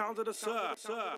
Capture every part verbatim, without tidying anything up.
Sound of the surf, surf.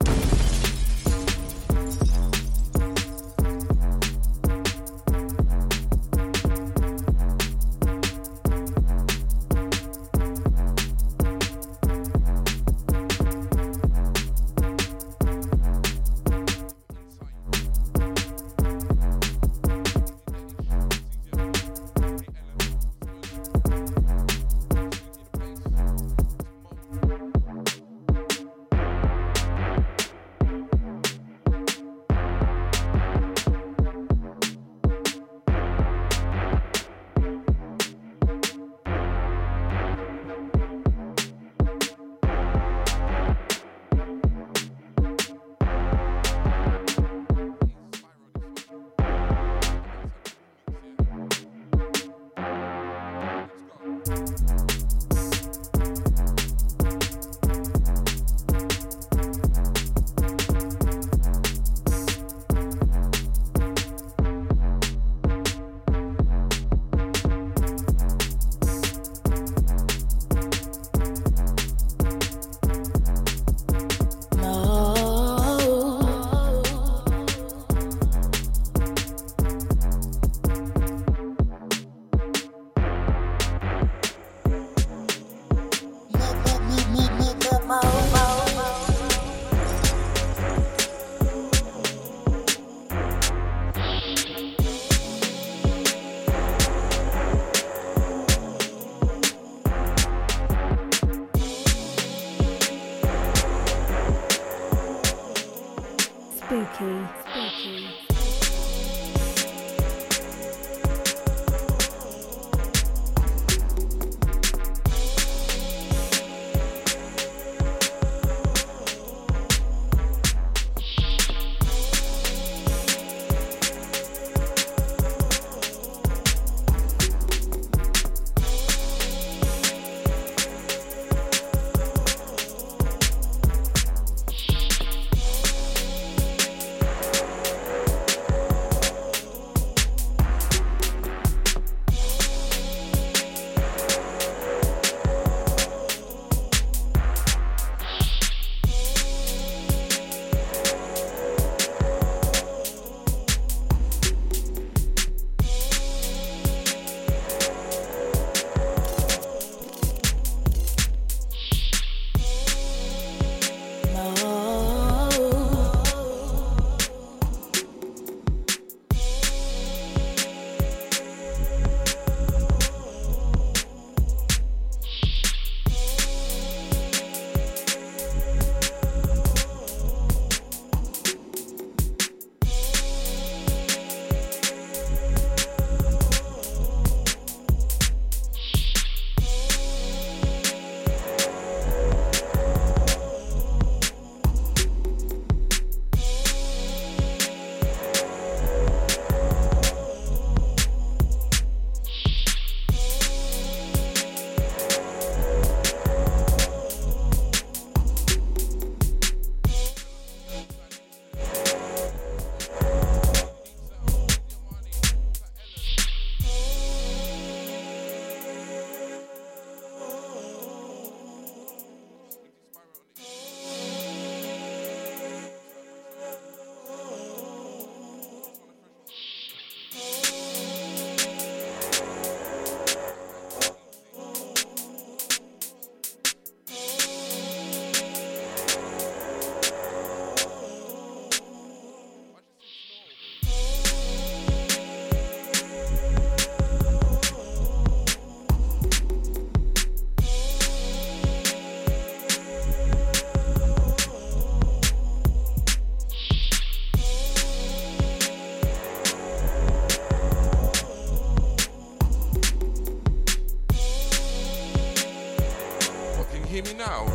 Now,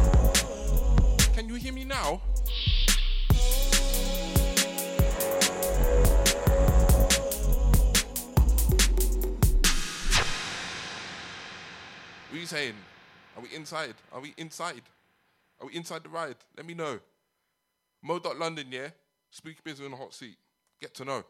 can you hear me now? saying? Are we inside? Are we inside? Are we inside the ride? Let me know. Mode dot London, yeah? Spooky Bizzle in the hot seat. Get to know.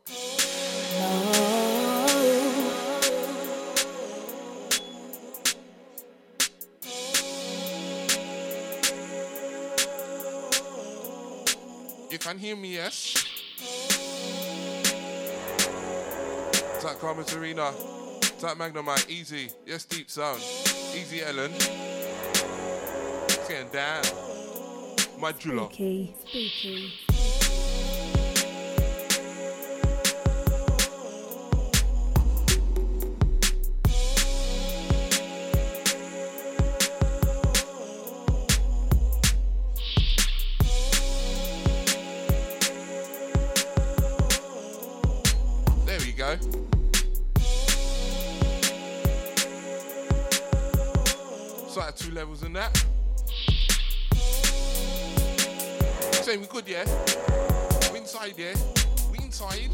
You can hear me, yes? Tap Carmen Serena. Tap Magnemite. Easy. Yes, Deep Sound. Easy, Ellen. It's getting down. My driller. Spooky. Spooky. Levels in that. Saying we good, yeah? We inside, yeah? We inside.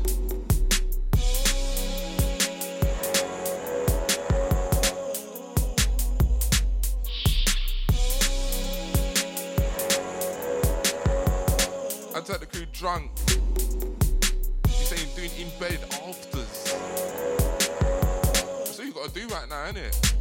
I take the crew drunk. You're saying doing in bed afters. That's what you gotta do right now, innit?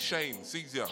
Shane, it's easier.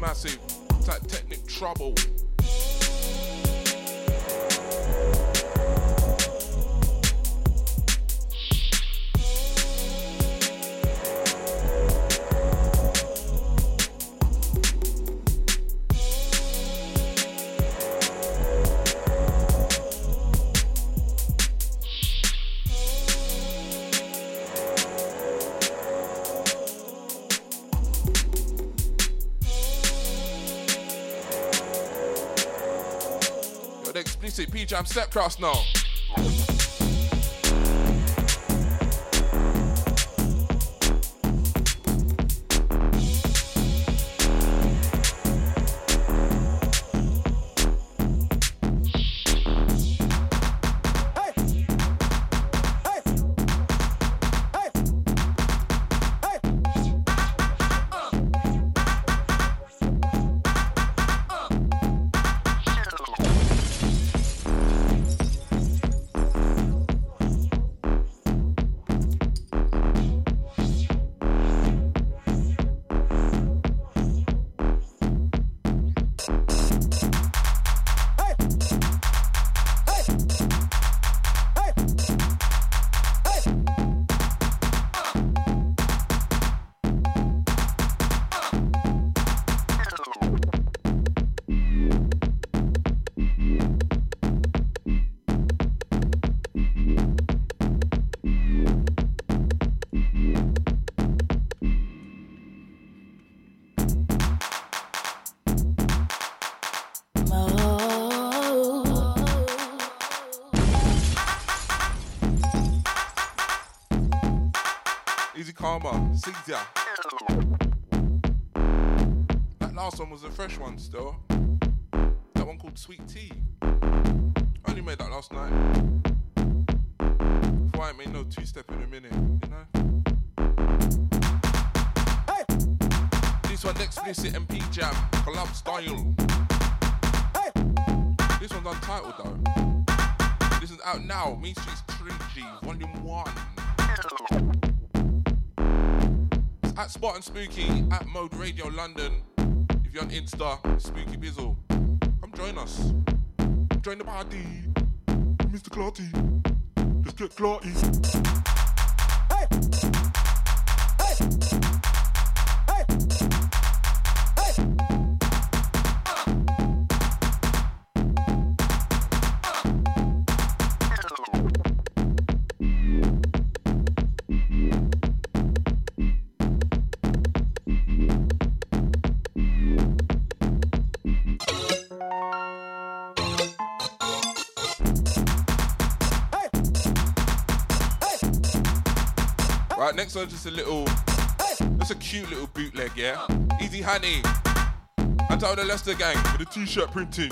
Massive, it's like Technic Trouble. P-Jam step cross now. Easy Karma, Sigzia. That last one was a fresh one still. That one called Sweet Tea. I only made that last night. Before I ain't made no two-step in a minute, you know? Hey. This one next hey. Visit M P Jam, collab style. Hey. This one's untitled though. This is out now, Mean Streets Trilogy, Volume one. It's at Spartan Spooky, at Mode Radio London. If you're on Insta, Spooky Bizzle, come join us. Join the party, Mister Clarty. Let's get Clarty. Hey, hey, hey, hey. Right, next one's just a little, just a cute little bootleg, yeah? Easy Honey. I'm out of the Leicester gang with a t-shirt printing.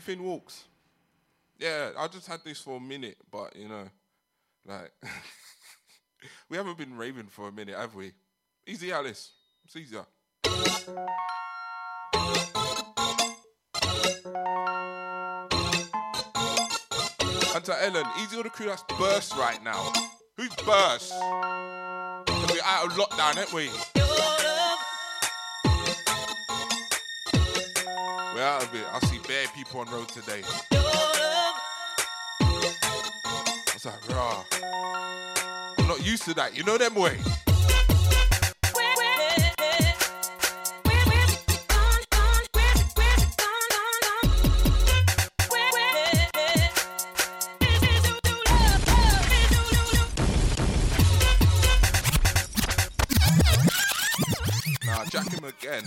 Thin walks. Yeah, I just had this for a minute, but you know, like, we haven't been raving for a minute, have we? Easy Alice. It's easier. And to Ellen, easy on the crew that's burst right now. Who's burst? We're out of lockdown, ain't we? We're out of it. I see bare people on road today. I was like, rah. I'm not used to that. You know them way. Nah, jack him again.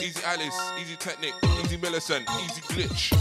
Easy Alice, easy technique, easy Millicent, easy glitch.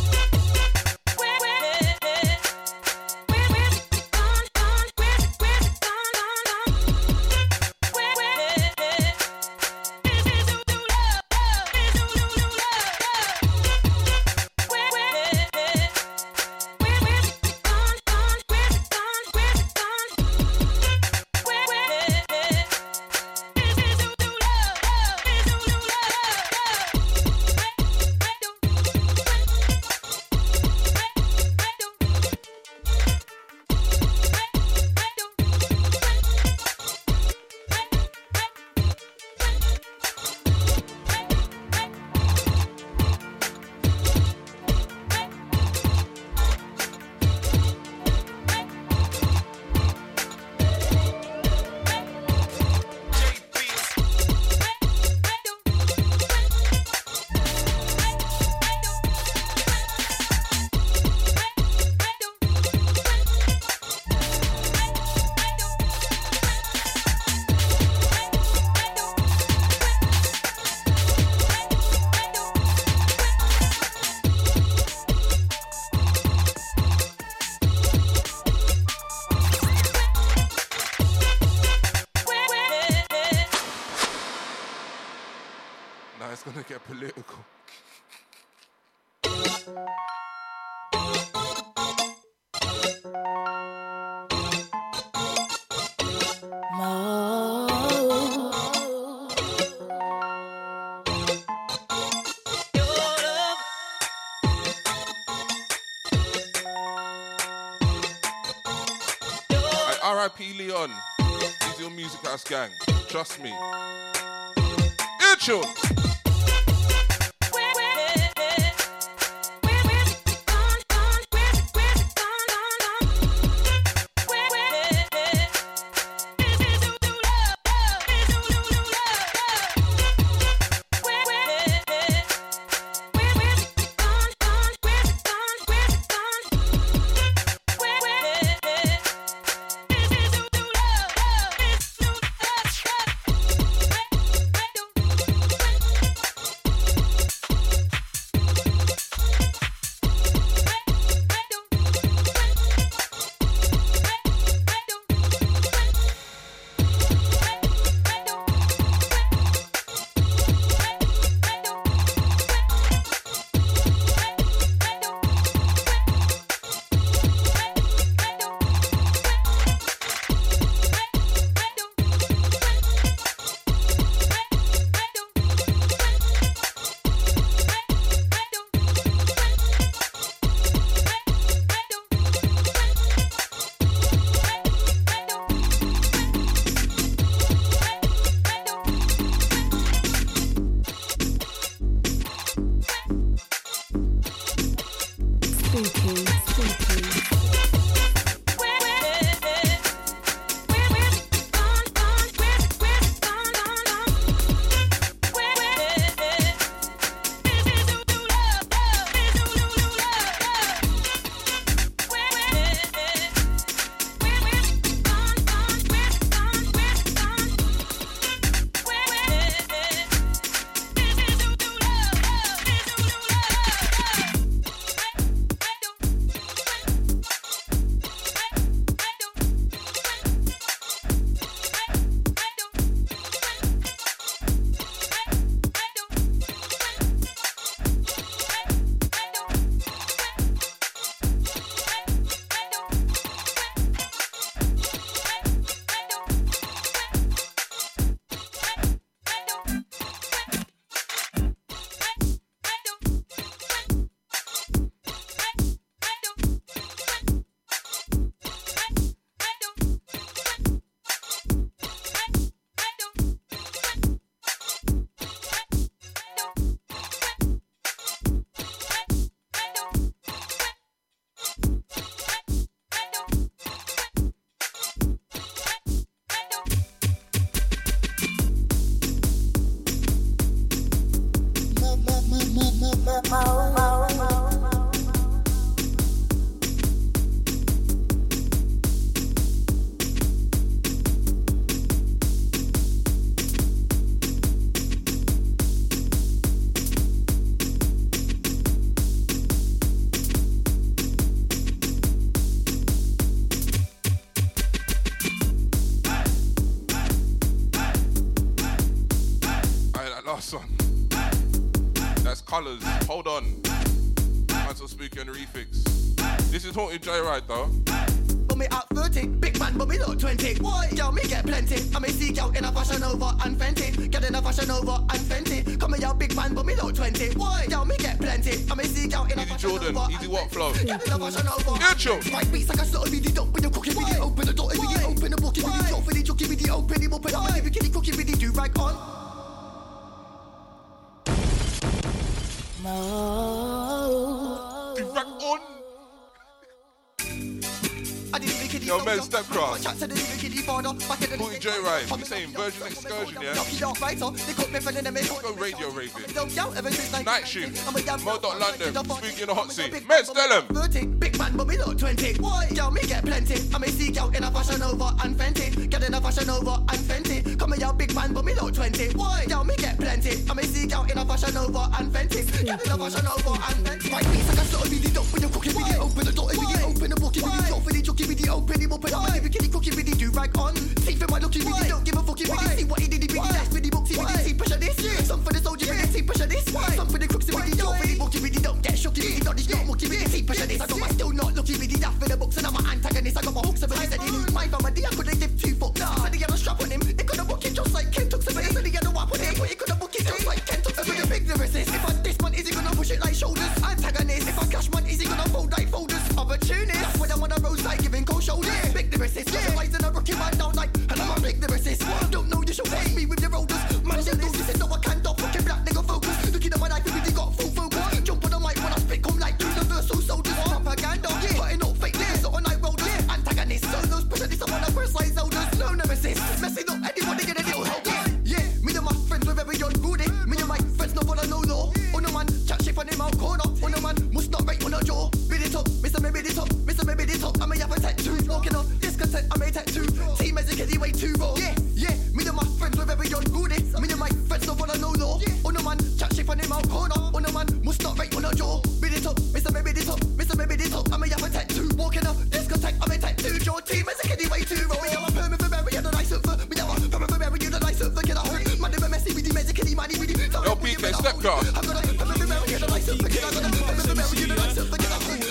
political. R I P Leon, he's your music house gang. Trust me. It's your. Hold on. Mansell Spooky and Refix. This is Haunted Joyride though. But me out thirty, big man, but me not twenty. Why? Yo, me get plenty. I may see yo in a fashion over and Fenty. Get in a fashion over and Fenty. Come here, big man, but me not twenty. Why? Yo, me get plenty. I may see yo in a fashion over and Fenty. Easy Jordan, easy walk flow. Get in a fashion over. Get you. White beats like a sort of video dope when you cook it. Video open the door, video open the book, video open the jockey, video open the open the bikini cookie, video do right on. Oh. Yo, man, step cross. Booty J Ride, the same Virgin Excursion, yeah? Let's go radio raving. Night Shoot, Mode London, Spooky in the hot seat. Mets, tell them. Big man, but me not twenty. Why? Yo, me get plenty. I may see yo in a fashion over and Fenty. Get in a fashion over and Fenty. Come here, big man, but me not twenty. Why? Yo, me get plenty. I may see yo in a fashion over and Fenty. Get in a fashion over and Fenty. White piece like a sort of video dope when you cook it. Video open the door, video open the book, video open the jockey, video open him up and open the bikini cookie, video do rag on. See for my looking video, don't give a fucking video. See what he did, he really that's video book, see video, see pressure this. Some for the soldier, see pressure this. I said him. My mama, they could have dipped two foot. Somebody had a strap on him. They could have booked him just like Ken took somebody. Somebody had a wap on him. They could have booked him just like Ken took somebody. Big the resist. If I this man, is he gonna push it like shoulders? Antagonist. If I clash man, is he gonna fold like folders? Opportunist. That's when I'm on a roadside giving cold shoulders. Big the resist. Got your eyes in a rookie man down like. And I'm a big the resist. Don't know you should face me with the rollers. Man, you know this is no I can't stop. Fucking black nigga focus. Look at my life because he got full focus. Jump on the mic when I spit, come like universal soldiers. Propaganda. Putting up fake lips on night rollers. Antagonist. So those pushing this up on the first like soldiers. No nemesis. Messing up anyone to get a little help. Yeah, me and my friends were very unruly. Me and my friends no wanna know no. On a man, chat shit on him out corner. On a man, must not rate on a jaw. Bid it up, Mister Maybe this up, Mister Maybe this up. I may have a tattoo. Walking up, discontent, I may tattoo. Team as a kid, he way too raw. Yeah, yeah, me and my friends were very unruly. Me and my friends no wanna know no. On a man, chat shit on him out corner. On a man, must not rate on a jaw. Bid it up, Mister Maybe this up, Mister Maybe this up. I may have a tattoo. Walking up, discontent, I may tattoo. Your team as a kid, he way too raw. Me have a permit for Mary and a nice over. Me have a permit for Mary and a nice over. Get a hurt, man, never messy with the magic and he might even. Yo, P K, step car. I'm gonna have a memory and a nice over. Get a memory and a nice over. Get a hurt.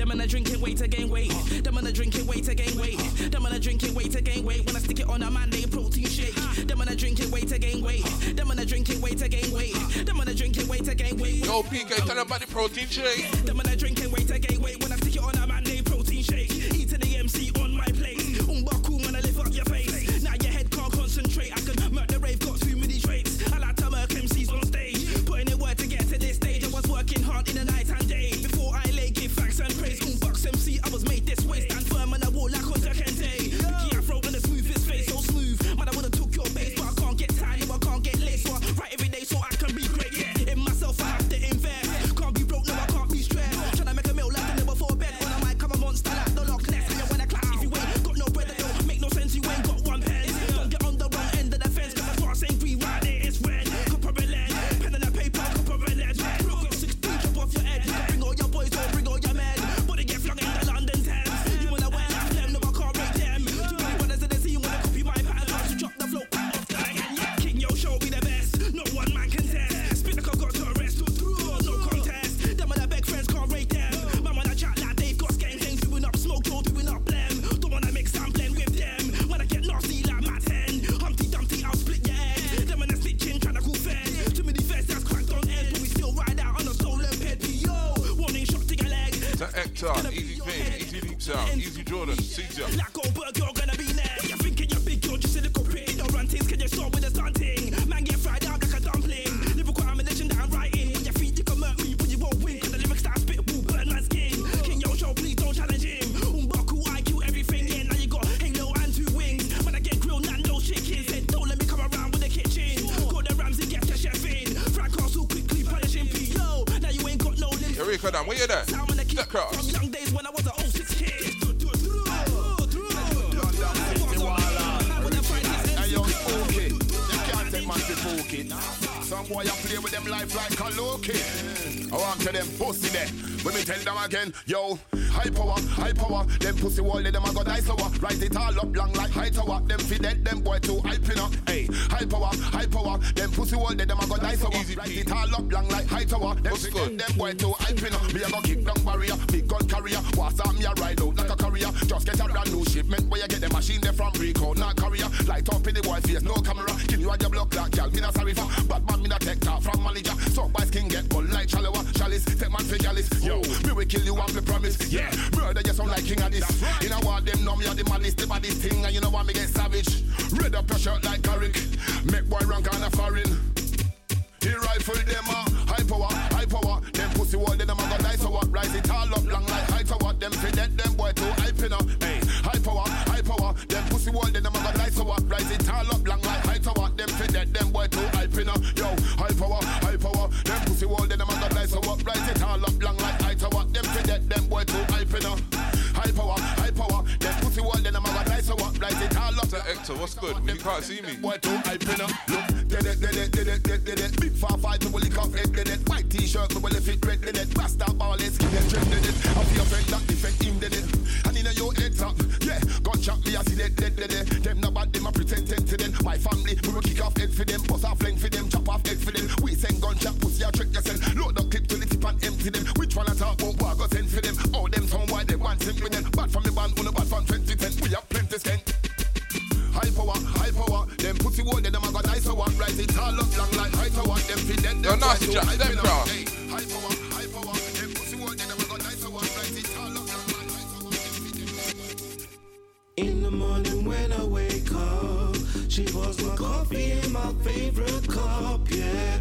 Them and I drink it, wait to gain weight. Them and I drink it, wait to gain weight. Them and I drink it, wait to gain weight. When I stick it on a man, they protein shake. Them and I drink it, wait to gain weight. Them and I drink it, wait to gain weight. Them and I drink it, wait to gain weight. Yo, P K, tell them about the protein shake. Them and I drink it, wait to gain weight. When I stick it on a man, they protein shake. Eating the M C on my plate. Umbaku, man, I lift up your face. Now your head can't concentrate. I can murder the rave, got too many traits. I like to murk M Cs on stage. Putting in work to get to this stage. I was working hard in the night and day. Before I lay, give facts and praise. Umbox M C, I was made this way. Stand firm and I walk like on the Kente. Ricky Afro and the smoothest face, so smooth. Man, I would have took your base, but I can't get tired, I can't get late. So I write every day so I can be great, yeah. In myself, I have to invest. Can't be broke, no, I can't be stressed. Tryna make a meal like the before bed. On I might come a monster like the Loch Ness. And when I clap, if you ain't got no bread, that don't make no sense, you ain't got one pen. Don't get on the wrong end of the fence, cause I can't say we ride it, it's red. Cup of lead, pen and a paper, cup of lead. Broke up sixteen, chop off your head. Bring all your boys, don't bring all your men. But they get flung in the London Thames. You wanna wear like them, no, I can't rate them. Too many brothers in the sea, you wanna copy my pattern. Try to drop the float out of time. King, yo, show me the best, no one man can test. Spin like I've got to arrest, no contest. Them and I beg friends can't rate them. Man, when I chat like they've got skank things, doing up smoke, you're doing up blem. Don't wanna mix and blend with them. When I get nasty like my ten, Humpty Dumpty, I'll split your head. Them and a stitching, trying to cool fair. Too many feds that's cracked on head, but we still ride out on a stolen ped. Yo, warning shot to your leg. It's an actor, easy thing, easy leaps out, easy Jordan, Caesar. Like Goldberg, you're gonna be next. You're thinking you're big, you're just a little prick. No run things, can you stop with a stunting? Man, get fried out like a dumpling. Lyrical ammunition that I'm writing. When your feet, you can murk me, but you won't win. Cause the lyrics that I spit will burn my skin. King, yo, show, please don't challenge him. Umbaku, I Q, everything, yeah. Now you got halo and two wings. When I get grilled, not no chicken. Said, don't let me come around with the kitchen. Go to Ramsey, get the chef in. Frank Castle, quickly punish him, please. Yo, now you ain't got no limbs. Yo, Rico Dan, where you there? Sound when I keep from young days when I was an oh six kid. Some boy I play with them life like a Loki. I want to them pussy there. When me tell them again, yo, high power, high power. Them pussy wall, them I go die slower. Rise it all up, long like high tower. Them feed dead, them boy too hype you know. Hey, high power, high power. Them pussy wall, them I go die slower. Rise it all up, long like high tower. Them feed dead, them boy too hype you know. Me I go kick down barrier, big gun carrier. What's up, me a ride out like a carrier. Just get a brand new shipment where you get the machine there from Rico, not carrier. Light up in the boy face, no camera. Give you a your block like y'all. Me not sorry for bad man, me not take talk from manager. So by skin get gun like Chalewa, Chalice. Take man for Chalice. Yo, me will kill you off the promise. Yeah, murder you sound like king of this. Right. You know what, them know me are the maddest, the baddest thing. And you know what, me get savage. Red up your shirt like Carrick. Make boy rank on a foreign. He rifle them uh, high power, high power. Them pussy wall, them a go die so what. Rise it all up, long like high tower. Them fit dead, them boy too hype up. Hey, high power, high power. Them pussy wall, them a go die so what. Rise it all up, long like high tower. Them fit dead, them boy too hype up. Yo, high power, high power. Them pussy wall, them a go die so what. Rise it all up, long like high tower. Them fit dead, them boy too hype up. High power, high power. Them pussy wall, them a go die so what. Rise it all up. Hector, what's good? You can't see me. Boy too hype up. Look, did it, did it, did it, did it, did it. Far fight, we will lick off head, it. White t-shirt, we will lift it, red, it. Bastard ball, let's keep it, dread, it. I feel friend that defect him, did it. And in your head top, yeah. Gunshot me, I see that, dead, dead, dead. Them no bad, them a pretend, them to them. My family, we will kick off head for them. Bust off length for them, chop off head for them. We send gunshot, pussy, I trick yourself. Load up clip to the tip and empty them. Which one I talk about, what I go send for them. All them so think we then bad from the band, on the bad from twenty ten. We have plenty skank. High power, high power. Them pussy wall, then them a got nicer one. Rise it all up long like high tower. Them feed them, them try to hype them up. High power, high power. Them pussy wall, then them a got nicer one. Rise it all up long like high tower. Them feed them. In the morning when I wake up, she pours my coffee in my favorite cup, yeah.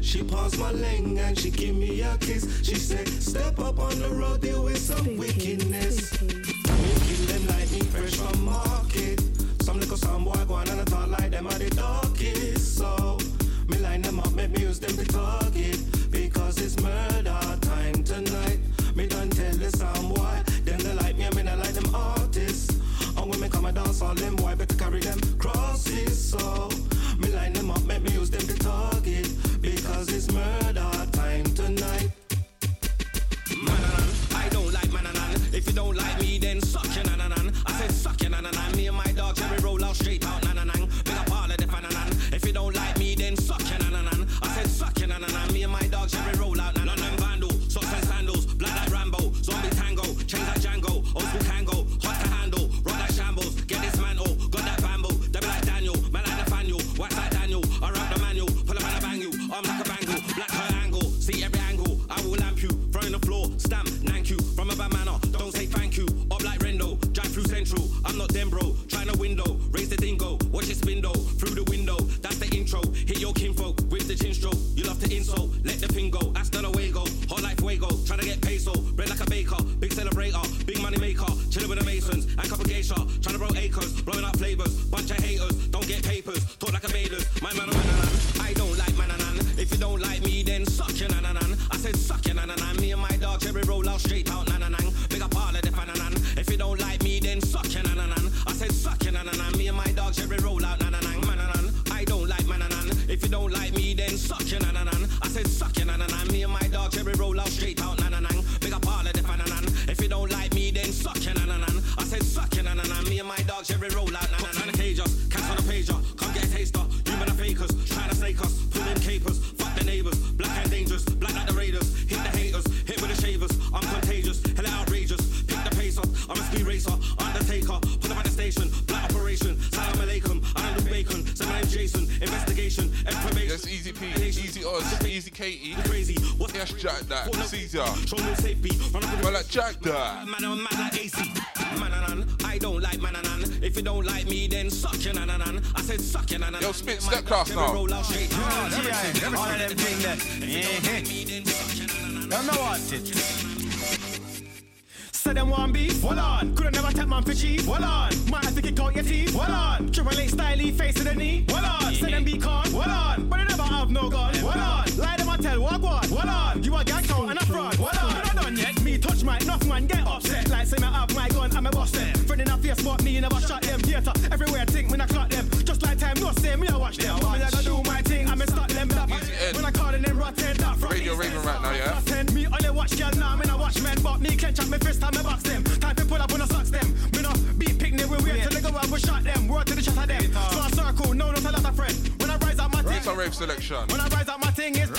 She paused my lane and she give me a kiss. She said, step up on the road, there is some spooky wickedness. We kill them like me fresh from market. Some little some boy go on and I talk like them are the darkest. So, me line them up, make me use them to target. Because it's murder time tonight. Me done tell the some boy, them they like me and me not like them artists. And when me come and dance all them boy, better carry them crosses. So, me line them up, make me use them to target. Because it's murder time tonight. Man-a-nan, I don't like man-a-nan. If you don't like me, then suck your nan-a-nan. I said suck your nan-a-nan. Me and my dog, can we roll out straight out nan-a-nan? Big up all of the fan-a-nan. If you don't like me, then suck your nan-a-nan. I said suck your nan-a-nan. Me and my dog, can we roll out nan-a-nan? Vandal, socks and sandals, blood like Rambo. Zombie tango, chains like Django. Old school Kango, hot to handle. Rod like shambles, get this man, oh. Got that bamboo, they be like Daniel. Man like Nathaniel, wax like Daniel. I rock the manual, pull up and I bang you. I'm like a bangle, black her angle, see every angle. I will lamp you, throwing the floor, stamp, nank you. From a bad manner, don't say thank you. Up like Rendo, drive through Central. I'm not them bro, tryna window, raise the dingo, watch it spin though, through the window. That's the intro, hit your kinfolk with the chin stroke. You love to insult, let the pin go, that's not a way go. Hot like fuego, tryna get peso, bread like a baker, big celebrator, big money maker, chilling with the Masons, and cup of geisha, tryna roll acres, blowing up flavors, bunch of haters, don't get papers, talk like a baiters. My man, I don't like man-a-nan. If you don't like me, then suck your nan-a-nan. I said suck your nan-a-nan. Me and my dog, cherry roll out straight out nan-a-nan. Big up all of the fan-a-nan. If you don't like me, then suck your nan-a-nan. I said suck your nan-a-nan. Me and my dog, cherry roll out nan-a-nan. Man-a-nan, I don't like man-a-nan. If you don't like me, then suck your nan-a-nan. I said suck your nan-a-nan. Me and my dog, cherry roll out straight out nan-a-nan. Big up all of the fan-a-nan. If you don't like me, then suck your nan-a-nan. I said suck your nan-a-nan. Me and my dog, cherry roll out nan-a-nan. Trying to cage us, cats on a pager. Come get a taster. You men are fakers, trying to snake us. Pulling capers, fuck the neighbors. Black and dangerous, black like the Raiders. Hit the haters, hit with the shavers. I'm contagious, hella outrageous. Pick the pace up, I'm a ski racer. Undertaker, put up at the station. Black operation, salam alaikum. I don't do bacon, so my name's Jason. Investigation, information. That's easy P, easy Oz, easy Katie. Crazy, what's yes, Jack that, Caesar. Show me safety, run up with well, like Jack that. Man, I'm mad like A C. Man-a-nan, I don't like man-a-nan. If you don't like me, then suck your nan-a-nan. I said suck your nan-a-nan. Yo, spit step class now. All of them things that, yeah. Don't know what's it. Said them one beef, hold on. Could've never tapped man for cheap, hold on. Might have to kick out your teeth, hold on. Triple H styly, face to the knee, hold on. Said them be con, hold on. But they never have no gun, hold on. Lie them and tell, walk on, hold on. You a gang count and a fraud, hold on. You're not done yet, me touch my enough man, get upset. Like say me have my gun and me bust them. Friend in a face, but me never shot them. Theater, everywhere think when I clock them. Just like time, no say me I watch them. But me I gotta do my thing, I'm stuck them. When I call in them rotten, that from Radio Raven right now, yeah? Rotten, me only watch girl now, me not watch men. But me clench up my fist and me box them. Time to pull up when I socks them. Me not beat picnic, we wait till they go out, we shot them. Word to the shot of them. So I circle, no, not a lot of friend. When I rise up my thing, it's a rave selection. When I rise up my thing, it's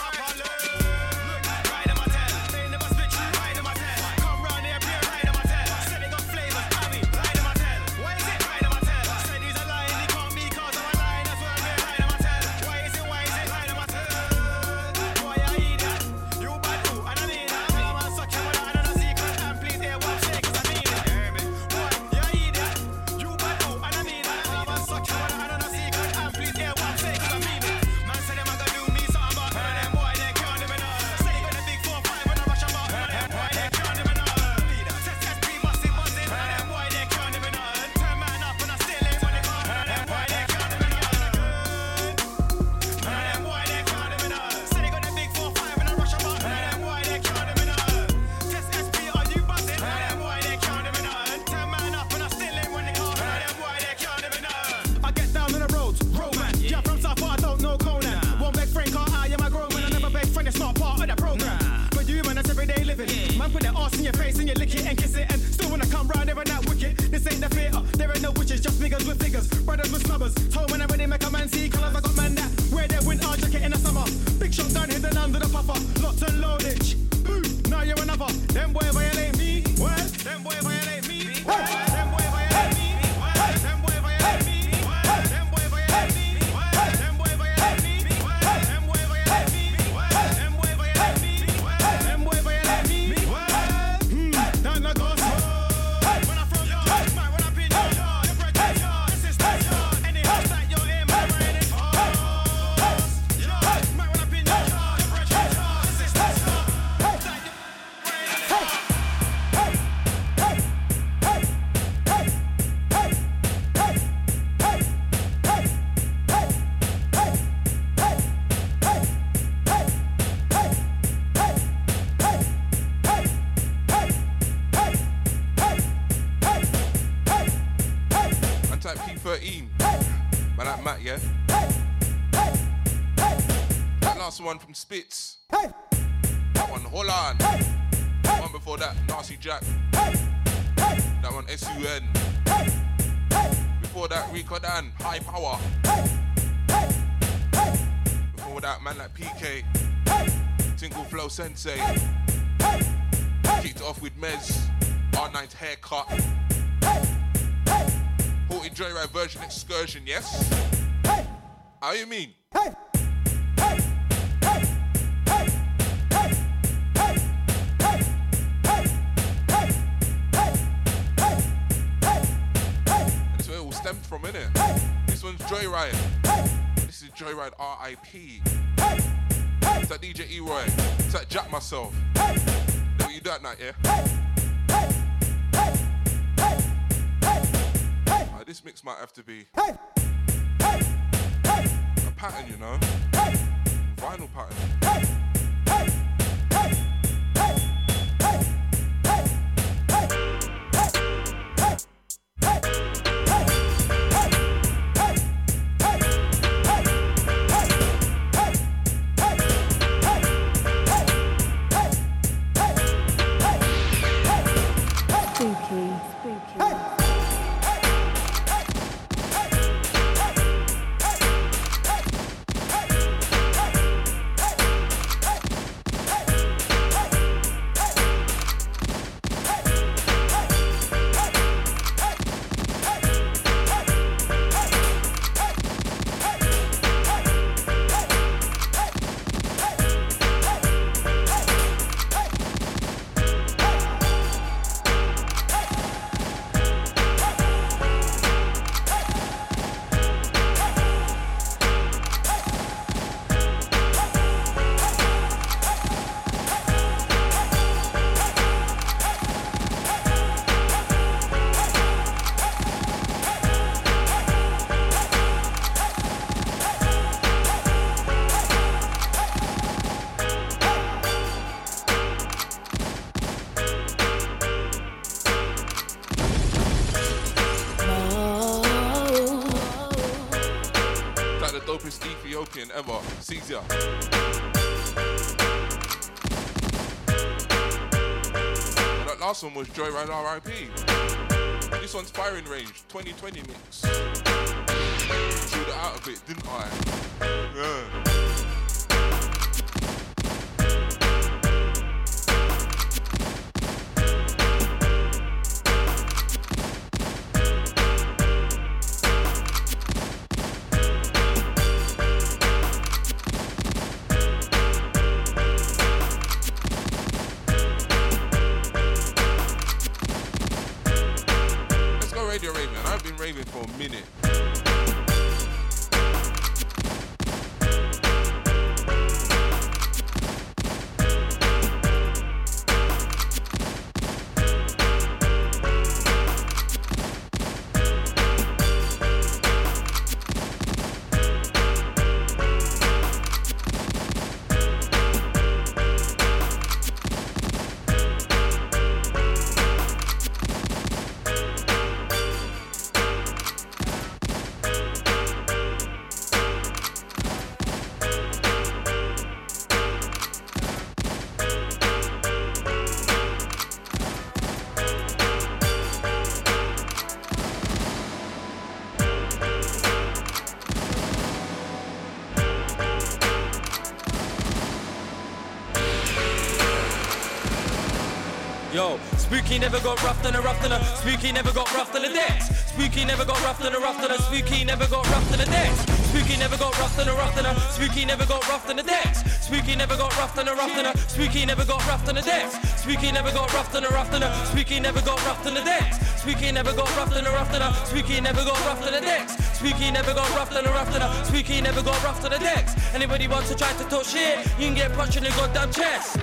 them boy violate me. Well, them boy violate me. thirteen. Hey. But that Matt, yeah? Hey. Hey. Hey. That last one from Spitz. Hey. That one, Holland. Hey. Hey. The one before that, Nasty Jack. Hey. Hey. That one, S U N. Hey. Hey. Before that, Rico Dan, High Power. Hey. Hey. Hey. Before that, man like P K. Hey. Tingle Flow Sensei. Hey. Hey. Hey. Kicked off with Mez. R nine's haircut. Haunted Joyride version excursion, yes? Hey. How you mean? Hey. Hey. Hey. Hey. Hey. Hey. Hey. Hey. Hey. Hey. Hey. Hey. Hey. That's where it all stemmed from, innit? Hey. This one's Joyride. Hey. This is Joyride R I P. Hey. Hey. It's that D J E-Roy. It's that Jack myself. Hey. Know what you done that, yeah? Hey. This mix might have to be hey, hey, hey, a pattern, you know, hey, vinyl pattern. Hey, hey, hey, hey, hey, hey, hey, hey, hey, hey, hey. Ever, Caesar. That last one was Joyride R I P. This one's Firing Range twenty twenty mix. Chewed it out a bit, didn't I? Spooky never got roughed on a roughed on a. Spooky never got roughed on the decks. Spooky never got roughed on a roughed on a. Spooky never got roughed on the decks. Spooky never got roughed on a roughed on a. Spooky never got roughed on the decks. Spooky never got roughed on a roughed on a. Spooky never got roughed on the decks. Spooky never got roughed on a roughed on a. Spooky never got roughed on the decks. Spooky never got roughed on a roughed on a. Spooky never got roughed on the decks. Spooky never got roughed on a roughed on a. Spooky never got roughed on the decks. Anybody wants to try to talk shit? You can get punched in the goddamn chest.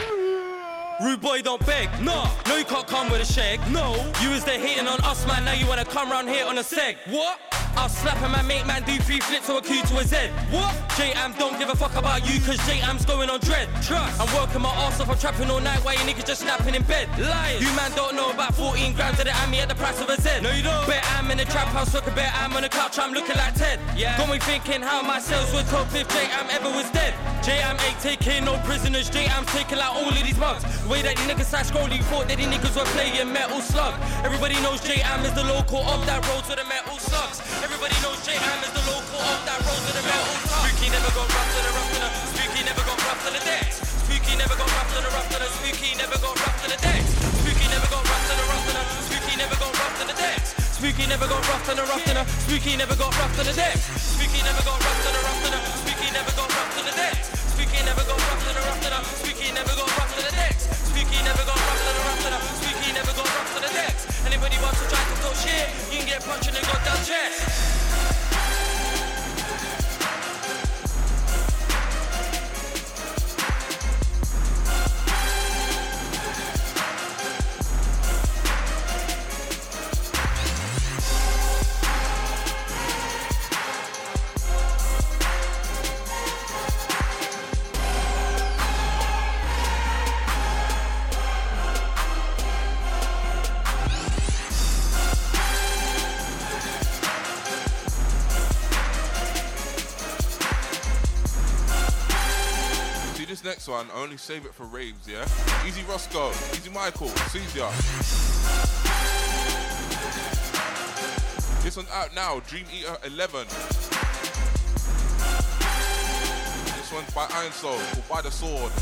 Rude boy, don't beg, no. No, you can't come with a shag, no. You was there hating on us, man, now you wanna come round here on a seg. What? I'll slap him and make man do three flips or a Q to a Z. What? J-Am don't give a fuck about you, cause J-Am's going on dread. Trust. I'm working my arse off, I'm trapping all night while you niggas just snapping in bed. Lies. You man don't know about fourteen grams of the Ami at the price of a Z. No you don't. Bet I'm in the trap house, look a bet I'm on the couch, I'm looking like Ted. Yeah. Got me thinking how my sales would cope if J-Am ever was dead. J-Am ain't taking no prisoners, J-Am's taking out all of these mugs. The way that these niggas side scrolling, you thought that these niggas were playing metal slug. Everybody knows J-Am is the local of that road to the metal sucks. Everybody knows J-Am is the local of that road to the metal sucks. Spooky never got rough to the rough to the, Spooky never got rough to the decks. Spooky never got rough to the rough to the, Spooky never got rough to the decks. Spooky never got rough to the rough to the, Spooky never got rough to the decks. Spooky never got rough to the rough to the, Spooky never got rough to the decks. Spooky never got rough to the rough to the, Spooky never got rough to the decks. Spooky never got rough to the rough to the, Spooky never got rough to the decks. Spooky never got rough to the rough to the, Spooky never got rough to the decks. Anybody wants to try to talk shit, you can get punched in the goddamn chest. Next one, I only save it for raves, yeah? Easy Roscoe, Easy Michael, Susia. This one out now, Dream Eater eleven. This one's by Iron Soul, called By The Sword. This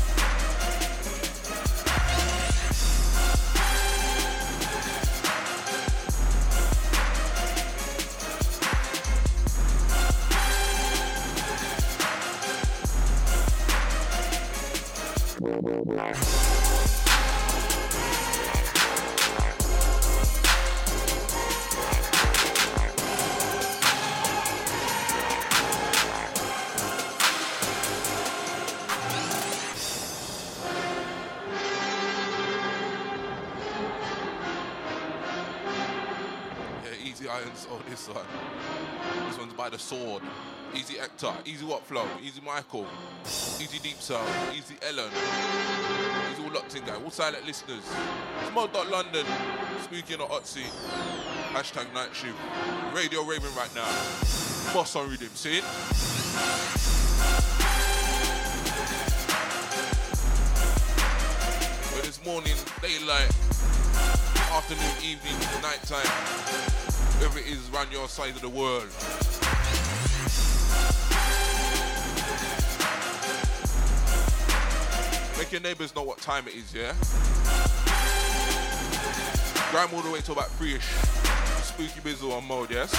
one. This one's By The Sword. Easy Hector, Easy What Flow, Easy Michael, Easy Deep Sound, Easy Ellen. He's all locked in, guy. All silent listeners. It's Mode dot London. Spooky and Otzi. Hashtag Night Shoot. Radio raving right now. Boss on rhythm, see it? But it's morning, daylight, afternoon, evening, nighttime. Whatever it is around your side of the world. Make your neighbours know what time it is, yeah? Grime all the way till about three-ish. Spooky Bizzle on Mode, yes?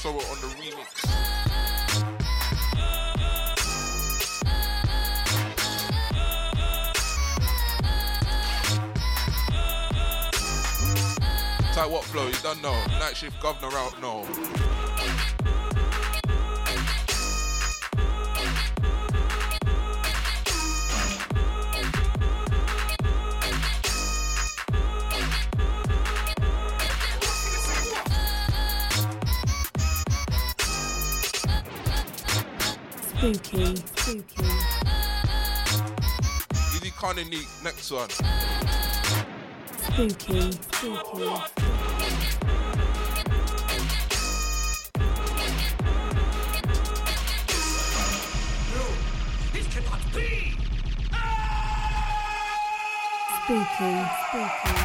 So we're on the remix. Tight What Flow, you done know. Night Shift Governor out now. Spooky. Spooky. Easy Carnage, next one. Spooky. Spooky. Spooky, spooky, though.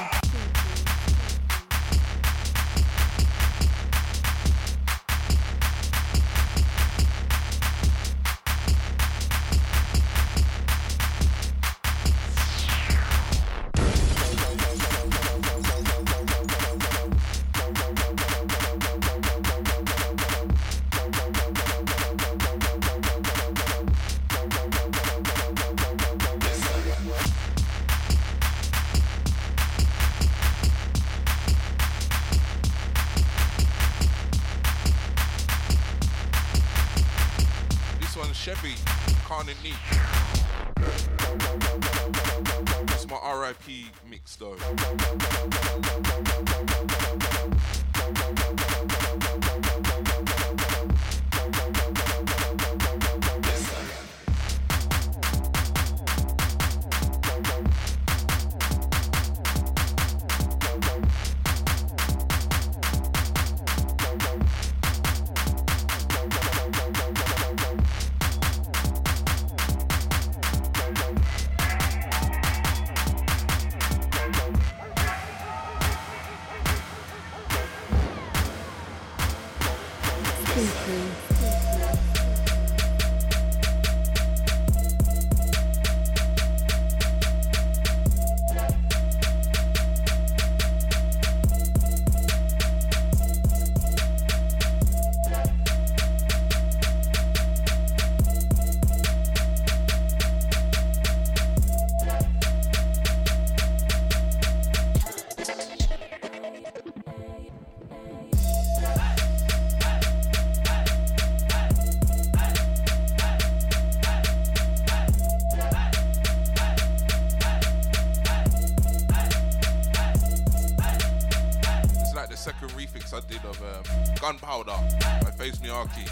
Gunpowder by Faze Miyake.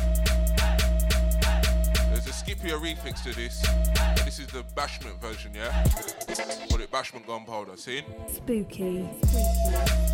There's a skippier refix to this. This is the Bashment version, yeah? Call it Bashment Gunpowder, see? Spooky. Spooky.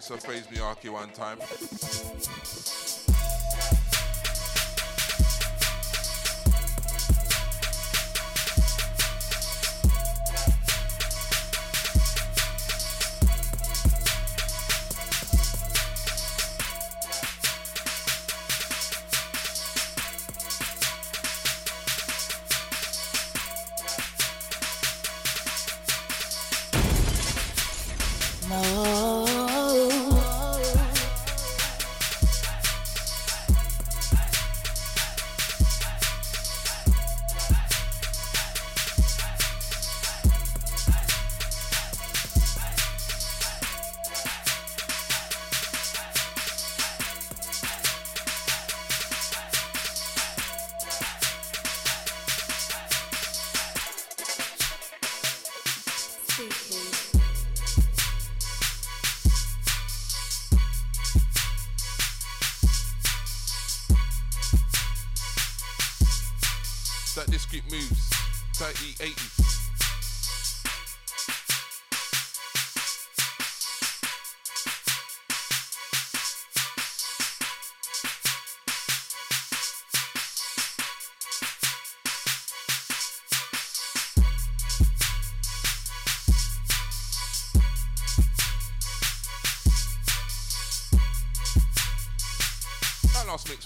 So Faze Miyake one time.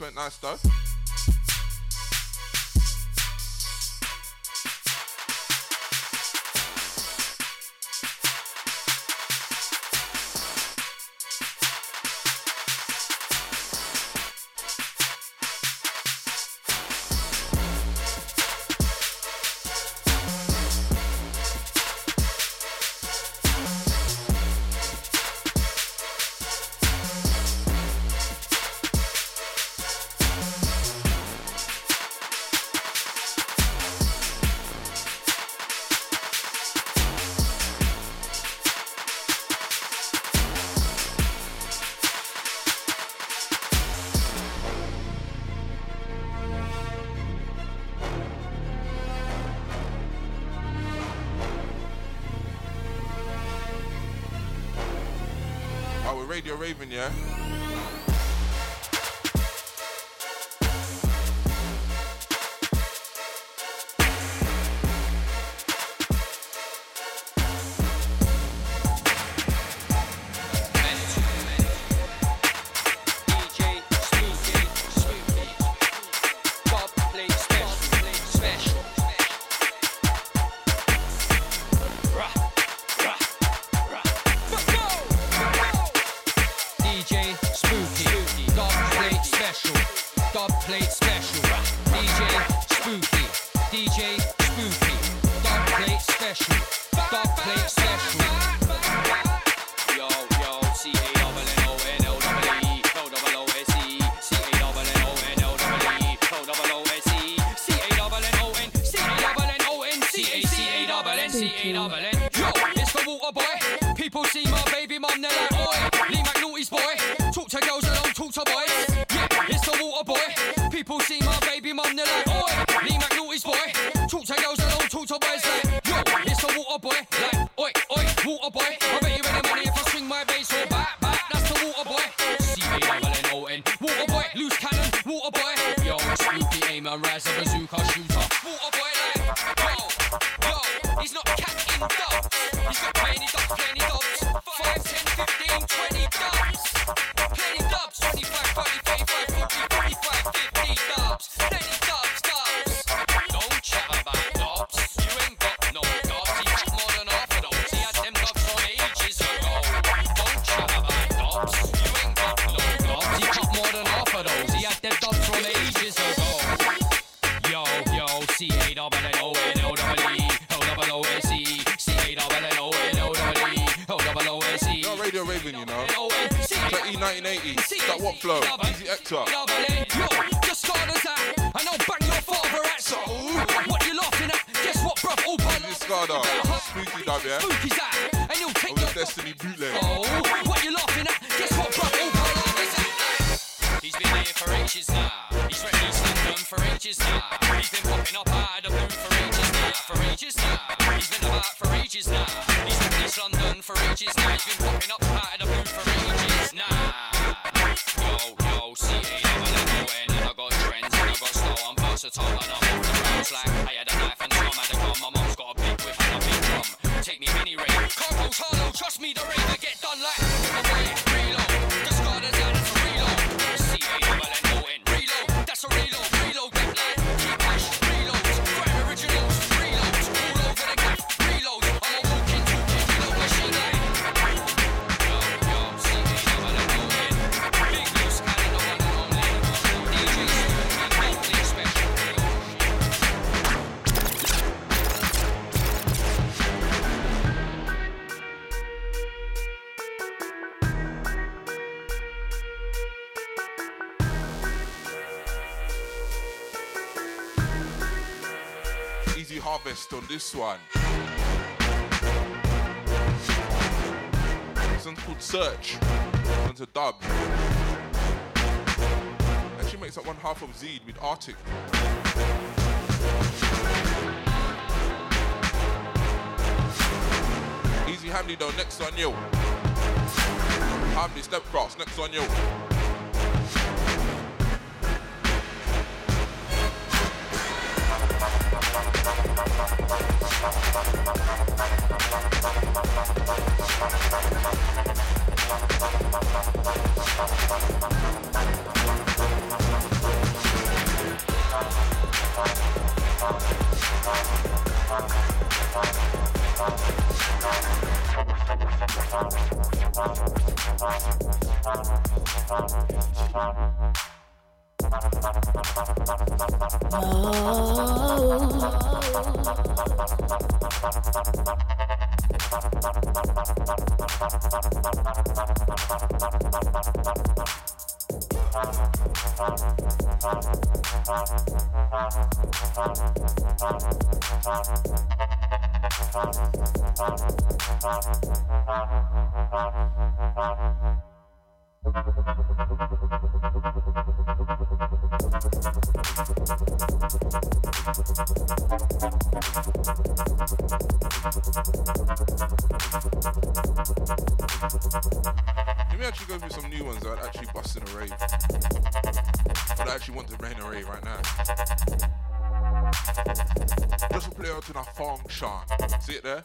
Went nice though. Radio Raven, yeah? On this one, this one's called Search. This one's a dub. Actually makes up one half of Zed with Arctic. Easy Hamley though, next on you. Hamley step cross, next on you. house in a rave. But I actually want to rain a rave right now. Just play out in a function. See it there?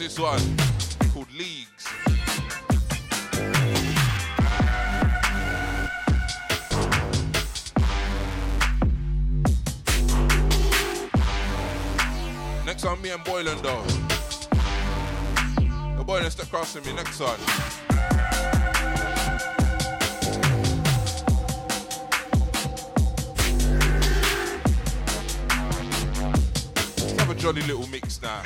This one called Leagues. Next time, me and Boiling though. The Boiling step crossing me next time. Let's have a jolly little mix now.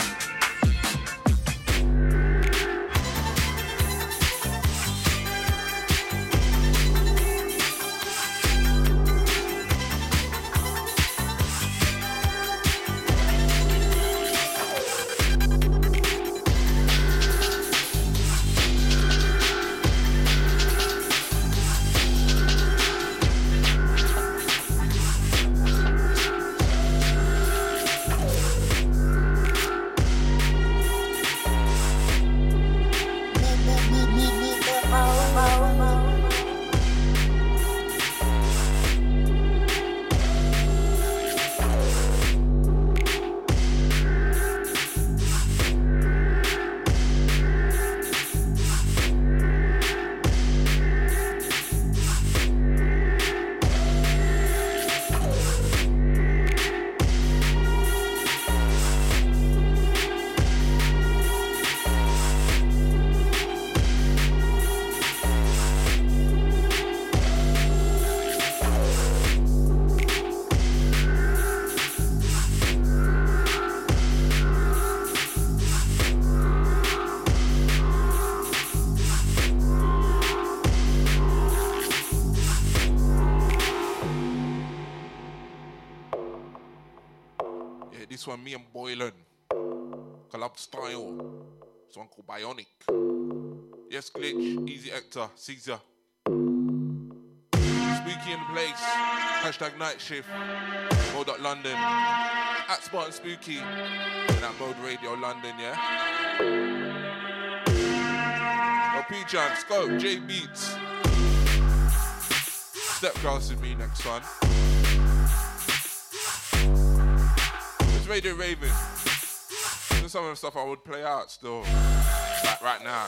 This one, me and Boylan. Collab style. This one called Bionic. Yes, Glitch, Easy Actor, Caesar. Spooky in the place. Hashtag Night Shift. Mode London. At Spartan Spooky. And at Mode Radio London, yeah? L P Jam, Scope, J Beats. Step class with me next one. Radio Raven. There's some of the stuff I would play out still, like right now.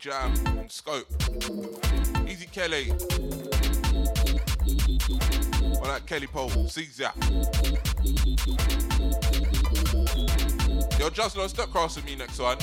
Jam and Scope. Easy Kelly. All right, Kelly Pole, zigzag. Yo, just don't step cross with me next one.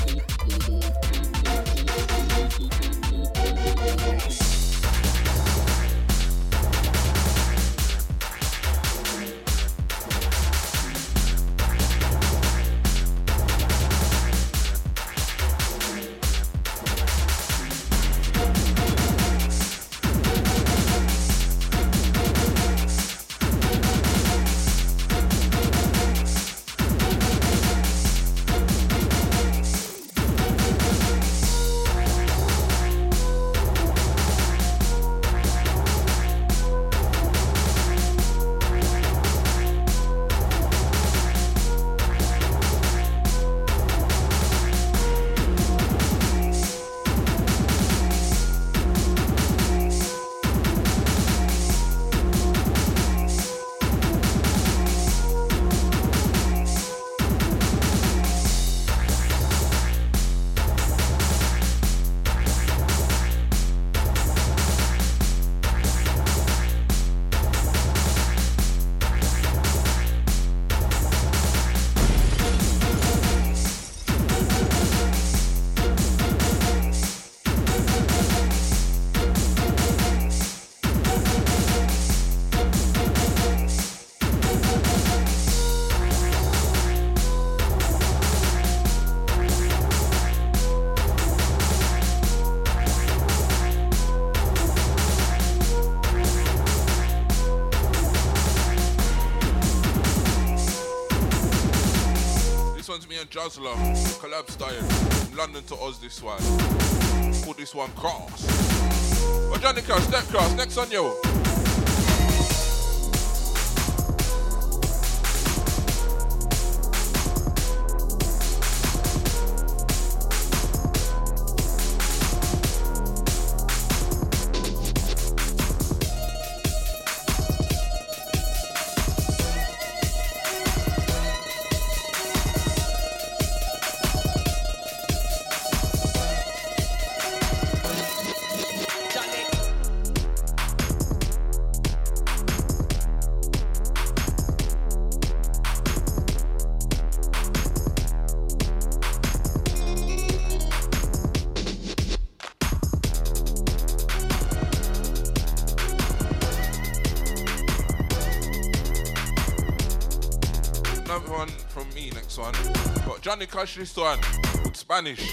Juzzler, collab style, from London to Oz this one. Call this one Cross. Oh, Johnny Cross, step cross, next on yo. Johnny Cash this one with Spanish.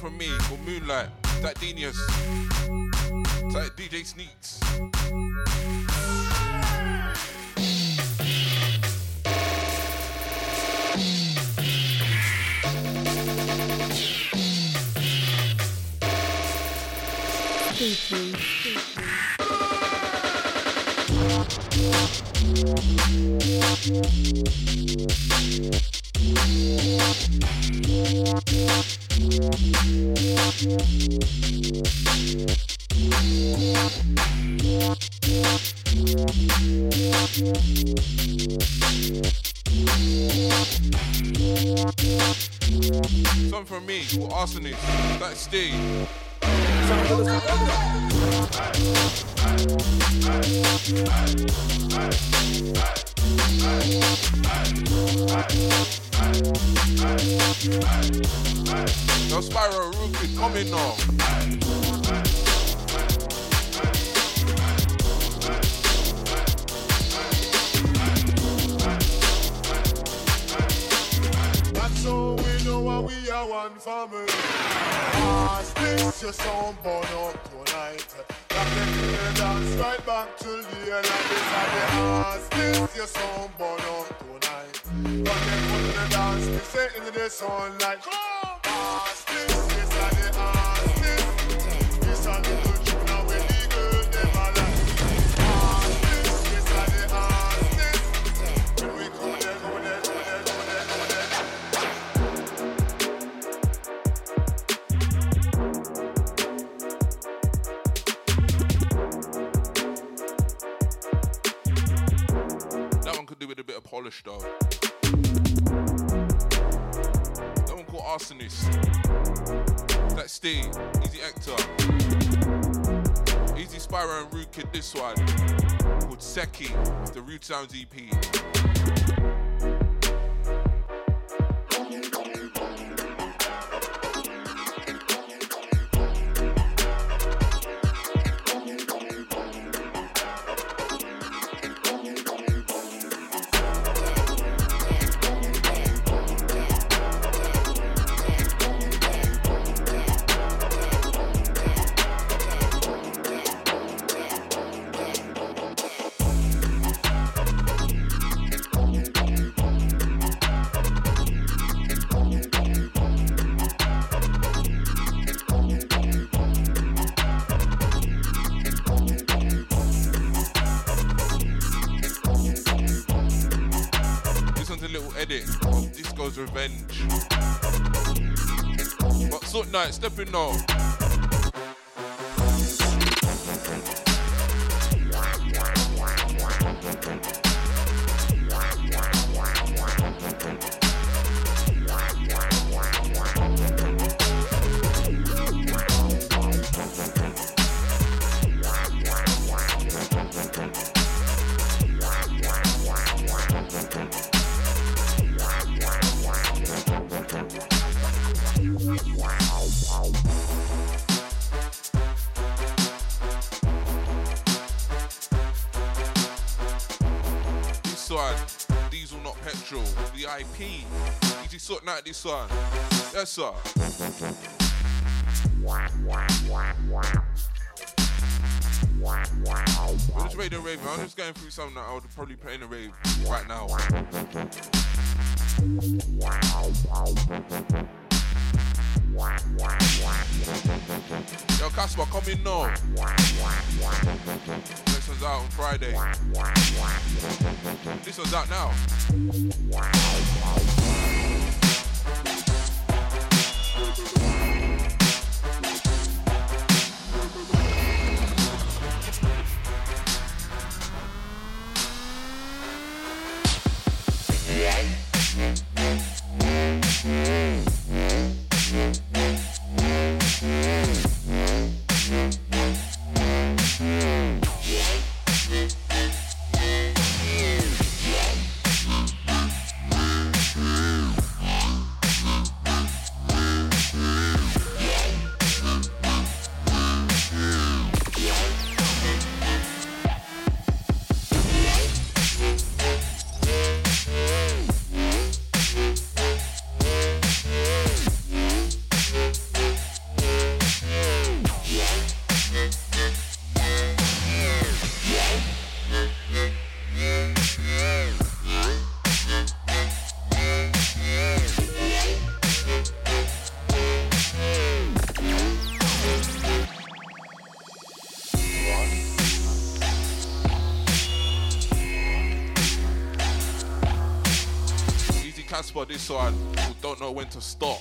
from me or Moonlight, that Denius, that D J Sneaks. Spooky, spooky. Something from me, or Arsonist, that's Steve. No spiral roof is coming off. So we know what we are, one family. Pass this, your sound burn up tonight. Back into the dance, right back till the end of this. Pass this, your sound burn up tonight. Back into the dance, we say into the sunlight. Pass this, yes I did, pass this. This I did. Polish though. That one called Arsonist. That's Steve, Easy Ector, Easy Spyro and Rude Kid. This one called Seki, the Rude Sounds E P. Revenge. But Soot Night, stepping now. This song, that's all. I'm just ready to rave. I'm just going through something that I would probably play in a rave right now. Yo, Casper, come in now. Next one's out on Friday. This one's out now. can't spot this, so I don't know when to stop.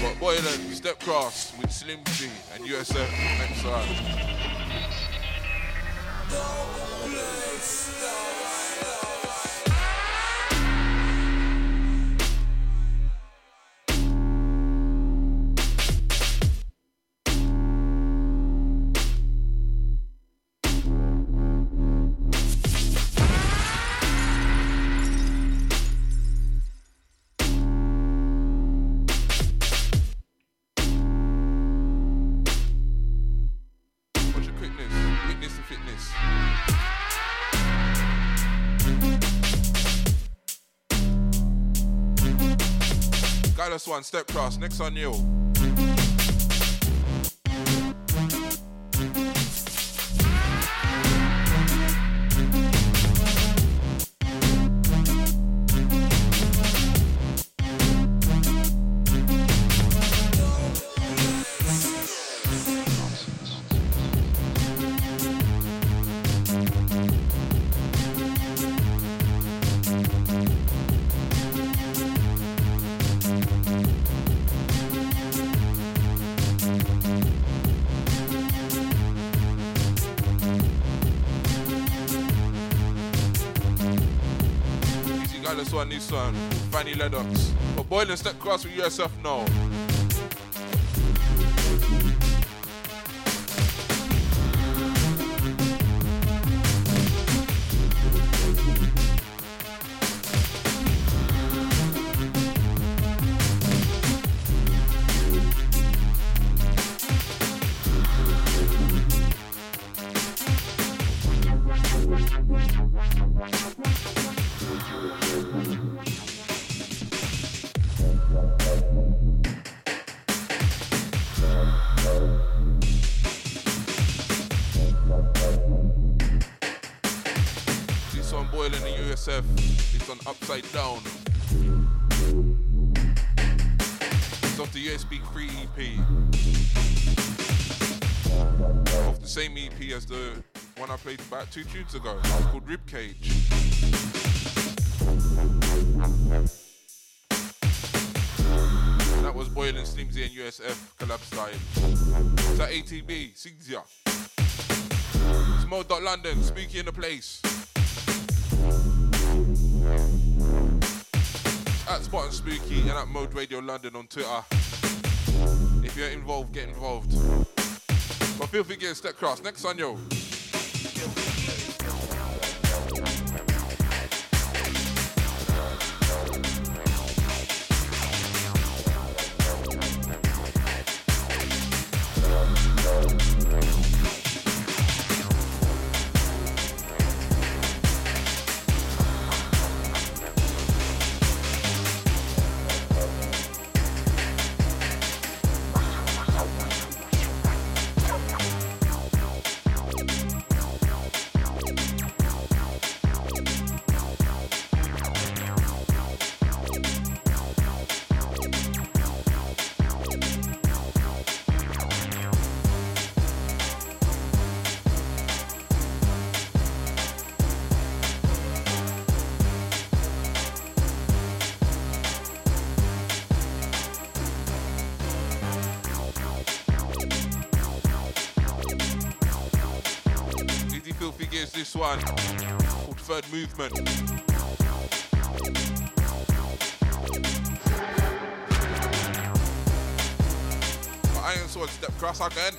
But Boiling, Step Cross with Slim G and U S F next round. This one, Step Cross, next on you. One, new song, Fanny Lennox. But Boiling, Step Cross with U S F now. As the one I played about two tunes ago. It's called Ribcage. That was Boiling, Slimzy and U S F collab style. It's at A T B, Sigzia. It's Mode London, Spooky in the place. At Spartan Spooky and at Mode Radio London on Twitter. If you're involved, get involved. But feel free to get a Step Cross. Next on yo. This one called Third Movement. My Iron Sword, Step Cross again.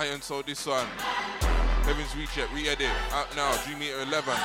Iron Soul, this one. Heaven's Reject, re-edit, out now, Dream Eater eleven.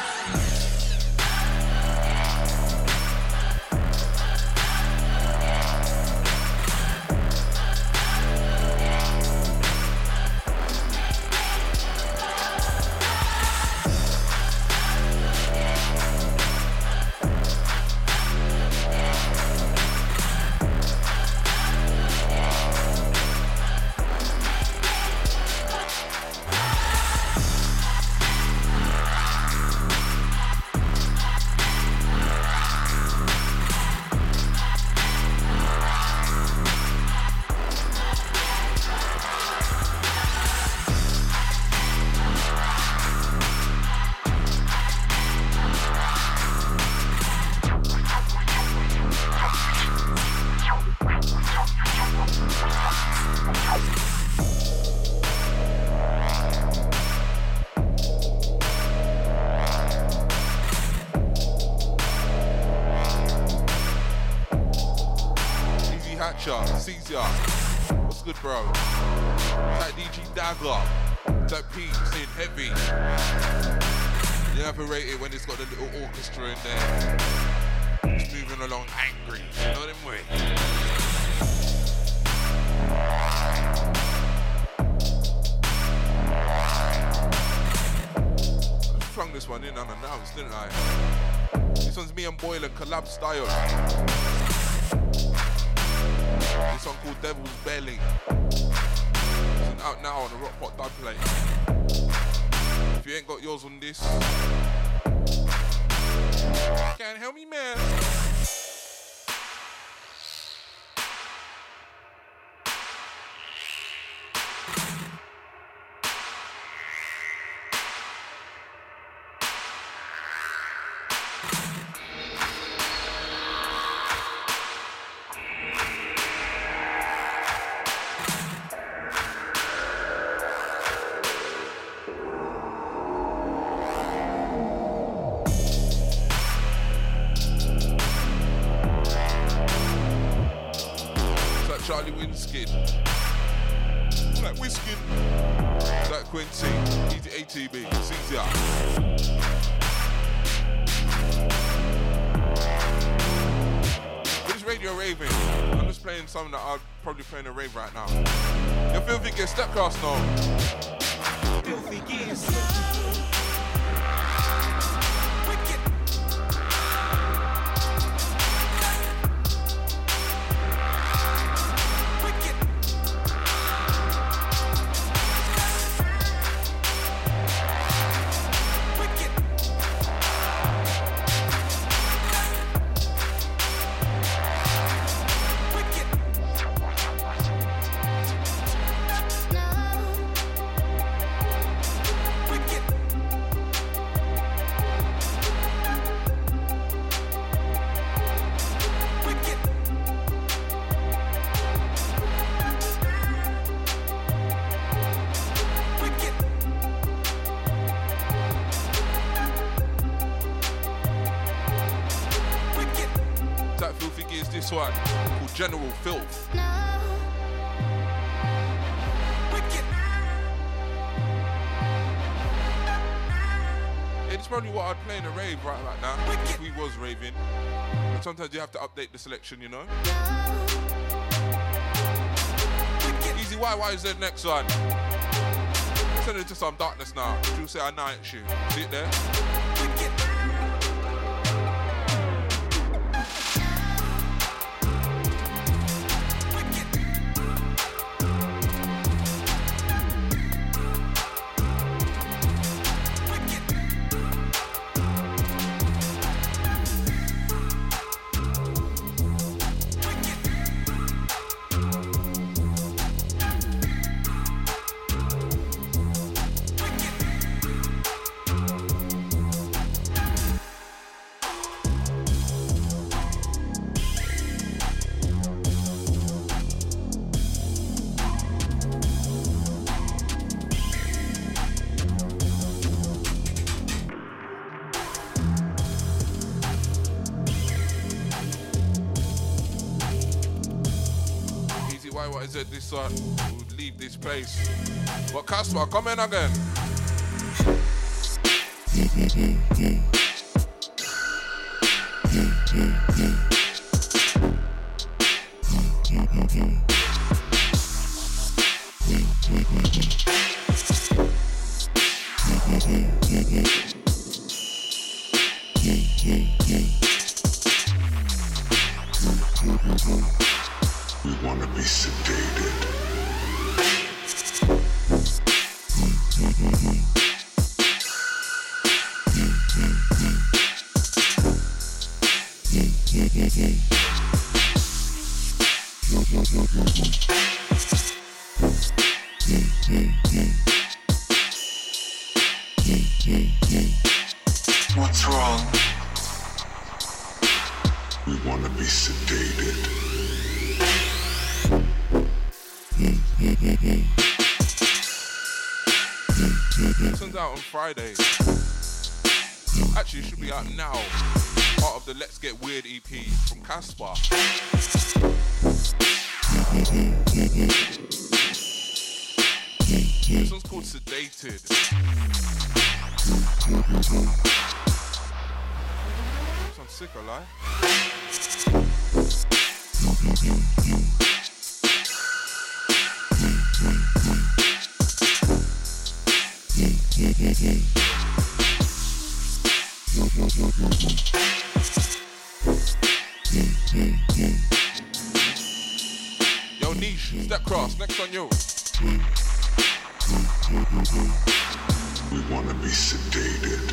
Collab style. This one called Devil's Belly. It's out now on the Rock Pot Dub Play. If you ain't got yours on this, you can't help me, man. Skin. Like Whiskin. Like Quincy. He's the A T B. C Z R. This radio raving. I'm just playing something that I'm probably playing a rave right now. Your filthy gear, Stepcast now. Filthy gears. General filth. No. It's probably what I'd play in a rave right like that. If we was raving. But sometimes you have to update the selection, you know? No. Easy Y Y Z next one. Send it to some darkness now. Drew say I night shoe. See it there? This side will leave this place. But Casper, come in again. Friday. Actually, it should be out now. Part of the Let's Get Weird E P from Caspar. This one's called Sedated. Sounds sick, I lie. Yo, Niche, step cross, next on you. We wanna be sedated.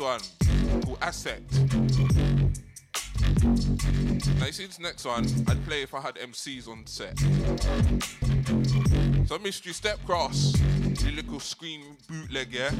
One called Asset. Now you see this next one, I'd play if I had M Cs on set. So mystery step cross, your little scream bootleg, yeah.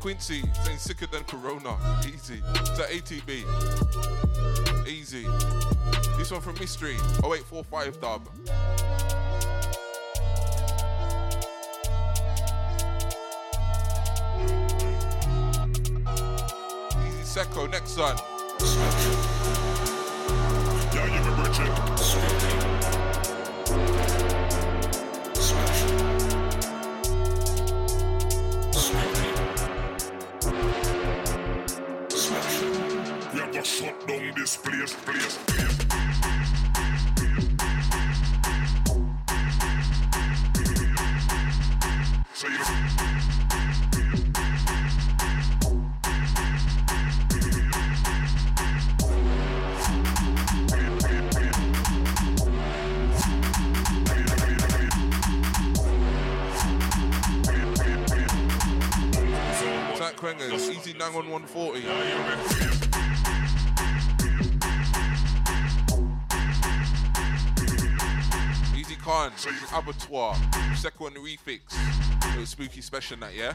Quincy, saying sicker than Corona, easy. It's at A T B, easy. This one from Mystery, oh eight four five dub. Easy Secco, next son. Yeah, you remember it, Smash. Shut down this place, place, place, place, place. Say it. It's like Krengers, easy nang on one forty. Khan, Abattoir, Second Refix. It was spooky special that, yeah?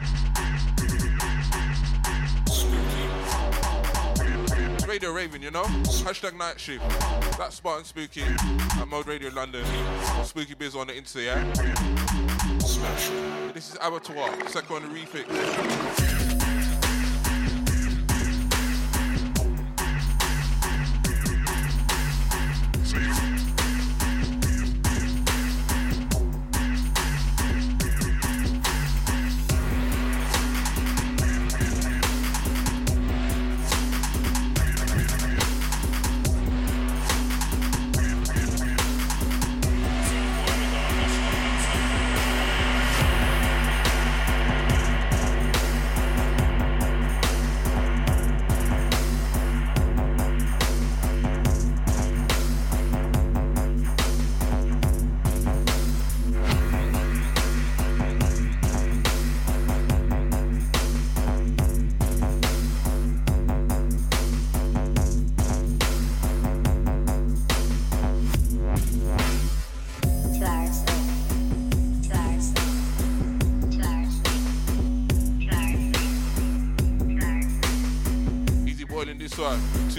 Spooky. Radio Raven, you know? Hashtag Night Shift. That's Spartan Spooky at Mode Radio London. Spooky Biz on the Insta, yeah? Smash. This is Abattoir, Second Refix.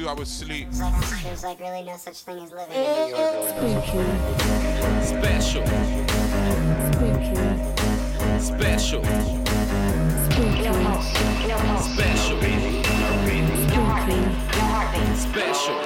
Hours sleep. There's like really no such thing as living. Special. Special. Special. Special. Special. Special.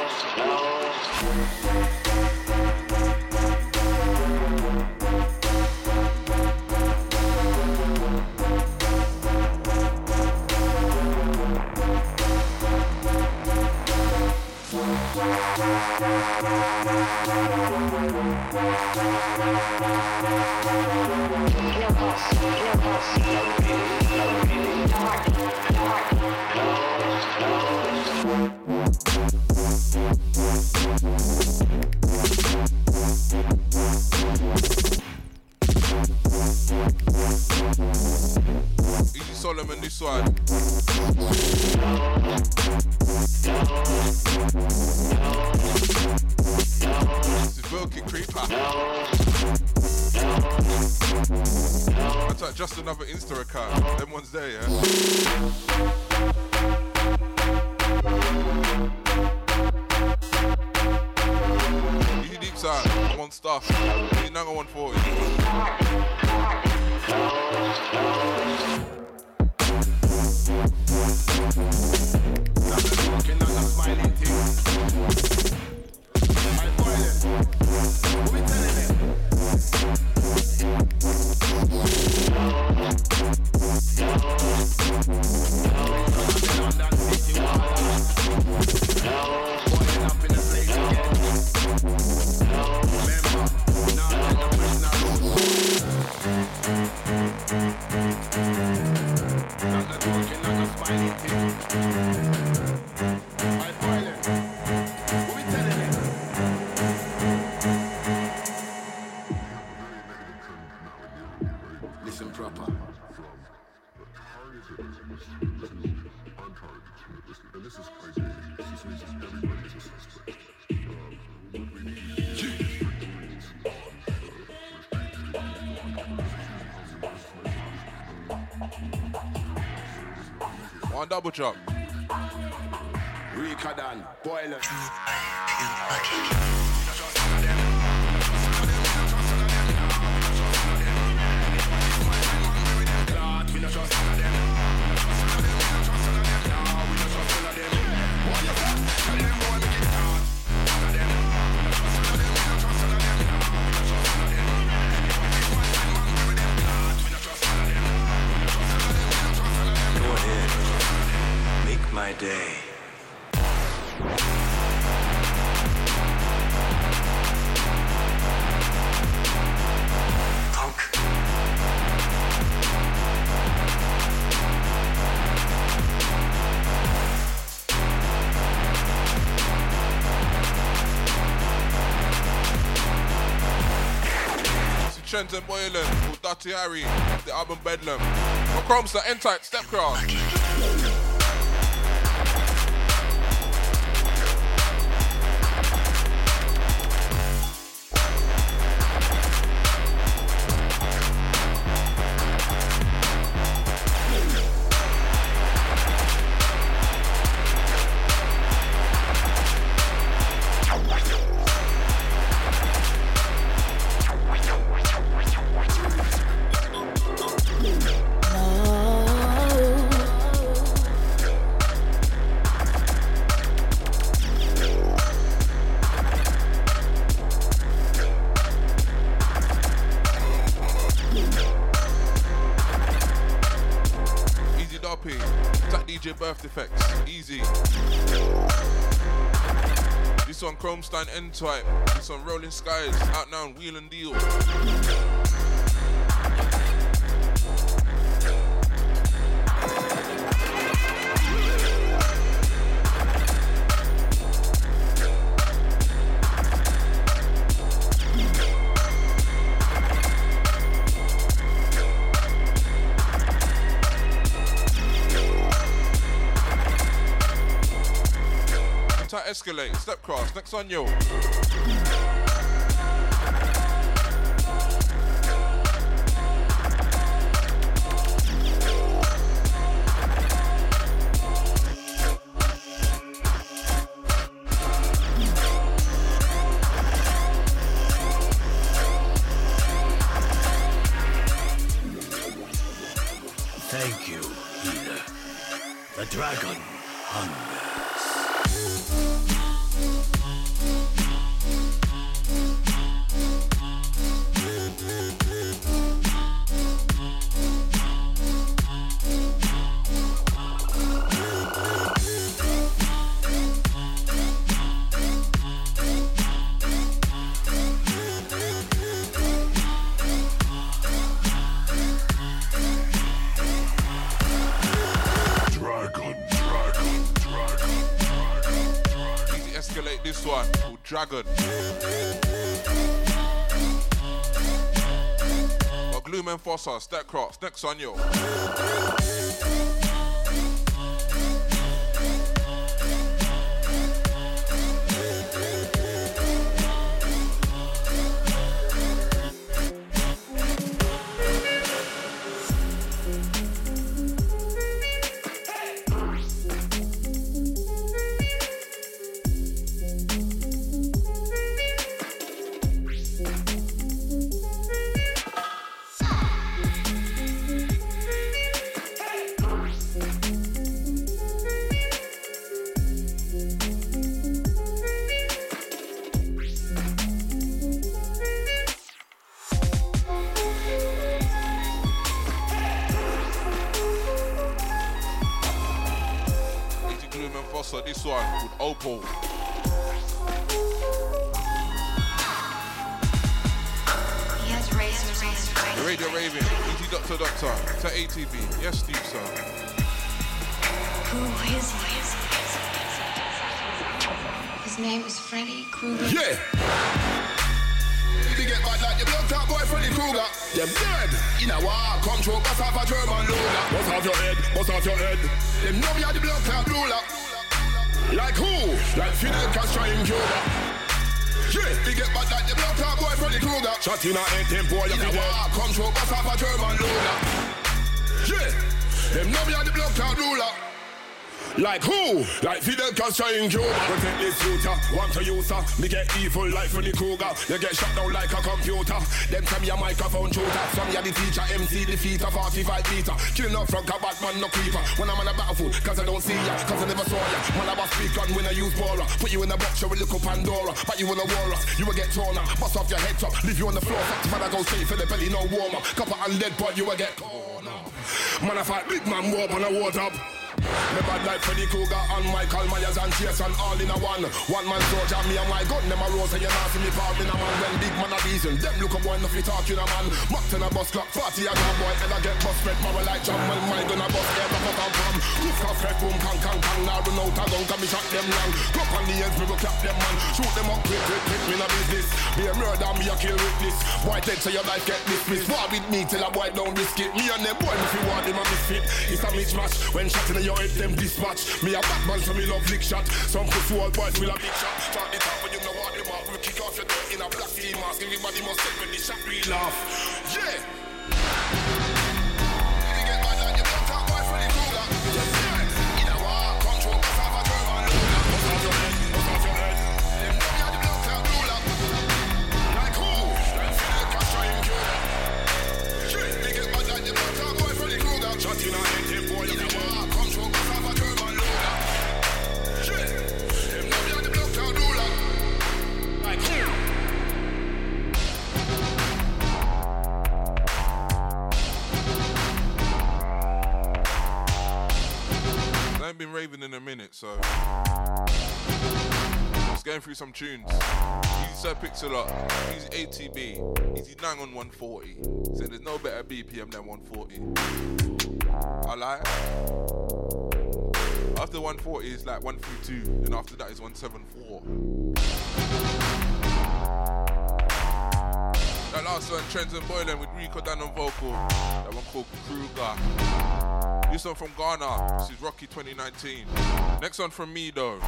Double drop. Rico Dan, Boiling. Day. Trends and Boiling, Dutty Harry, the album Bedlam. Chromestar, N-Type, Step Cross. Copy. Tag D J Birth Defects. Easy. This one Chromestar and N-Type. This one Rolling Skies. Out now on Wheel and Deal. Escalate, step cross, next on yo. Thank you, Ina. The dragon hungers. Dragon. But Gloomman Fossa, Stack Cross, next on yo. Opal. He has razors, razors, razors. Radio Raven, E T Doctor Doctor, to A T B, yes Steve sir. Who is he? His name is Freddy Krueger. Yeah! You get bad like the blocked out boy Freddy Krueger. Them dead! In a war, control, bust off a German ruler. Bust off your head, bust off your head. Them know me are the blocked out ruler. Like who? Like Fidel Castro in Cuba. Yeah, they get back like the blocked out boy Freddy Krueger. Shot in a head, them boy, you can walk. Control, bust off a German ruler. Yeah, them know me are the blocked out ruler. Like who? Like Fidel Castro in Cuba. Protect this future, want to use her. Me get evil like Freddy Krueger. You get shut down like a computer. Them tell me a microphone shooter. Some ya the teacher, M C the feater, forty-five meter. Killing up from a Batman, no creeper. When I'm on a battlefield, cause I don't see ya, cause I never saw ya. Man, I was speak on when I use Bora. Put you in a box, you will look up Pandora. But you in a war us, you will get torn up. Bust off your head top, leave you on the floor. Fact, man, I go straight for the belly, no warmer. Copper and lead, but you will get torn up. Man, I fight big man, warp on a water up. Me bad like Freddy Krueger and Michael Myers and Jason all in a one. One man soldier, me and my gun, them a rose and you not see me palm in a man. When big man a reason, them look a boy enough you talking a man. Mocked in a bus clock, party a gun boy, and I get bus spread, power like jam. When my gun a bus, ever fuck and bam. Roof a fret, boom, kang, kang, kang. Now run out a gun, can me shot them long. Cup on the ends, me will clap them man. Shoot them up quick, quick, quick, me no business. Be a murder, me a kill witness. Boy dead so your life get dismissed. War with me till a boy don't risk it. Me and them boy, if you want them a misfit. It's a mismatch, when shot in a your head them dispatch. Me a Batman so me love lick shot. Some pussy old boys will a big shot. Talk the top when you know what they want. We kick off your dirt in a black tea mask. Everybody must get when they shot me laugh. Yeah! You get bad like you got that boy for the cooler. Yeah! In a war, control, pass off a curve and roll up. Pass off your head, pass off your head. Them know me are the blocked out ruler. Like who? Like Fidel Castro in Cuba. Yeah! You get bad like you got that boy for the cooler. Shot in a head, them boy you can walk. haven't been raving in a minute, so just going through some tunes. He's Sir Pixel Up, he's A T B, he's nine on one forty, so there's no better B P M than one forty. I like. After one forty is like one thirty-two, and after that is one seventy-four. That last one, Trends and Boiling with Rico Dan on vocal. That one called Kruger. This one from Ghana. This is Rocky twenty nineteen. Next one from me though.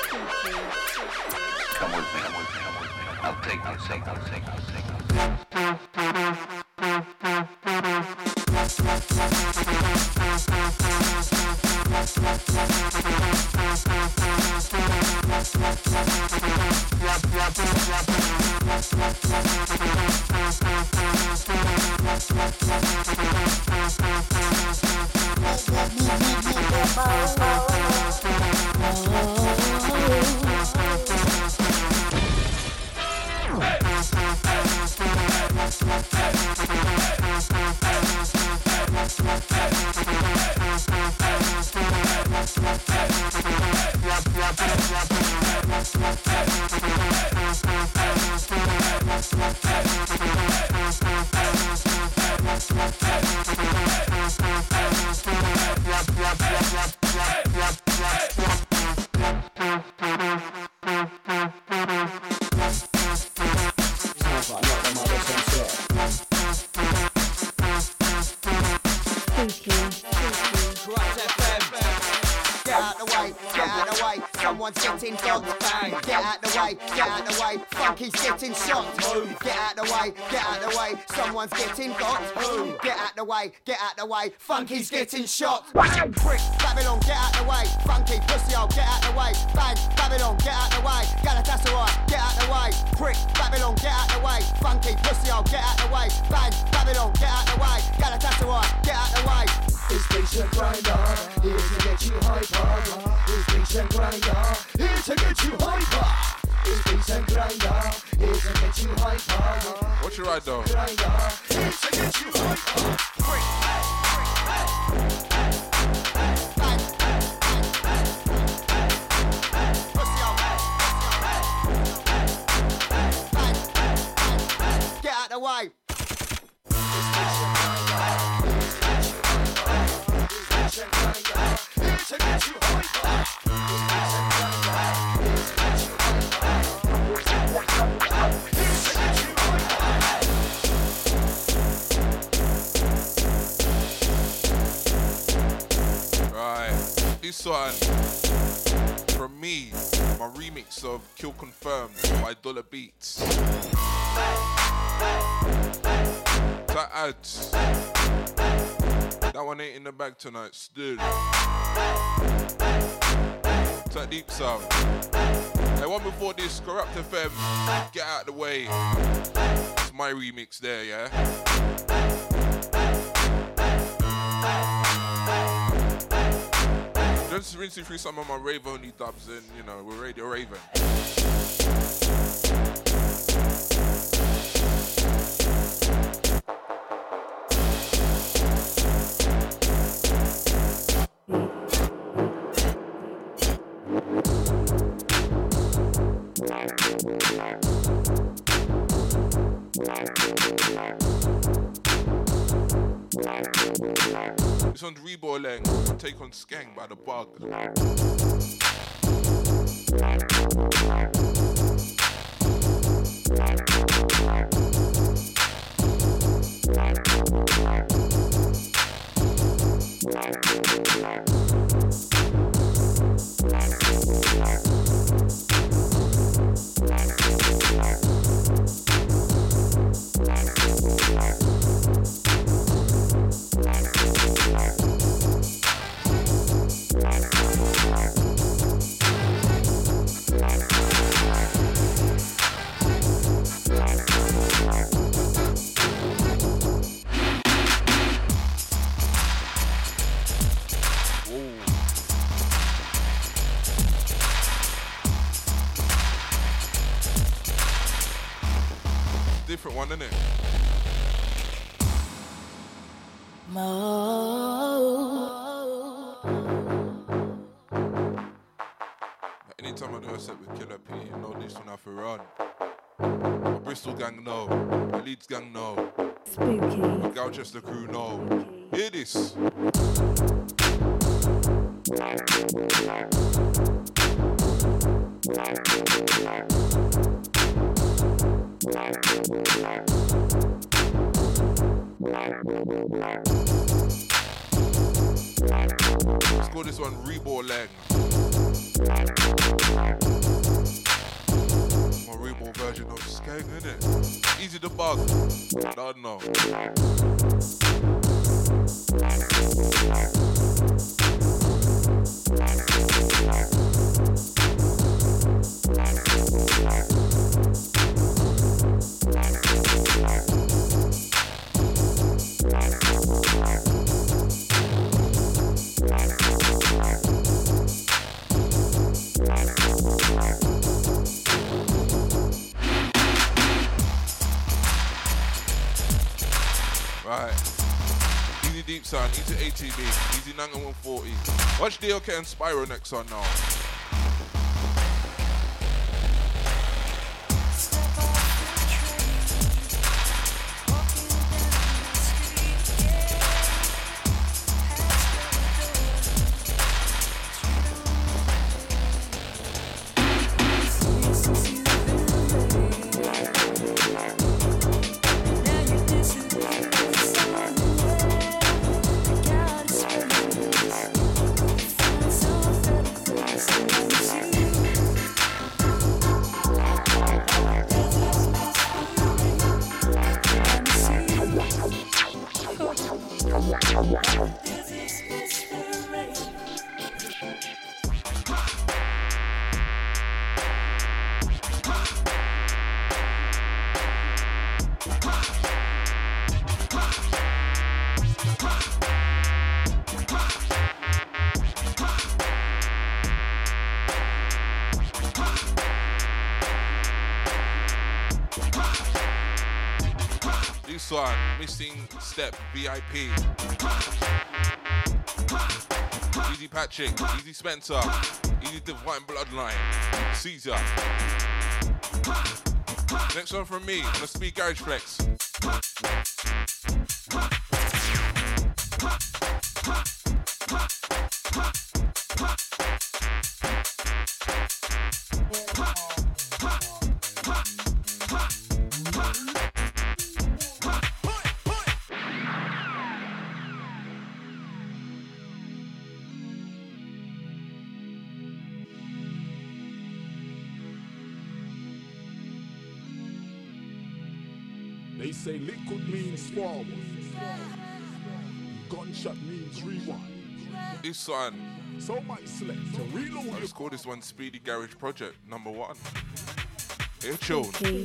Spooky, spooky, spooky. Come with me, come with me, come with me. I'll take you, take you, take you, take you. Get out the way, Funky's getting shot. Prick, Babylon, get out the way. Funky, pussy, I'll get out the way. Bang, Babylon, get out the way. Galatasaray, get out the way. Prick, Babylon, get out the way. Funky, pussy, I'll get out the way. Bang, Babylon, get out the way. Galatasaray, get out the way. This patient grinder, here to get you hyper. This patient grinder, here to get you hyper. It's patient grinder, it's a get you hyper. What's your right though? Grinder, it's a get you hyper. Quick, hey, quick, hey, hey, hey, hey, hey, hey, hey, hey. Pussy on, hey, hey, hey, hey, hey, hey. Get out the way. It's patient grinder, it's a get you hyper. It's patient grinder, it's a get you hyper. It's patient grinder. Right, this one from me, my remix of Kill Confirmed by Dollar Beats. That adds. That one ain't in the bag tonight, still. That deep sound. Hey, one before this, Corrupt F M, Get Out the Way. It's my remix there, yeah? Just rinsing through some of my rave only dubs and, you know, we're Radio Raven. This one's Reboiling, Take on Skang by The Bug. We'll be right back. different one, isn't it? Like, anytime I do a set with Killer P, you know this one I have to run. My Bristol gang know, my Leeds gang know, Spooky, my Gloucester crew know. Hear this. Let's call this one Reboiling. My Reboiling version of Skang, innit? Easy to bug. No, Deep sound, easy A T B, easy Nanga one forty. Watch D L K and Spyro next on now. Step V I P. Easy Patrick, Easy Spencer, Easy Divine Bloodline, Caesar. Next one from me, let's be Garage Flex. Say liquid means forward, gunshot means rewind. This one, so much select to reload. Let's call this one Speedy Garage Project number one. Here, chill. Okay.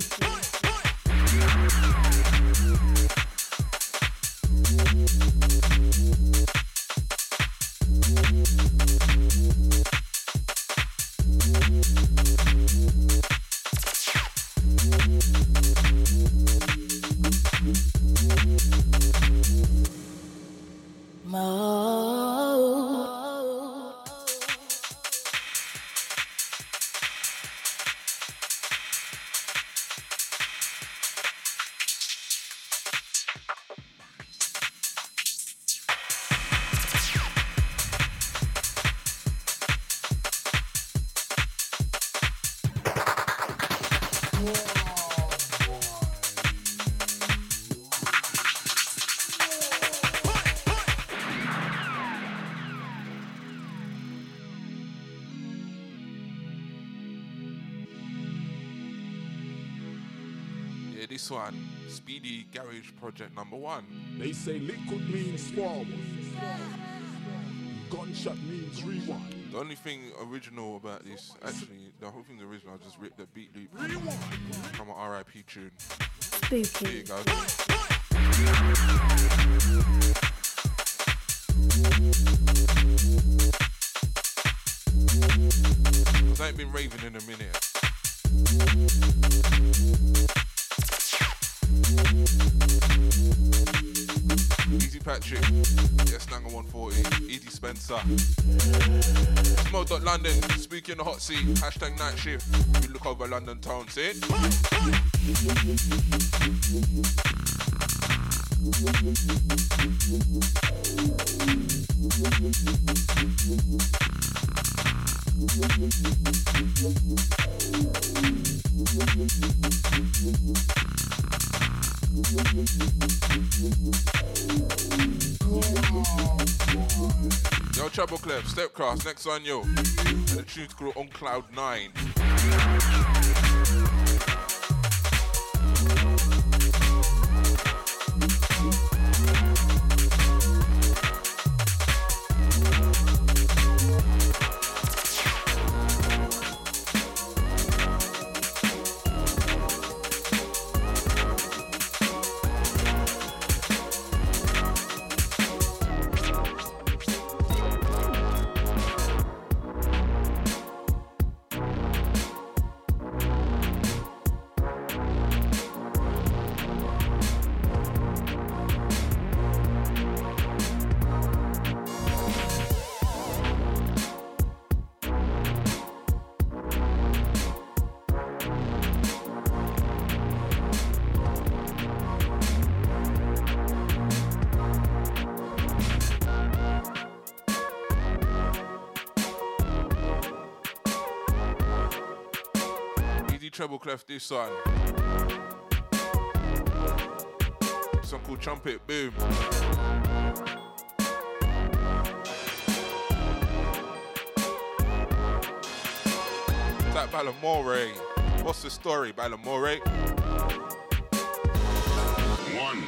This one, Speedy Garage Project number one. They say liquid means forward, gunshot means rewind. The only thing original about this, actually, the whole thing's original, I just ripped the beat loop from an R I P tune. Spooky. There you go. I ain't been raving in a minute. Patrick, yes, Nanga one forty, Edie Spencer. It's Mode London, Spooky in the hot seat, hashtag night shift. You look over London town, see it? Yo, Trouble Clef, Step Class, next on yo. And the tune's called On Cloud Nine. Treble clef, this one. Song called Trumpet Boom. That Balamore. What's the story, Balamore? One.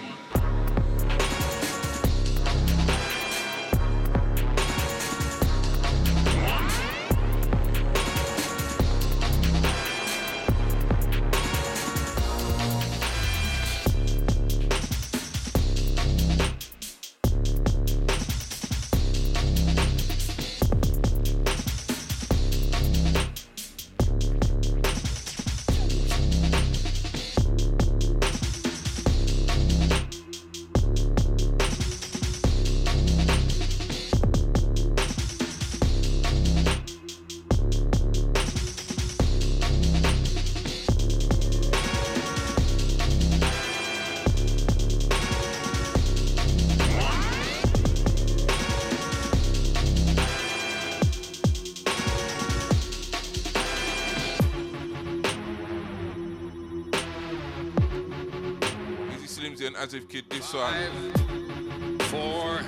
As if kid this one. Five, four,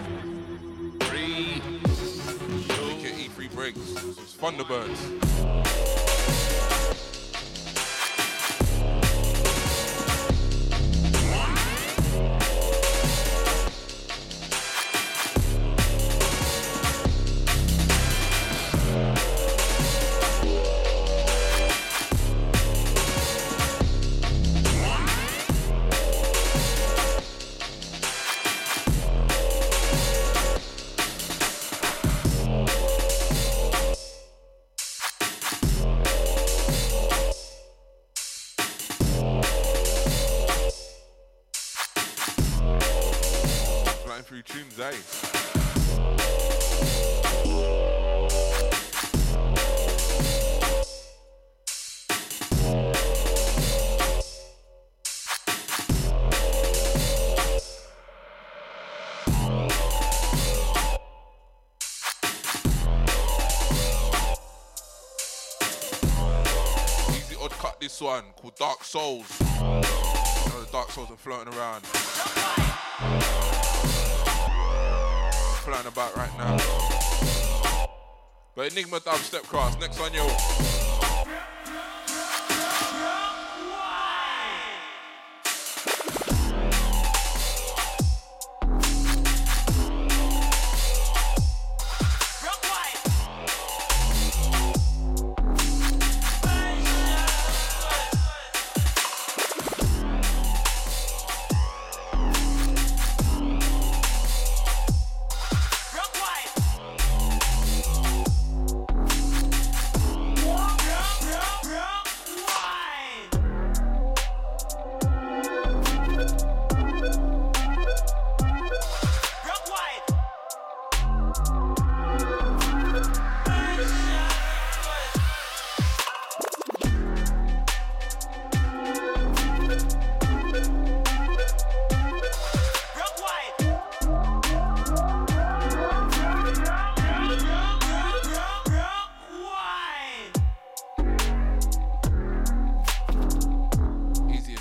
three You can eat free breaks. It's Thunderbirds. One called Dark Souls. You know, the Dark Souls are floating around. Flying about right now. But Enigma Dub Step Cross, next on yo. What?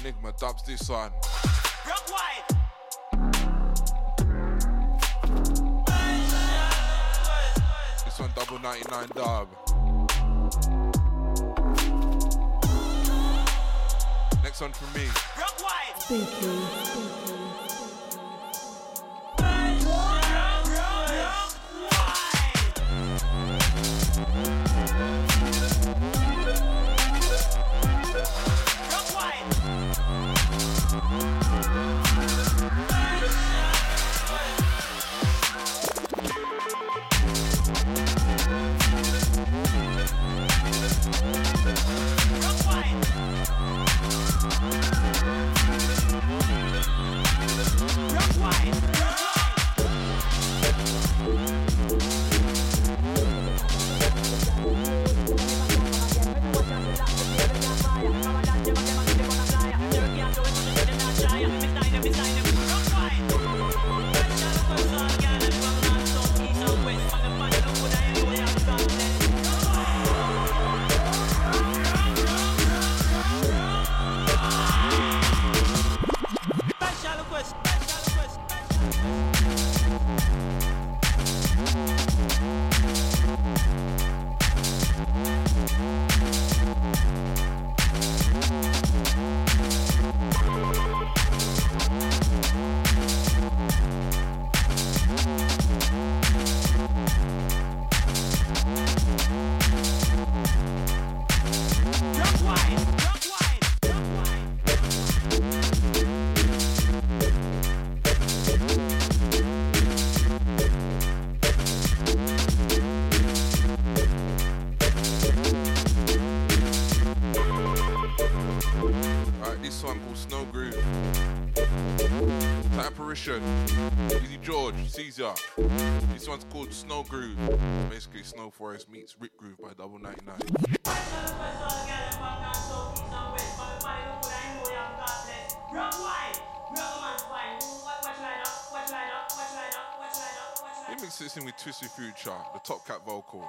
Enigma dubs this one. Rock wide. This one, Double ninety-nine dub. Next one from me. Rock wide. Spooky. This one's called Snow Groove. Basically, Snow Forest meets Rick Groove by Double ninety-nine. He mixes this in with Twisted Future, the Top Cat vocal.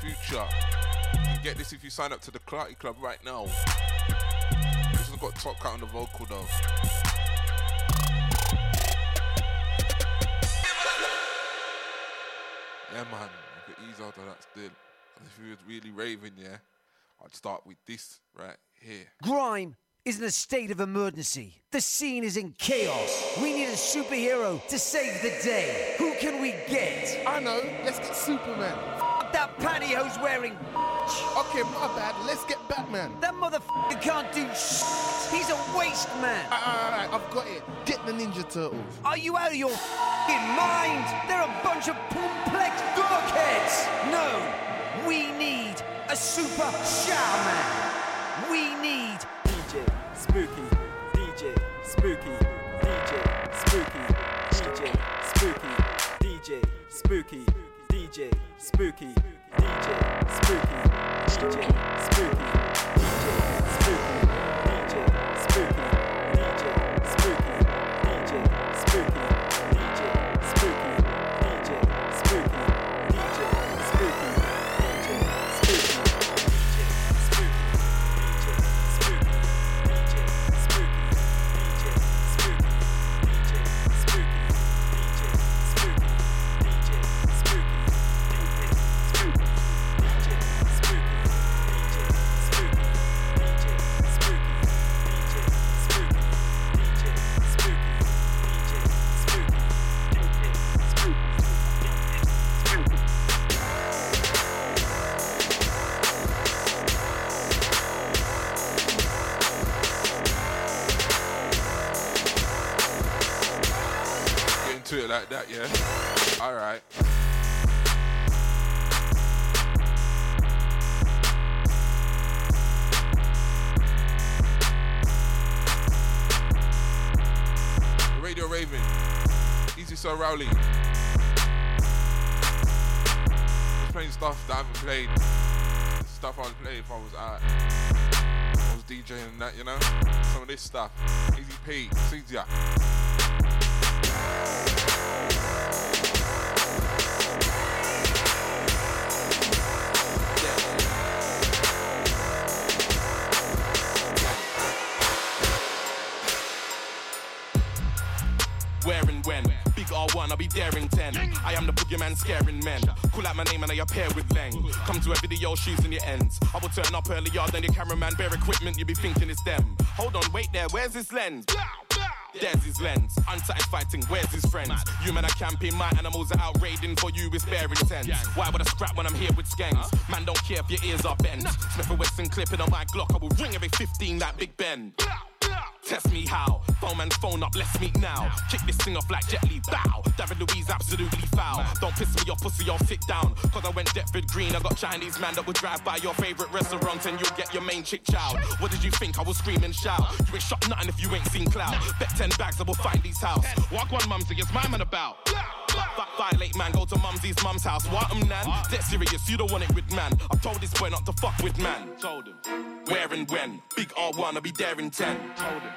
Future. You can get this if you sign up to the Karate Club right now. This has got Top Cut on the vocal though. Yeah man, you could ease out of that still. Because if you was really raving, yeah, I'd start with this right here. Grime is in a state of emergency. The scene is in chaos. We need a superhero to save the day. Who can we get? I know, let's get Superman. That pantyhose wearing. Okay, my bad. Let's get Batman. That motherfucker can't do shit. He's a waste man. Alright, alright, I've got it. Get the Ninja Turtles. Are you out of your fucking mind? They're a bunch of complex dorkheads. No, we super shaman. We need D J Spooky, D J Spooky, D J Spooky, D J Spooky, D J Spooky, D J Spooky, D J Spooky, D J Spooky, D J Spooky, D J Spooky, D J Spooky, D J Spooky, D J Spooky, D J Spooky, D J Spooky, D J Spooky, D J Spooky, D J Spooky, D J Spooky, D J Spooky, D J Spooky, D J Spooky, D J Spooky. To it like that, yeah? All right. Radio Raven, Easy Sir Rowley. I was playing stuff that I haven't played. Stuff I would play if I was out. I was DJing and that, you know? Some of this stuff. Easy P, it's easier. Where and when? Big R one, I'll be there in ten. I am the Bogeyman scaring men. Call out my name and I appear with length. Come to a video, shoes in your ends. I will turn up earlier than your cameraman. Bare equipment, you'll be thinking it's them. Hold on, wait there, where's this lens? There's his lens, unsatisfied fighting, where's his friends? Mad. You men are camping, my animals are out raiding for you with bare intent. Why would I scrap when I'm here with skanks? Huh? Man, don't care if your ears are bent. Nah. Smith and Wesson clipping on my Glock, I will ring every fifteen like Big Ben. Blah. Test me how, phone man's phone up, let's meet now. Kick this thing off like Jet Li, bow. David Luiz absolutely foul. Don't piss me off, pussy, I'll sit down. Cause I went Deptford Green, I got Chinese man that will drive by your favourite restaurant and you'll get your main chick chow. What did you think, I will scream and shout. You ain't shot nothing if you ain't seen clout. Bet ten bags I will find these house. Walk one mum, say it's my man about. Violate man, go to mumsy's mum's house. What um nan? Dead serious, you don't want it with man. I told this boy not to fuck with man. Told him. Where and when? Big R one, I'll be there in ten. Told him.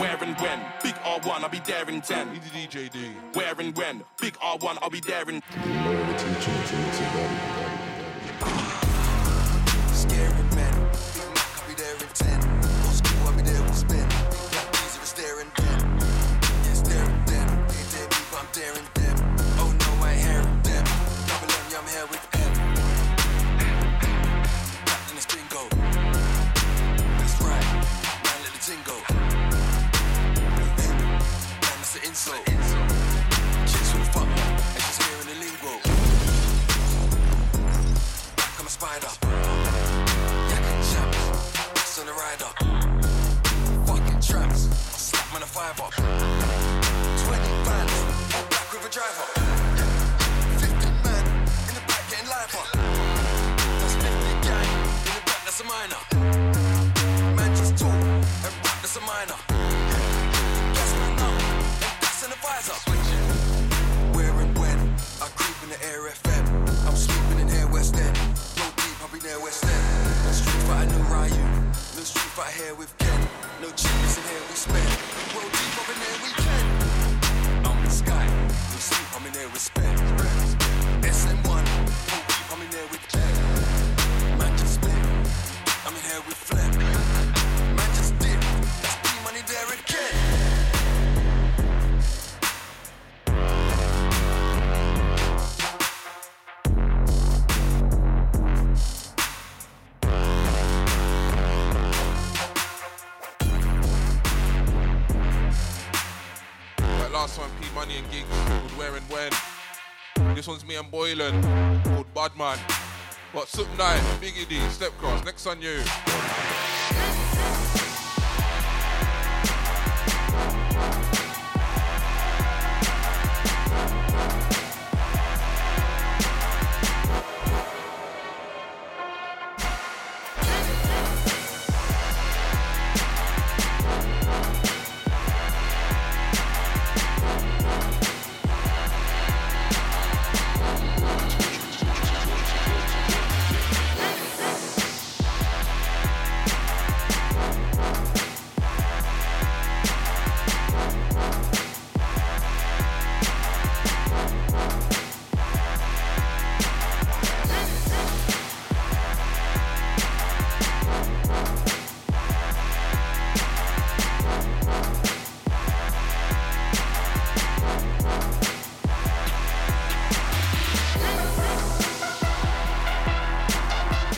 Where and when? Big R one, I'll be there in ten. D J D. Where and when? Big R one, I'll be there in. Scary men. Big Mac, I'll be there in ten. Old school, I'll be there with spin. Black music is there and then. Yes, there and then. A J B, but I'm there and then. So, chicks will fuck me, and she's hearing the lingo. Back, I'm a spider. Yak and chaps, ass on the rider. Fucking traps, I slap man a fiver. Twenty man, all black with a driver. Fifty man, in the back getting lifer. That's fifty gang, in the back that's a minor. Man just talk, and rap that's a minor. Where and when I creep in the air F M. I'm sleeping in here West End. Go deep, I'll be near West End. No street fight, no Ryu. No street fight here with Ken. No cheapness in here we spend. Go deep, I'll be near weekend. I'm in Sky. No sleep, I'm in there with spend. S M one. Go deep, I'm in there with Ken. Man just split. I'm in here with Flem. Man just dip. That's B money there again. Last one, P Money and Gigs, called Where and When. This one's me and Boiling, called Badman. But Sup Nine, Big E D, Step Cross, next on you.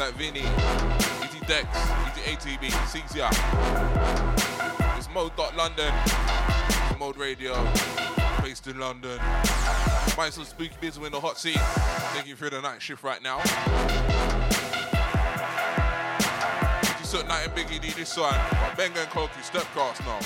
like Vinny, E T Dex, E T A T B, Cezia. It's Mode dot London, Mode Radio, based in London. Find some Spooky Bizzle in the hot seat. Thank you for the night shift right now. You saw Night and Biggie D this one, but Benga and Coki, Stepcast now.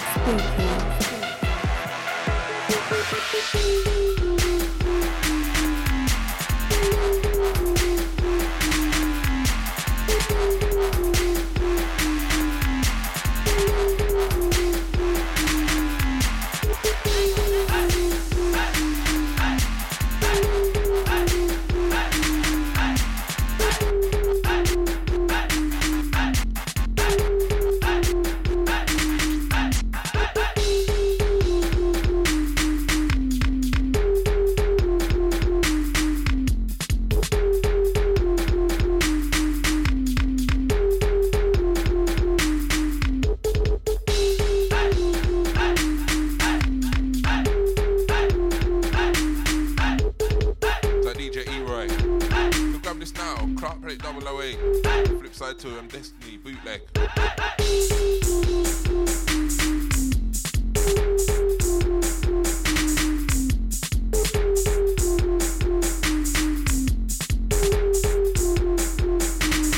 To him, Destiny bootleg.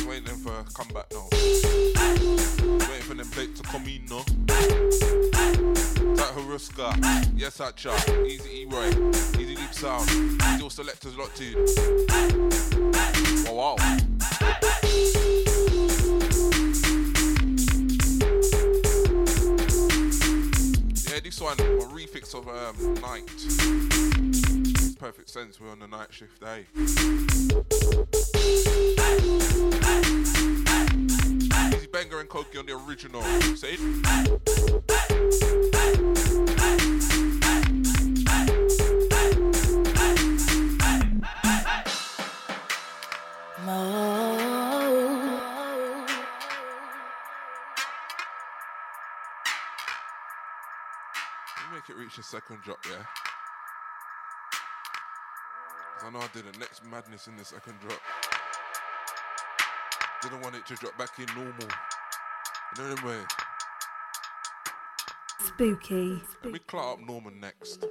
Waiting for a comeback now. Waiting for them plates to come in now. That Haruska, yes, Hatcha, Easy E Roy, Easy Deep Sound, Easy All Selectors locked in. Oh, wow. Yeah, this one, a refix of um, Night. It's perfect sense, we're on the night shift, eh? Easy Benga and Coki on the original, see? Make it reach the second drop, yeah? Because I know I did the next madness in the second drop. Didn't want it to drop back in normal. You know them way? Spooky. Let me clear up Norman next.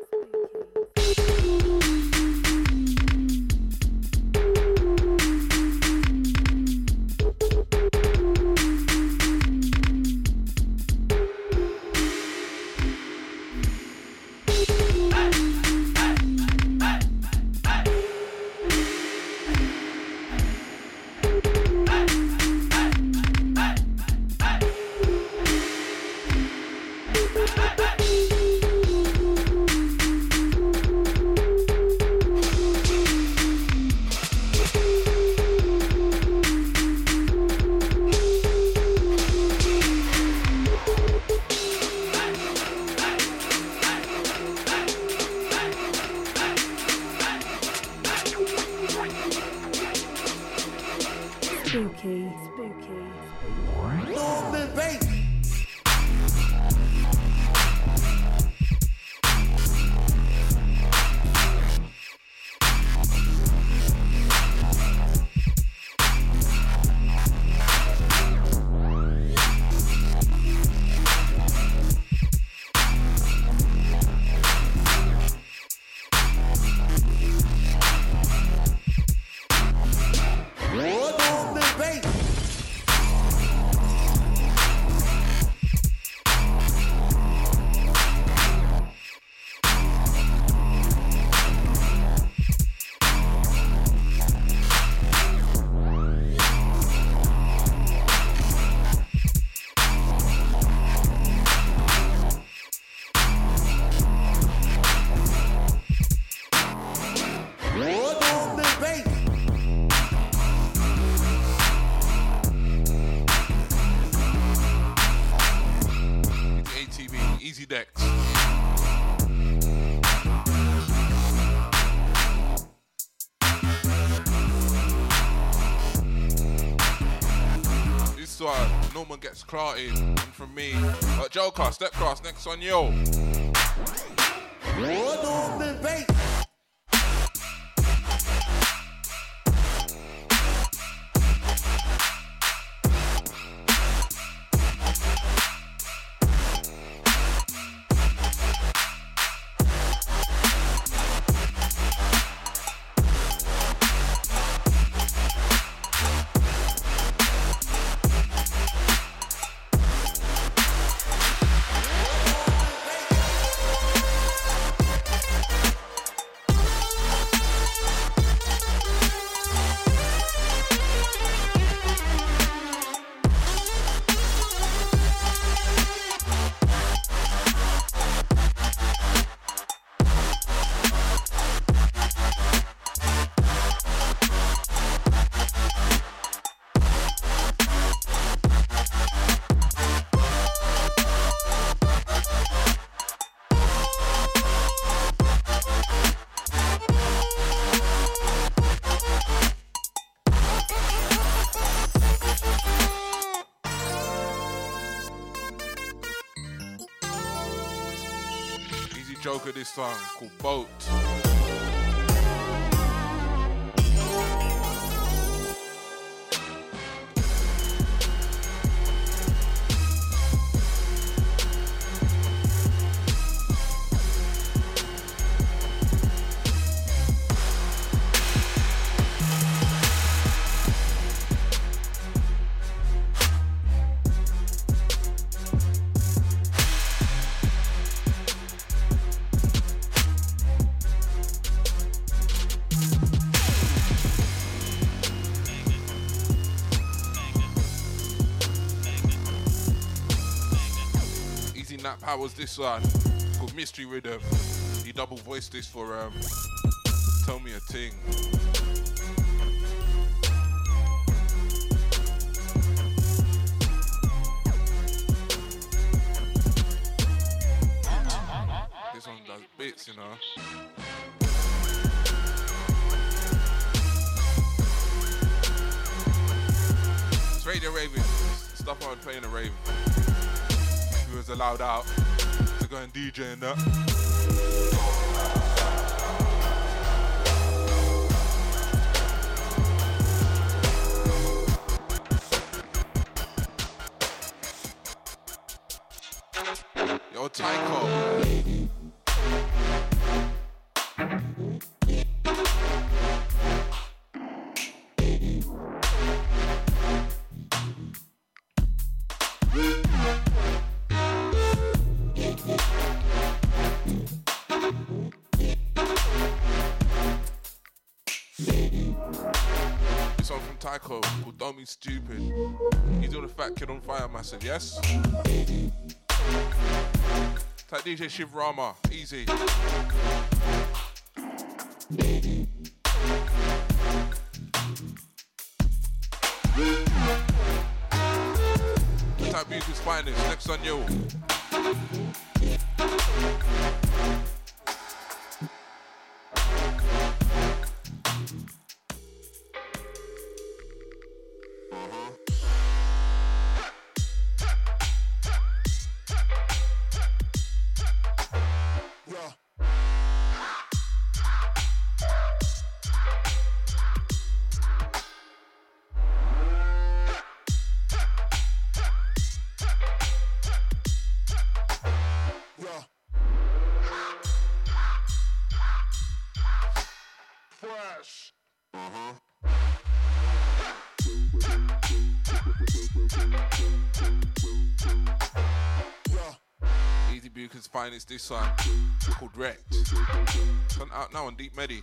Norman gets clarted, and from me, uh, Joker, Stepcast, next on yo. Joker this time called Boat. Powers this side called Mystery Rhythm. He double voiced this for um, Tell Me a Ting. This one does bits, you know. It's Radio Raving. Stuff I would play in a rave. Was allowed out to go and D J in that. Yo, Tycho. Called Don't Be Stupid. He's all the fat kid on fire massive, yes? Type D J Shiv Rama, easy. Type Music's Finest, next on you. It's this song called Wrecked. It's out now on Deep Medi.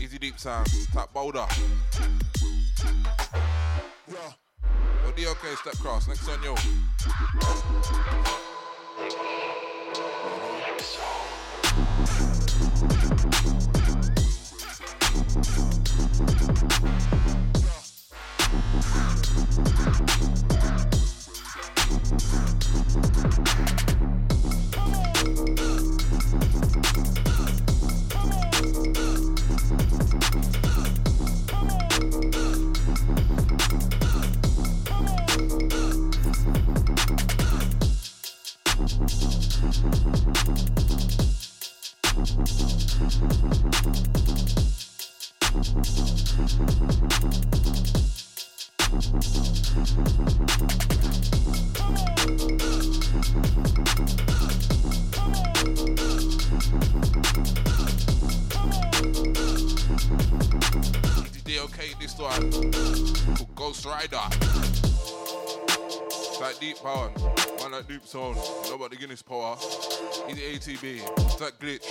Easy Deep Sound, tap Boulder. Yo, D O K, step cross, next on yo. Power, man like Dupe Zone, know about the Guinness Power, he's the A T B, it's that glitch,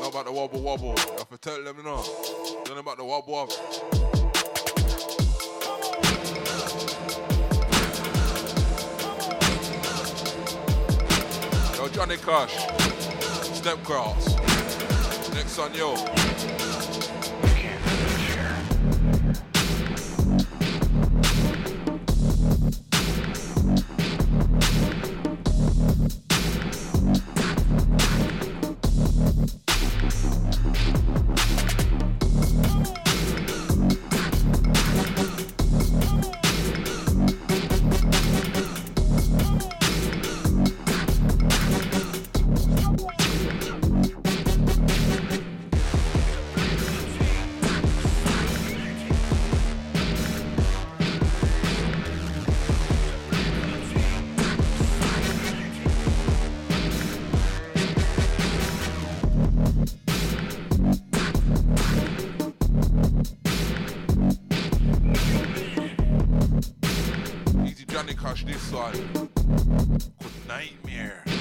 know about the wobble wobble, I have to tell them you know, you know about the wobble wobble. Yo Johnny Cash, step cross, next on yo. funny cause this one could nightmare. This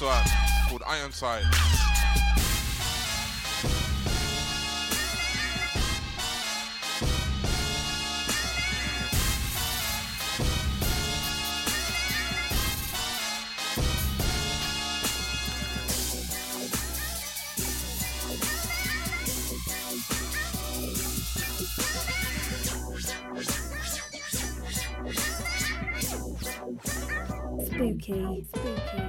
one called Ironside. Spooky, spooky.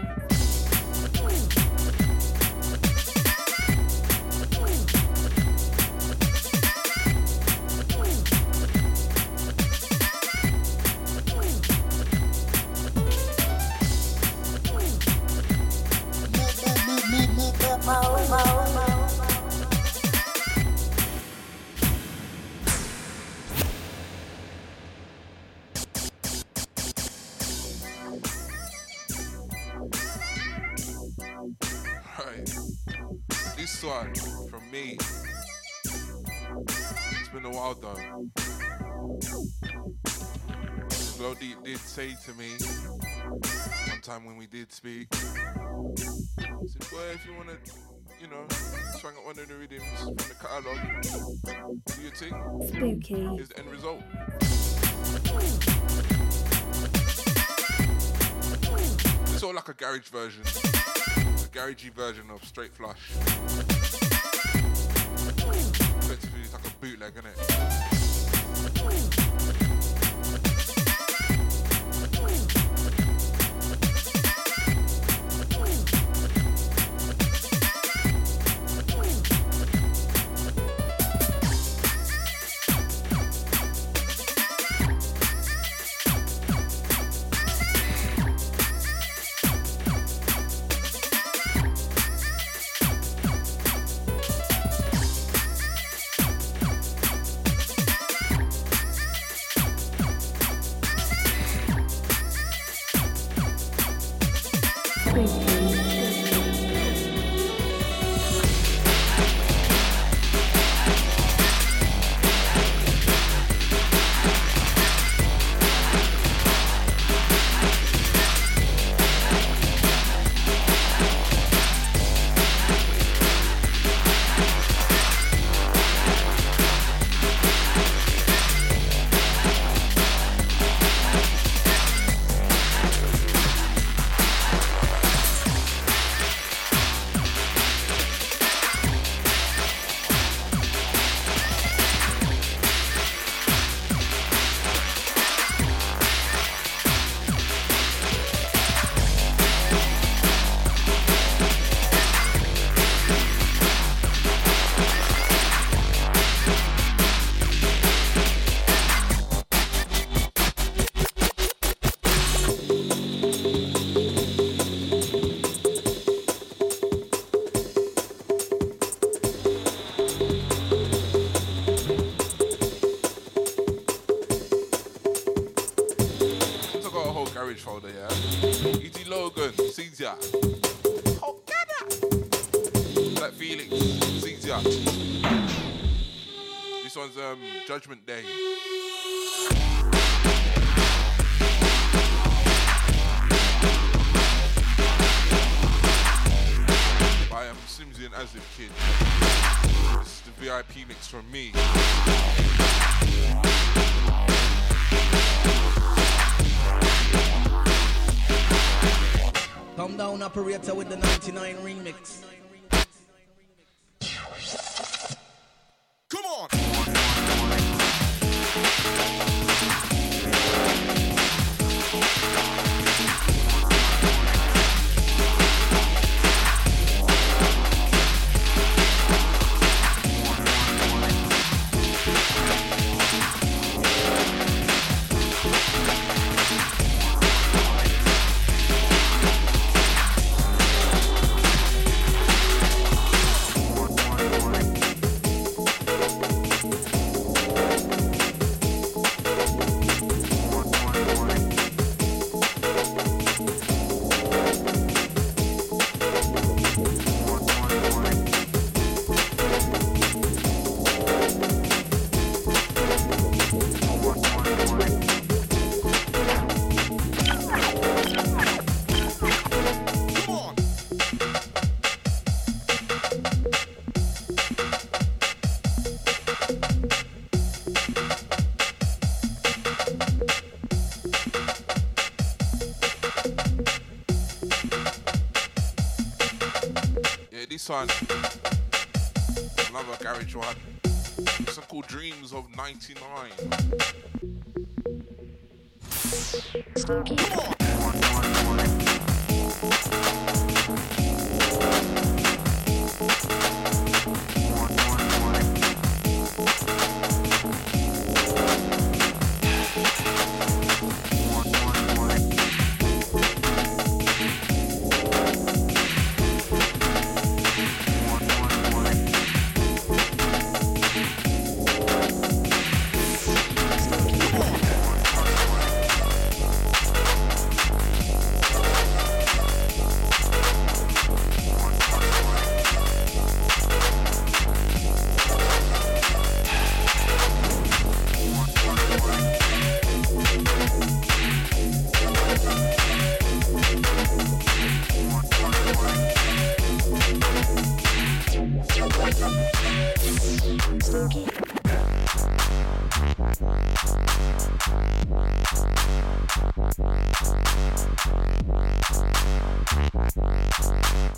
Say to me one time when we did speak, I said, boy, if you want to, you know, swing up one of the rhythms from the catalogue, do your thing. Spooky is the end result. It's all like a garage version, a garagey version of Straight Flush. Effectively, it's like a bootleg, innit? This one's um, Judgment Day. I am Simsian as a kid. This is the V I P mix from me. Come down, operator, with the ninety-nine remix. Come on! Son. Another garage one. It's called Dreams of ninety-nine. Spooky. Come on.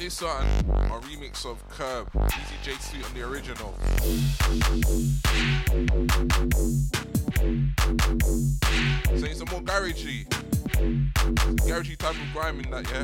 Sutton, a remix of Curb, Easy J Street on the original. So it's a more garagey, garagey type of grime in that, yeah.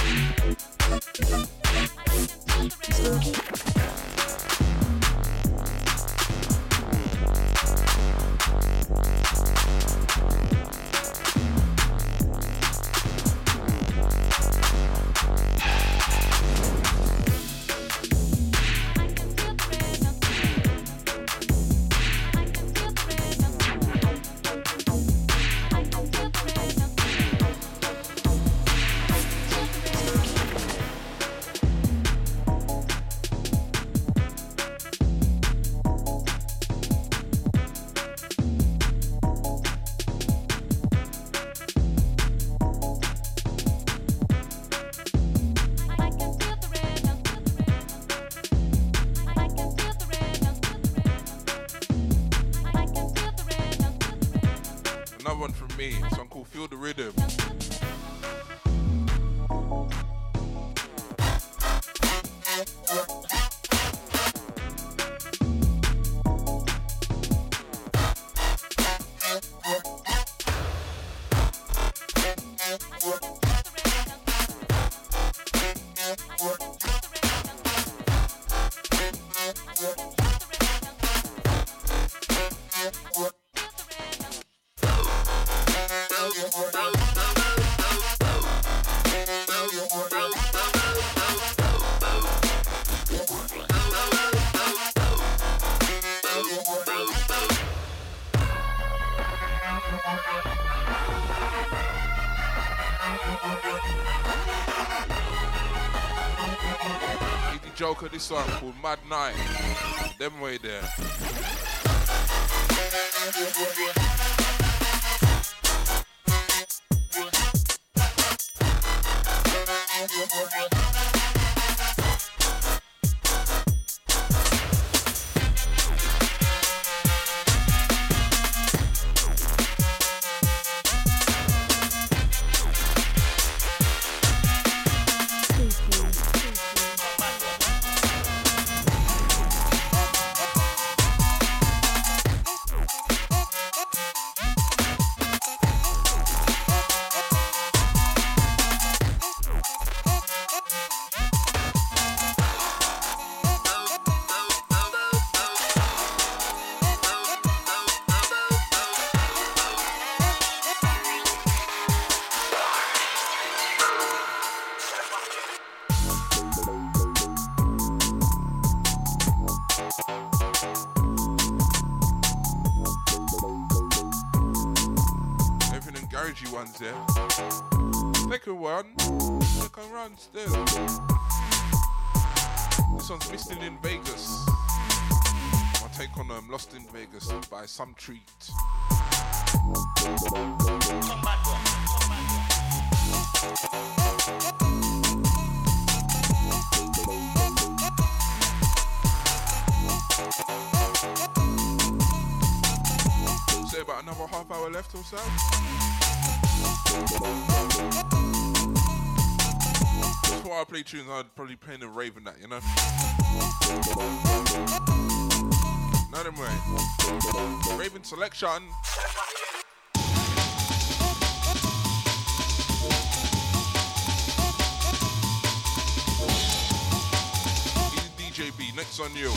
look at this song called Mad Night. Them way there. Yeah. Second one, second round still. This one's Missing in Vegas. My take on um, Lost in Vegas by Some Treat. Come back, come back. Say about another half hour left or so. Before I play tunes, I'd probably play in a rave and that, you know? Not in way. Raven selection. D J B, next on you.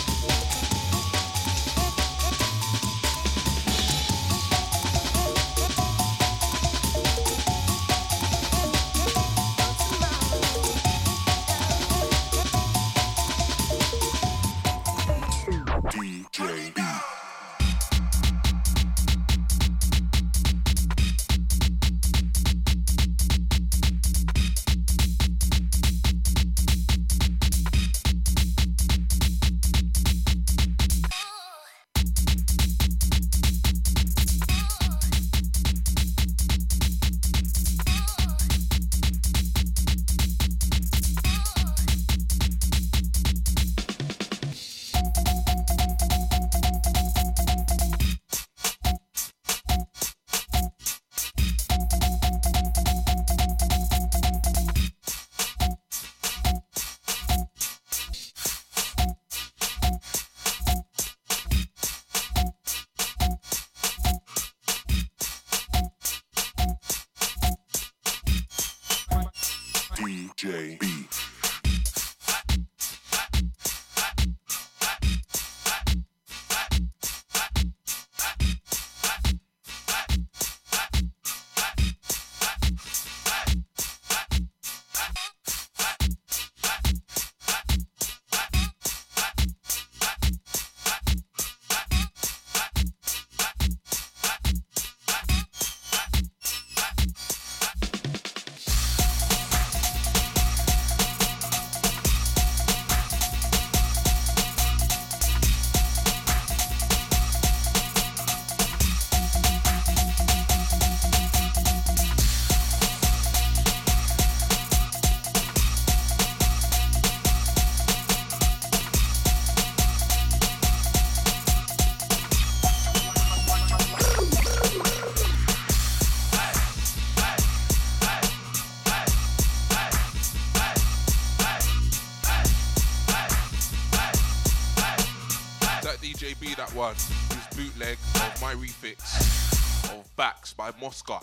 That one is bootleg of my refix of Backs by Mosca.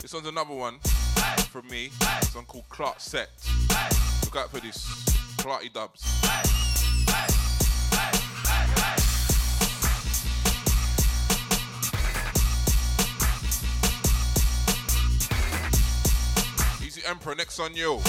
This one's another one from me. It's one called Clark Set. Look out for this. Clarty dubs. Easy Emperor, next on you.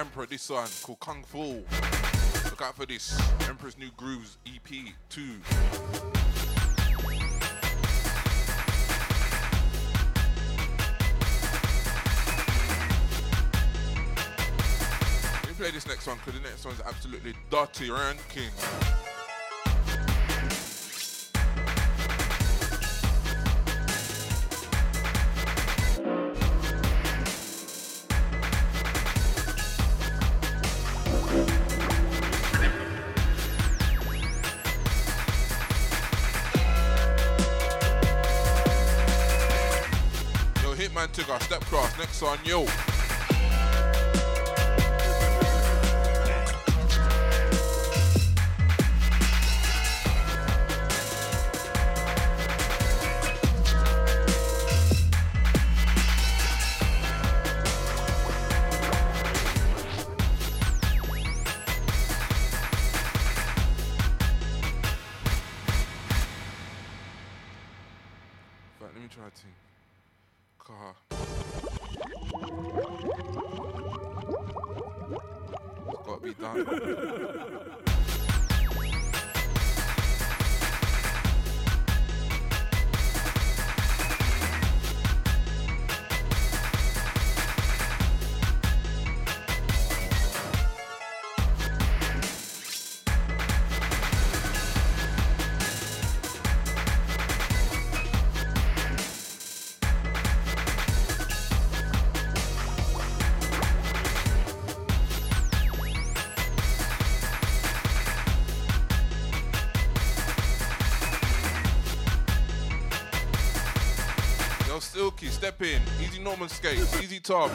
Emperor this song called Kung Fu. Look out for this. Emperor's New Grooves E P two. Let me play this next one because the next one's absolutely dirty ranking. Tigger, step cross, next on you. Right, let me try to. Car. It's got to be done. Silky, step in. Easy Norman skates. Easy Tom.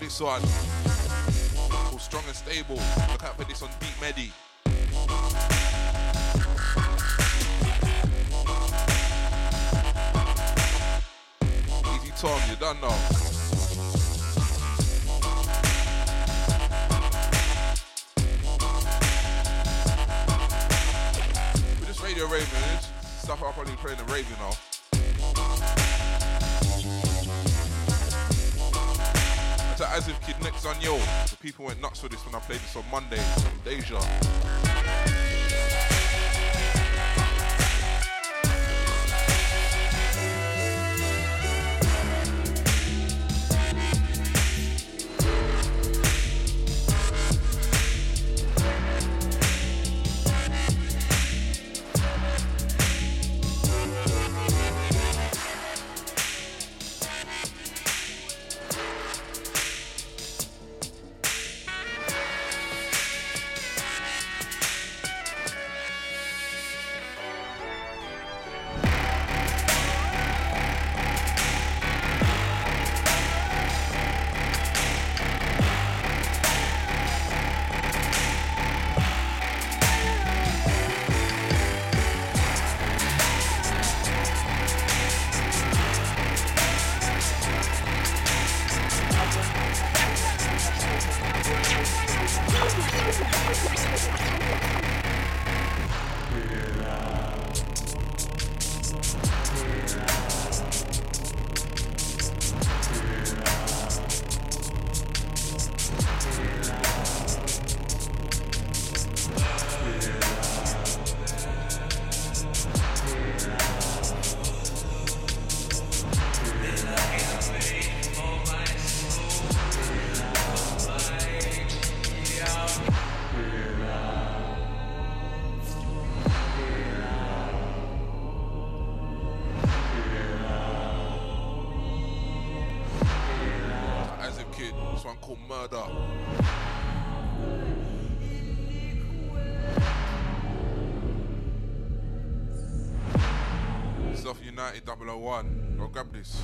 This one called Strong and Stable. Look out for this on Deep Medi. Easy Tom, you're done now. With this radio raving, stuff I'll probably play in the raving now. As if Kid Next on yo, the people went nuts for this when I played this on Monday. Deja. lyrical murder. This is off United double oh one. Go grab this.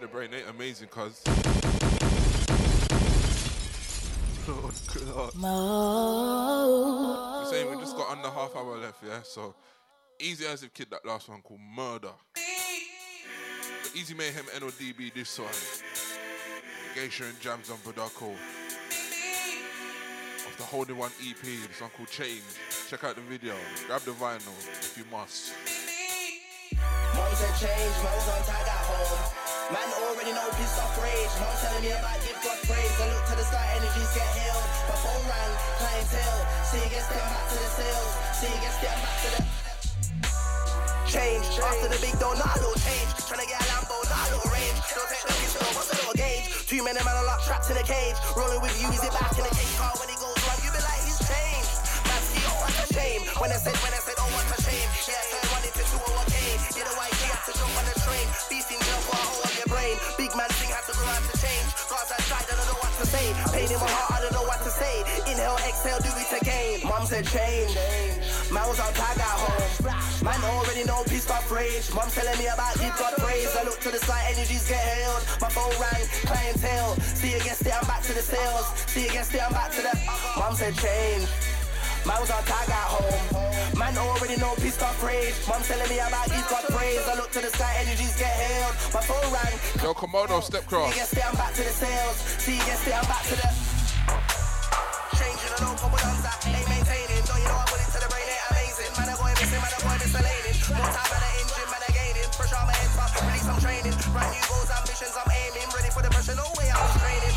The brain ain't amazing, cuz. Lord God. We're saying we just got under half hour left, yeah? So, easy as if kid that last one called Murder. But Easy Mayhem N O D B this one. Geisha and Jams on Badako. Of the Holding One E P, this one called Change. Check out the video. Grab the vinyl if you must. Mom's a change, mom's on tag at home. Man already know pissed off rage. Mom telling me about deep God praise. I look to the sky, energies get healed. My phone rang, clientele. See you gets down back to the sales. See you gets down back to the change. change. After the big door, not a little change. Tryna get a Lambo, not a little range. Don't take no piece, what's a little gauge? Too many men are locked, trapped in a cage. Rolling with you, he's it back in the cage car. When he goes wrong, you be like he's changed. Man, see, oh, what a shame. When I said, when I said, oh, what a shame. Yeah, I said, one into two, oh, what game. You know why you have to jump on the train. Beasting jump on all on your brain. Big man thing has to go out to change. Cause I tried, I don't know what to say. Pain in my heart, I don't know what to say. Inhale, exhale, do it again. Mom said change. Man was on tag at home. Man already know peace but rage. Mom telling me about deep God praise. I look to the side, energies get held. My phone rang, clientele. See you against it, I'm back to the sales. See you against it, I'm back to the Mom said change. Man was on tag at home. Man already know pissed off rage. Mom telling me about deep God praise. I look to the sky, energies get held. My phone rang. Yo, Komodo, step cross. See, yes, I'm back to the sales. See, yes, I'm back to the changing the local ones that ain't maintaining. Don't you know I put it to the brain? Ain't amazing. Man, I boy missing, man, I boy miscellaning. More time at the engine, man, I gaining. Fresh out my head, but release some training. Brand new goals, ambitions, I'm aiming. Ready for the pressure, no way I was training.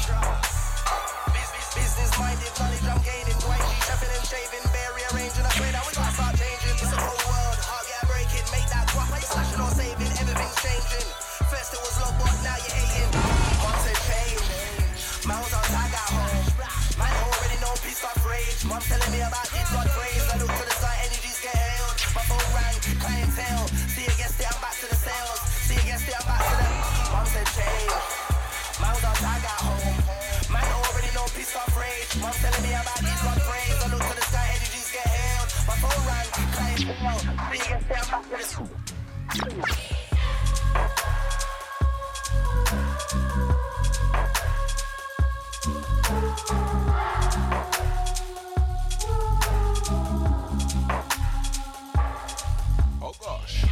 Business, business minded, knowledge I'm gaining. Chefing and shaving, bare rearranging. I swear that we gotta start changing. It's a whole world, hard get breaking. Make that guap, like slashing or saving. Everything's changing. First it was love, but now you're hating. Mom said change. Man was on tag at home. Man already know peace but rage. Mom telling me about it, God praise. I look to the side, energies get held. My phone rang, clientele. See you against it, I'm back to the sales. See you against it, I'm back to the Mom said change. Man was on tag at home. Man already know peace but rage. Mom telling me about it, God praise. Oh gosh.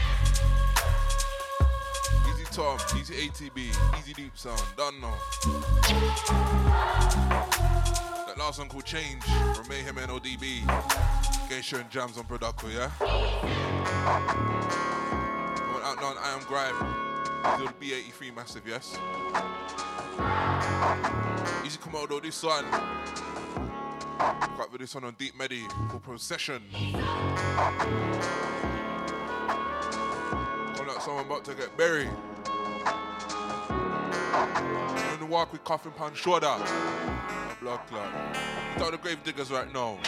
Easy Tom, easy A T B, easy deep sound, done now. That last one called Change from Mayhem N O D B. Geisha and Jams on Produco, yeah? Going out now on I Am Grime. Still the B eighty-three massive, yes? Easy Komodo, this one. Got with this one on Deep Medi for Procession. Going out someone about to get buried. On the walk with Coffin Pan Shoulder. Blood clot. Without the grave diggers right now.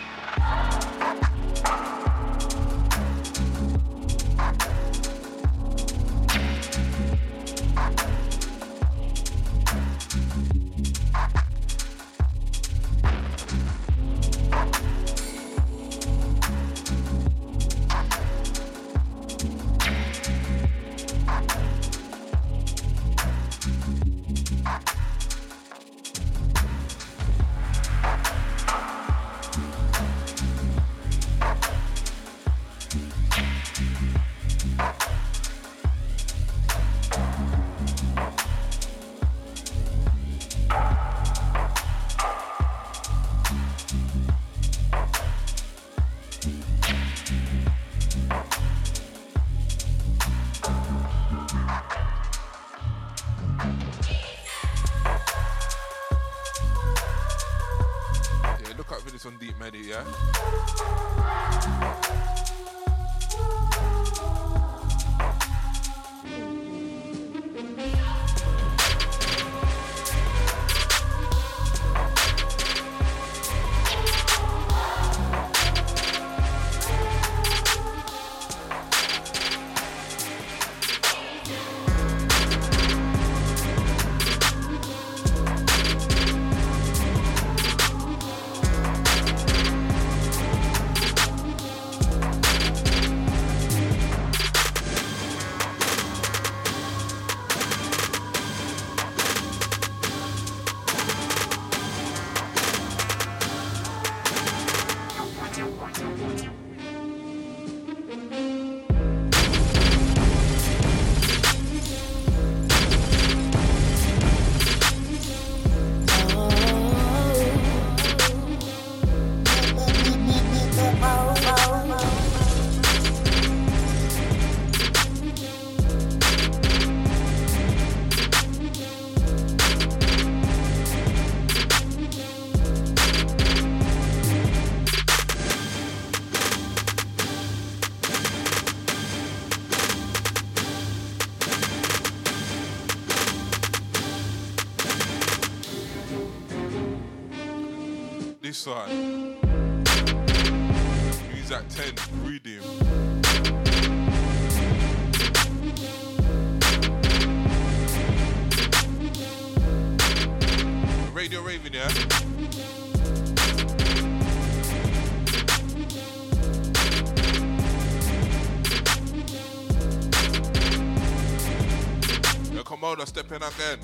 tracks on Deep Medi, yeah? Stepping again.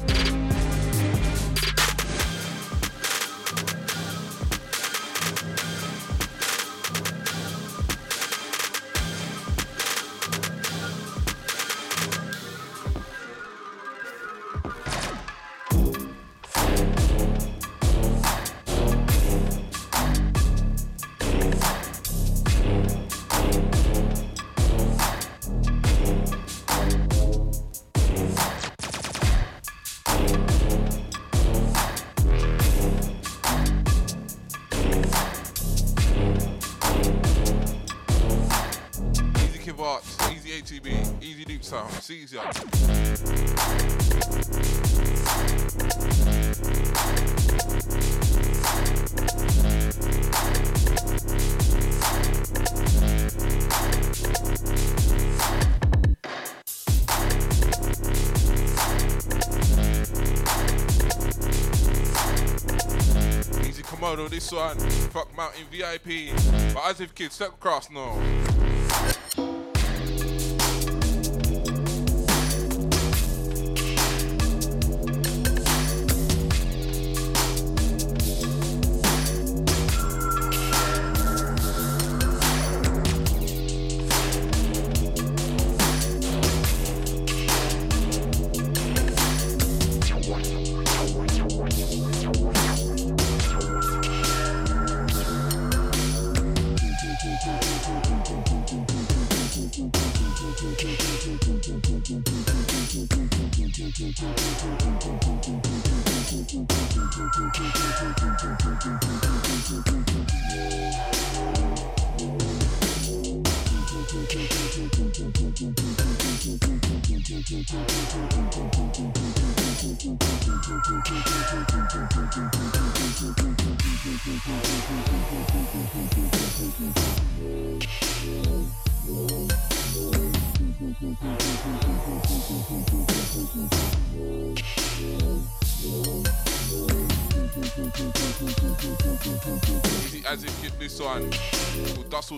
A T B, easy deep sound, seize ya. Easy Komodo, this one. Fuck Mountain V I P. But as if kids step across now.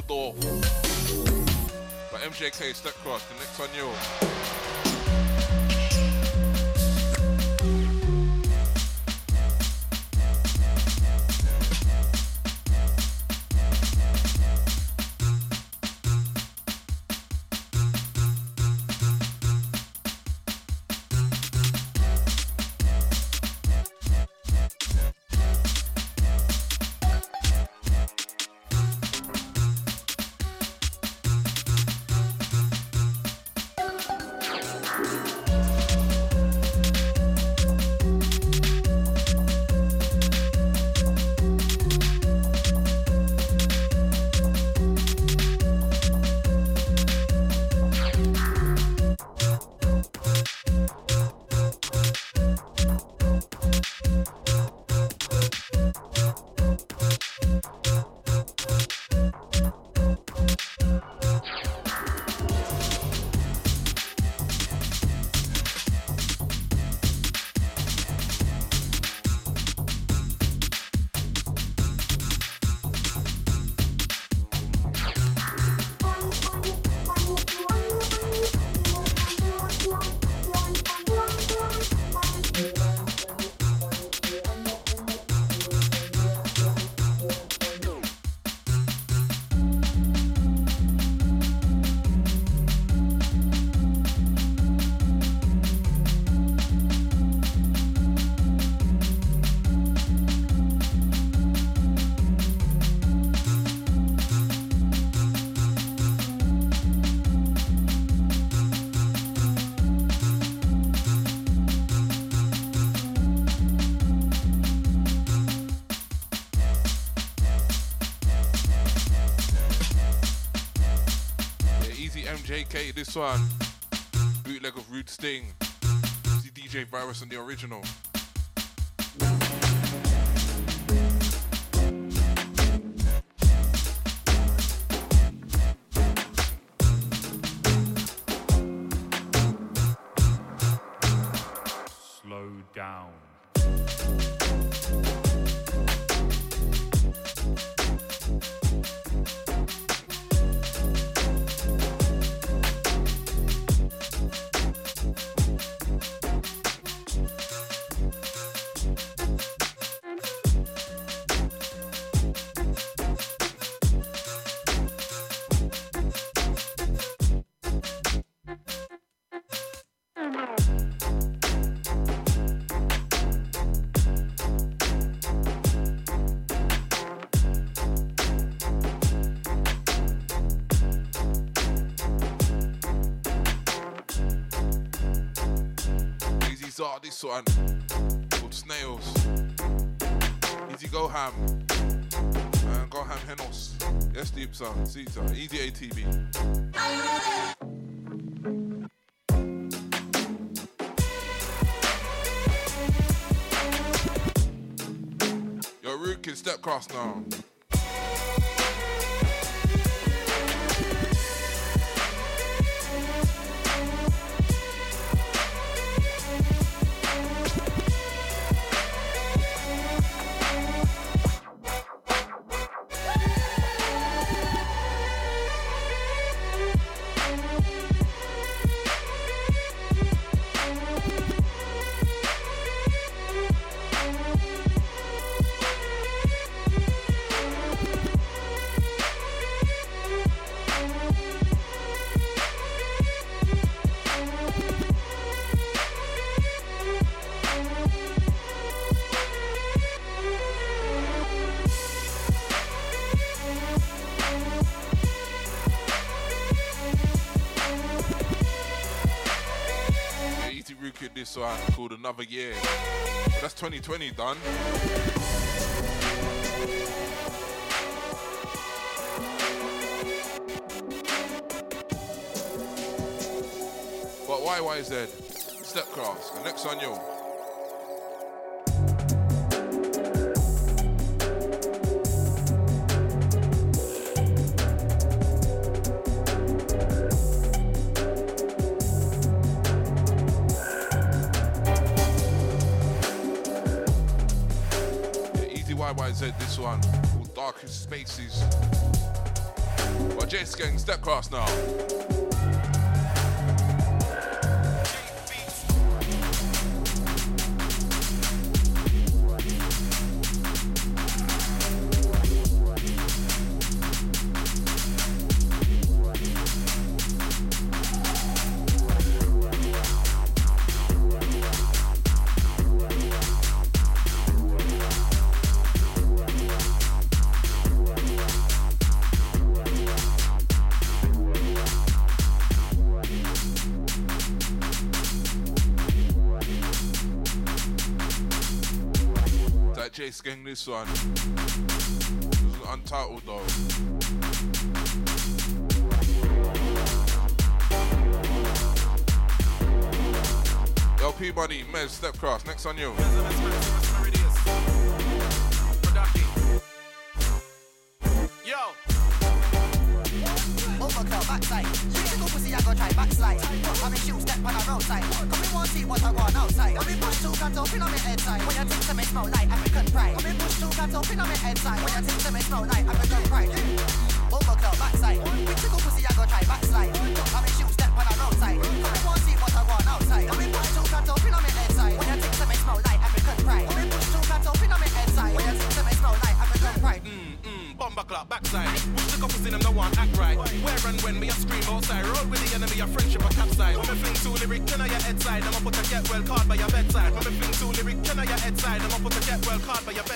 Door. But M J K step cross, the next one you. M J K, this one. Bootleg of Rude Sting. See D J Virus on the original. Slow down. This one called Snails. Easy Go Ham. Uh, Go Ham Henos. Yes, Deep Sun. Caesar. Easy A T B. Your Rook can step cross now. So I called Another Year. But that's twenty twenty done. But Y Y Z, Step Class, the next on you. Y Y Z, this one called Darkest Spaces. But Jace Gang, Step Class now. Gang, this one. This is untitled though. L P Buddy, Mez, Step Cross, next on you. By your bedside, when me fling two lyric, can I your headside? I'm up with a get well card by your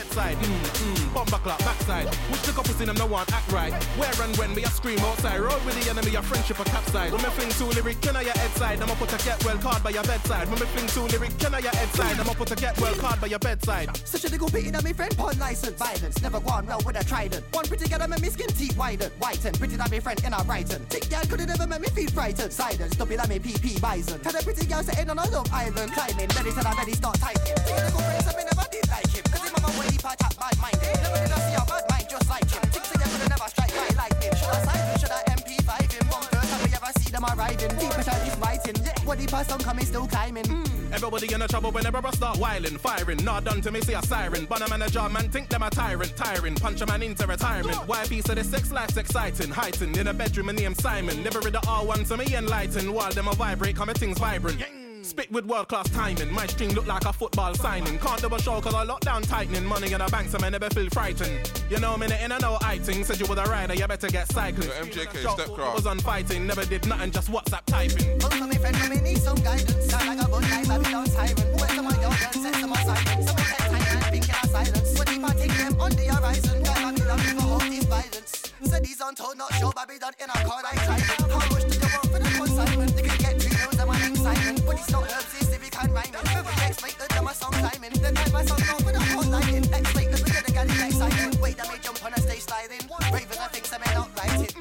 bedside. Such a little pity that me friend pun license. Violence never gone well with a trident. One pretty girl that make me skin teeth widened. White and pretty that me friend in a Brighton. Thick girl could never make me feel frightened. Silence, don't be like me P P Bison. Tell the pretty girl sitting on a love island. Climbing, ready till I ready start typing. Taking the good friends that me never did like him. Cause his mama will leap out at bad-minded. Never did I see a bad mind just like him. Ticks again could never strike my lightning. Should I sign him? Should I M P five him? One first time we ever see them arriving. Deep Medi is writing. Yeah, what deep past on coming still climbing. Mm. Everybody in a trouble whenever I start whiling, firing. Not done to me, see a siren. Bunna man a jar man, think them a tyrant, tiring. Punch a man into retirement. Why a piece of this sex life's exciting, heightened. In a bedroom, and name Simon. Never rid of R one to me enlighten. While them a vibrate, come at things vibrant. Spit with world class timing. My string look like a football signing. Can't double show cause I lock down tightening. Money in the bank so I never feel frightened. You know me in and out iting. Said you was a rider, you better get cycling. M J K, Stepcraft. Was on fighting, never did nothing, just WhatsApp typing. Most of my friends may need some guidance. Sound like a bun guy, baby down siren. Where's the my young girl, set them on silence. Some of them time and thinking of silence. But if I take them on the horizon, guy, baby down, never hold these violence. Said these untold, not show, baby down in a car I try. How much do you want for the consignment? They could get three girls and my name's Simon. But it's not herbs, it's civic and rhyming. Never expect that my song timing. The time my song down for the whole line. Expect that we get a guy in exciting. Wait, I may jump on a stage sliding. Raven, I think some men out writing.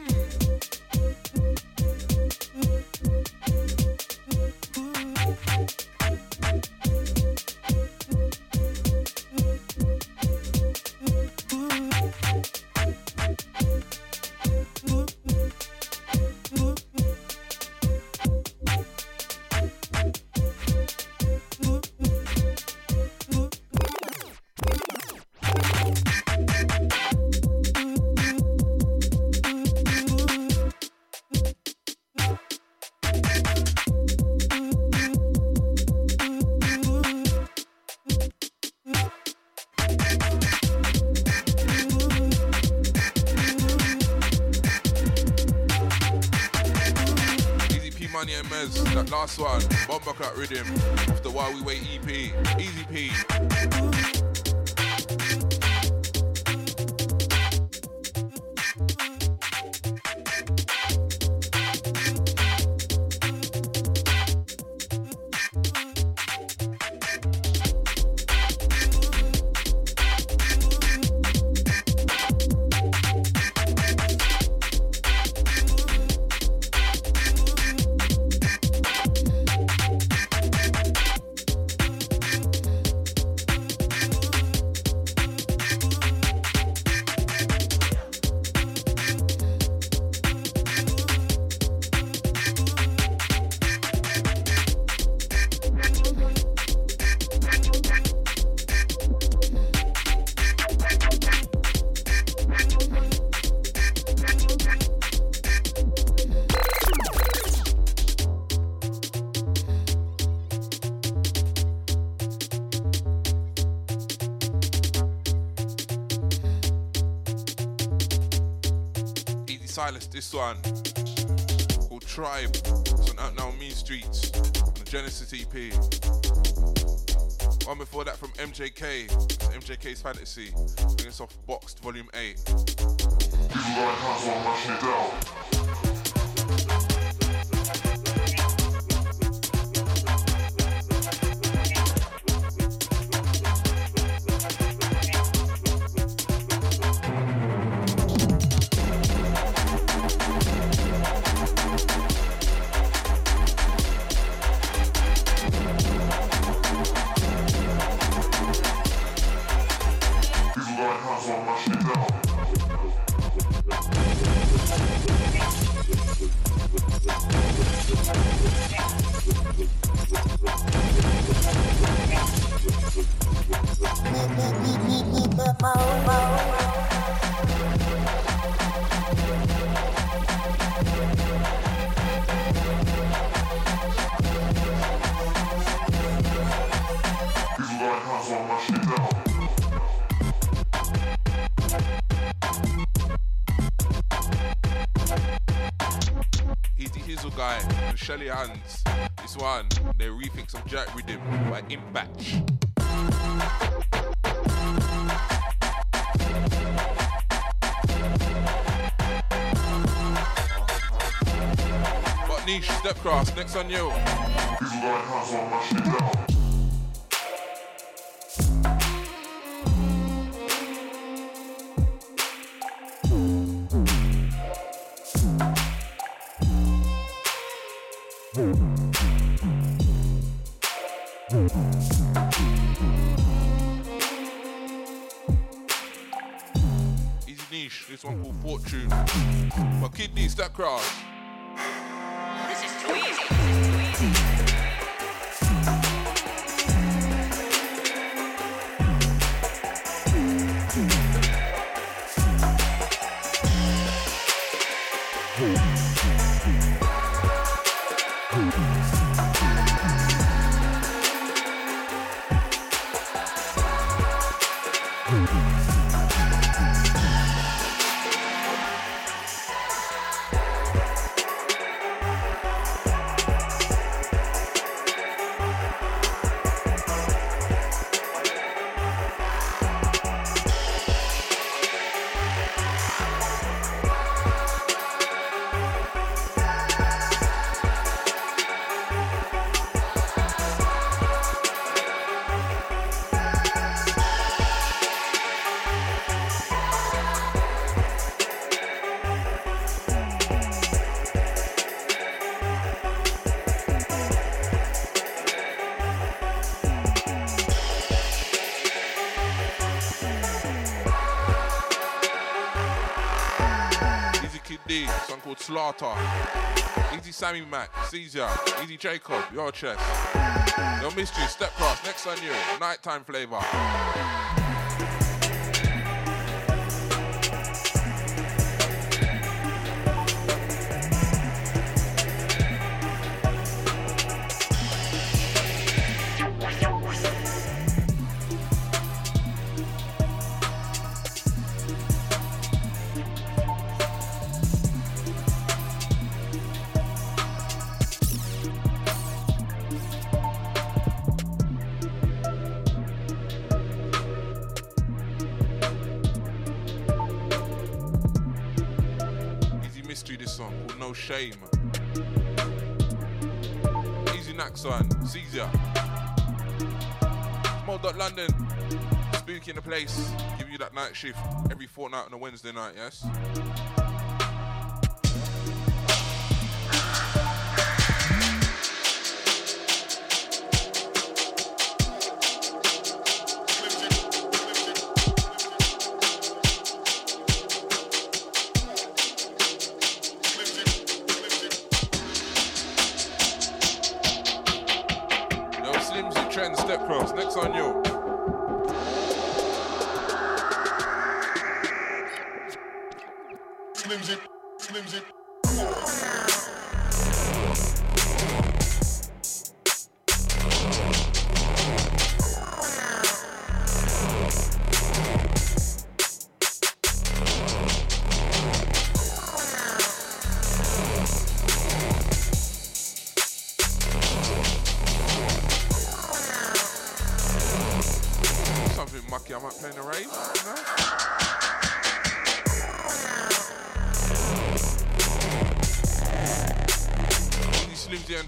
That last one, Bomba Clock Rhythm, off the While We Wait E P, Easy P. This one called Tribe. It's on out now on Mean Streets on the Genesis E P. One before that from M J K, M J K's Fantasy. Bring us off Boxed Volume eight. People like us won't rush me down. Hands. This one, their refix of Jack Rhythm by Impatch. But niche, Stepcraft, next on you. People like us won't rush me down. tune. But keep these that crowd. This is too easy. This is too Slaughter, Easy Sammy Mac, Caesar, Easy Jacob, Your Chest, No Mystery, Step Cross, Next on You, Nighttime Flavor. Shame. Easy Naxxon, Caesar. Mode London, Spooky in the place. Give you that night shift every fortnight on a Wednesday night, yes?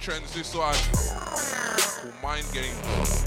Trends this side for Mind Games.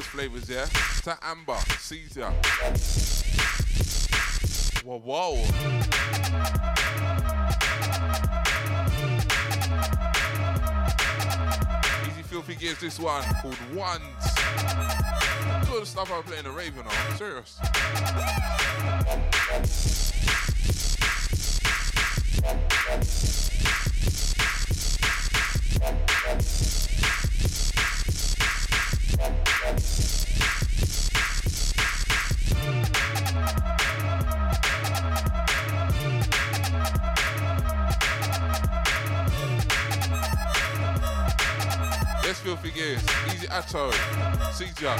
Flavors, yeah. To Amber, Caesar. Whoa, whoa. Easy Filthy gives this one called Once. That's all the stuff I play in the rave, you know. I'm serious. Filthy Gears, Easy Atto, C J.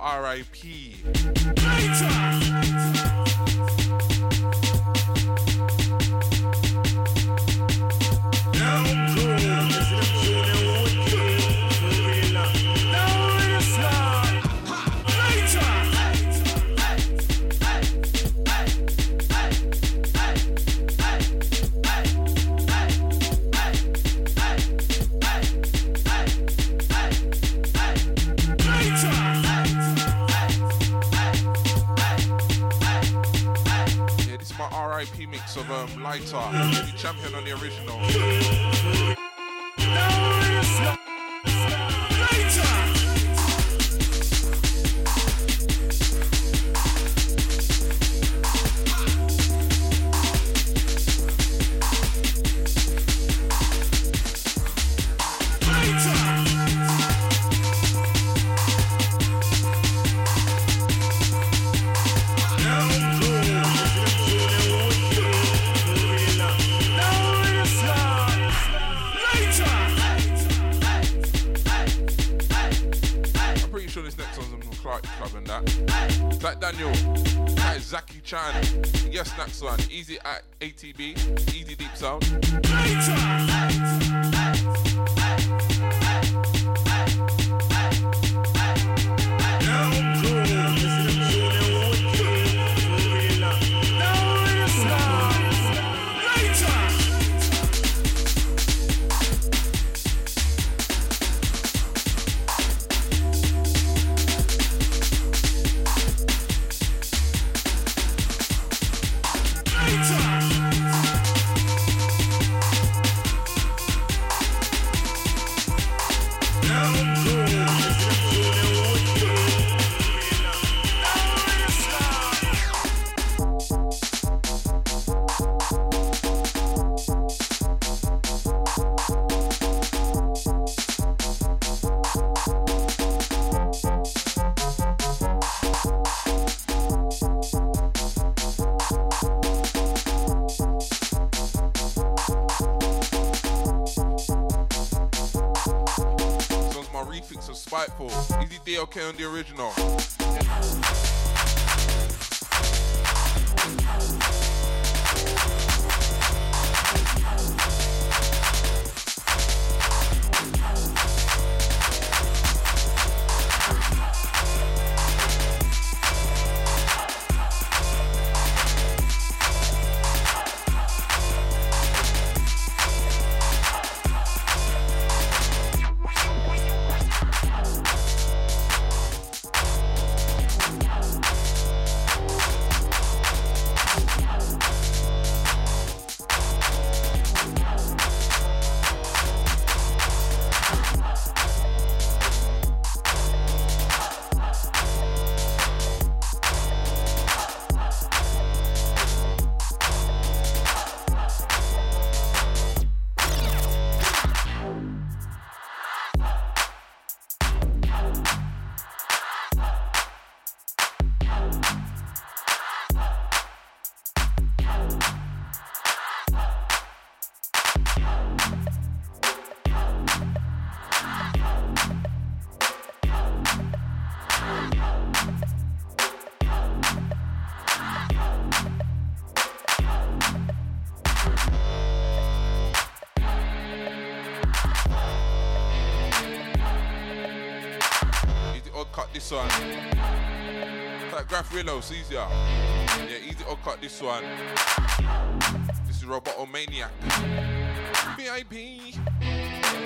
R I P Easy at A T B, Easy Deep Sound. Okay, on the original. this one. It's like Graf Willows, easier. Yeah, easy to cut this one. This is Robotomaniac. V I P.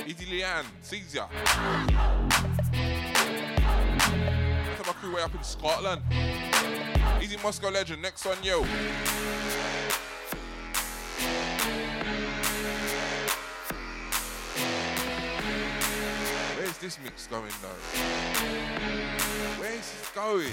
Easy Leanne, it's easier. That's how my crew way up in Scotland. Easy Moscow Legend, next one, yo. Where's this mix going though? Where's this going?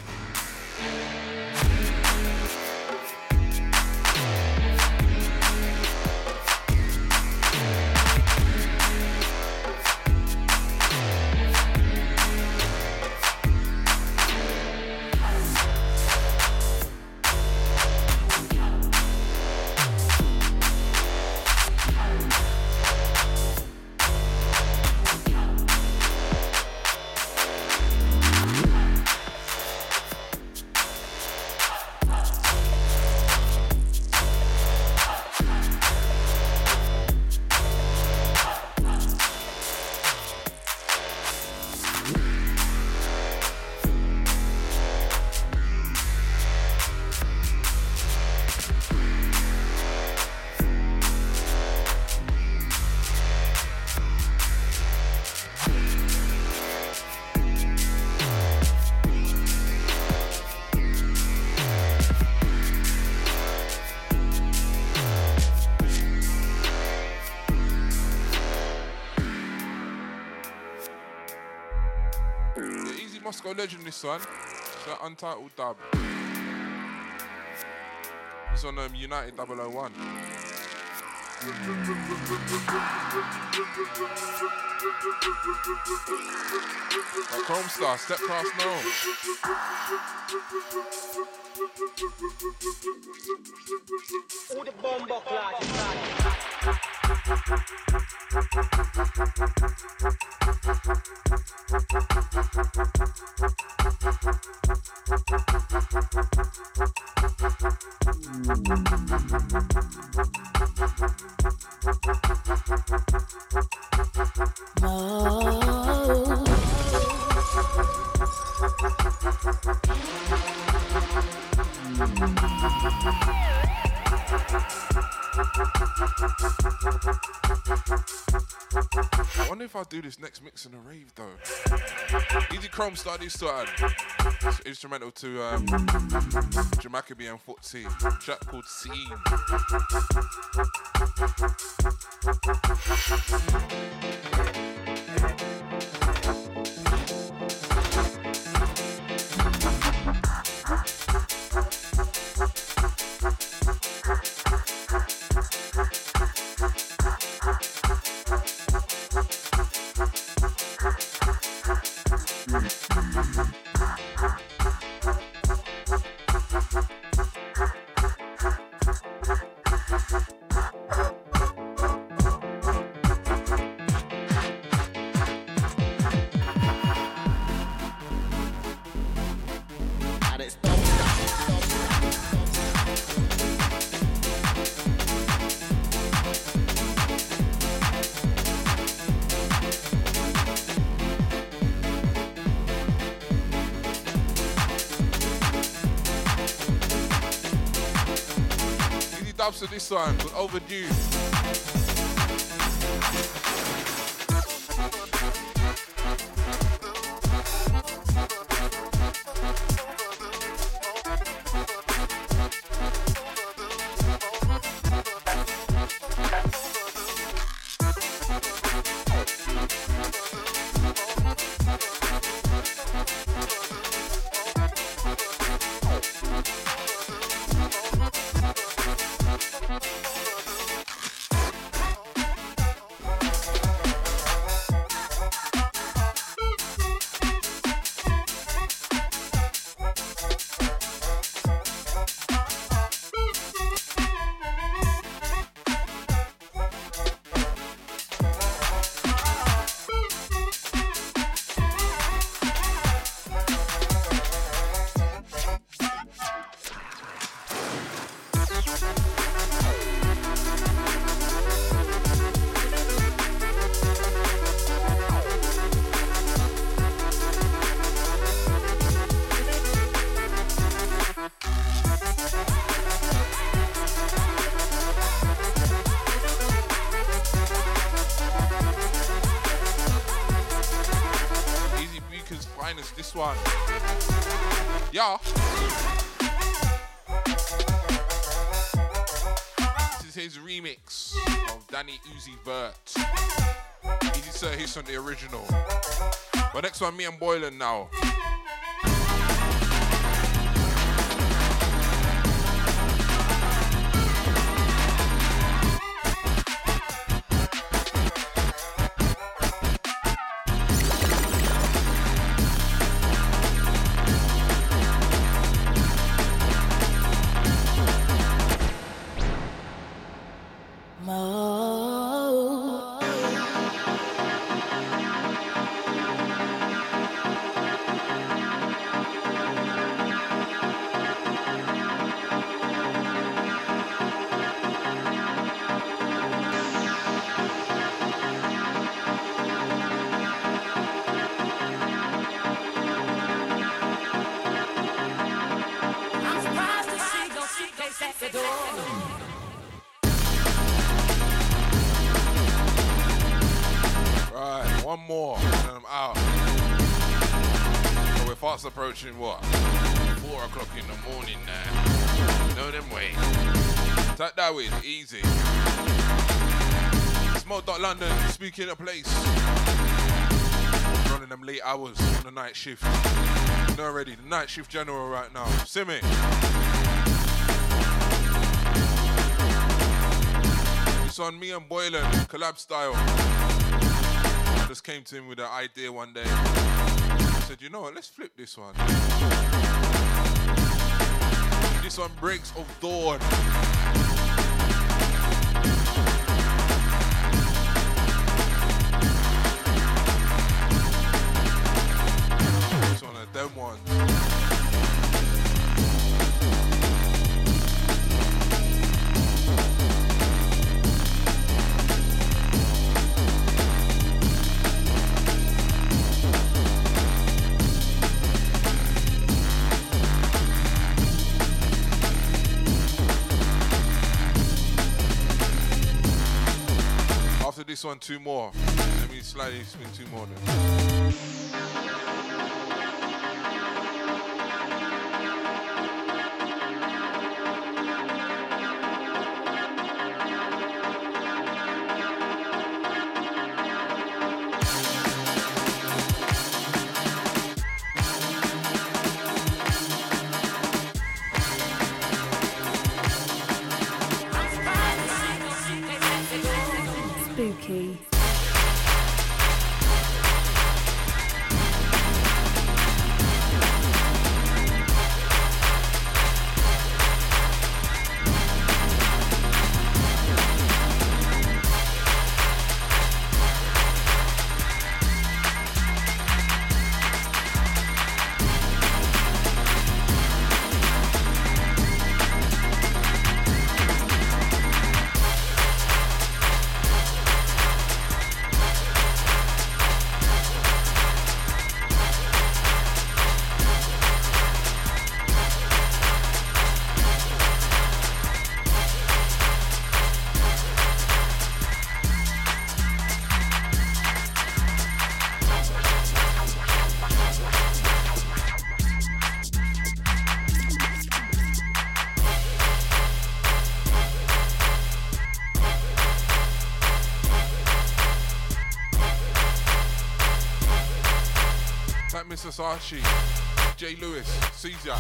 Legend this one, it's an untitled dub. It's on um, United double oh one. Like Chromestar, step past now. All the bomber class. Do this next mix in a rave though. Easy Chrome start this sort of instrumental to um, Jamakabi and Foot C. Track called Scene. So this one was overdue. one. Yeah. This is his remix of Danny Uzi Vert. Easy Sir Hiss on the original. But next one, me and Boiling now. Approaching what? Four o'clock in the morning now. Know them ways. That that way is easy. It's Mode London, spooky in a place. Running them late hours on the night shift. You know already, the night shift general right now. See me. It's on me and Boiling, collab style. I just came to him with an idea one day. Said, you know what, let's flip this one. This one breaks of dawn. It's one of them ones. This one, two more. Let me slightly spin two more then. Sasashi, Jay Lewis, Caesar.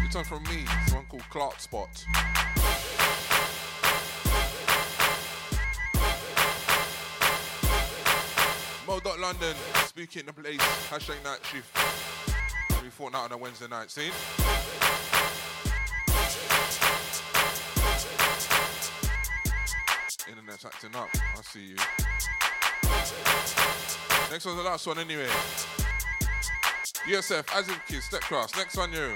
It's one from me, it's one called Clark Spot. Mode.London, spooky in the place, hashtag night shift. Every fortnight on a Wednesday night, see? Internet's acting up, I see you. Next one's the last one anyway. U S F, Azim Kids, Step Cross, next one you.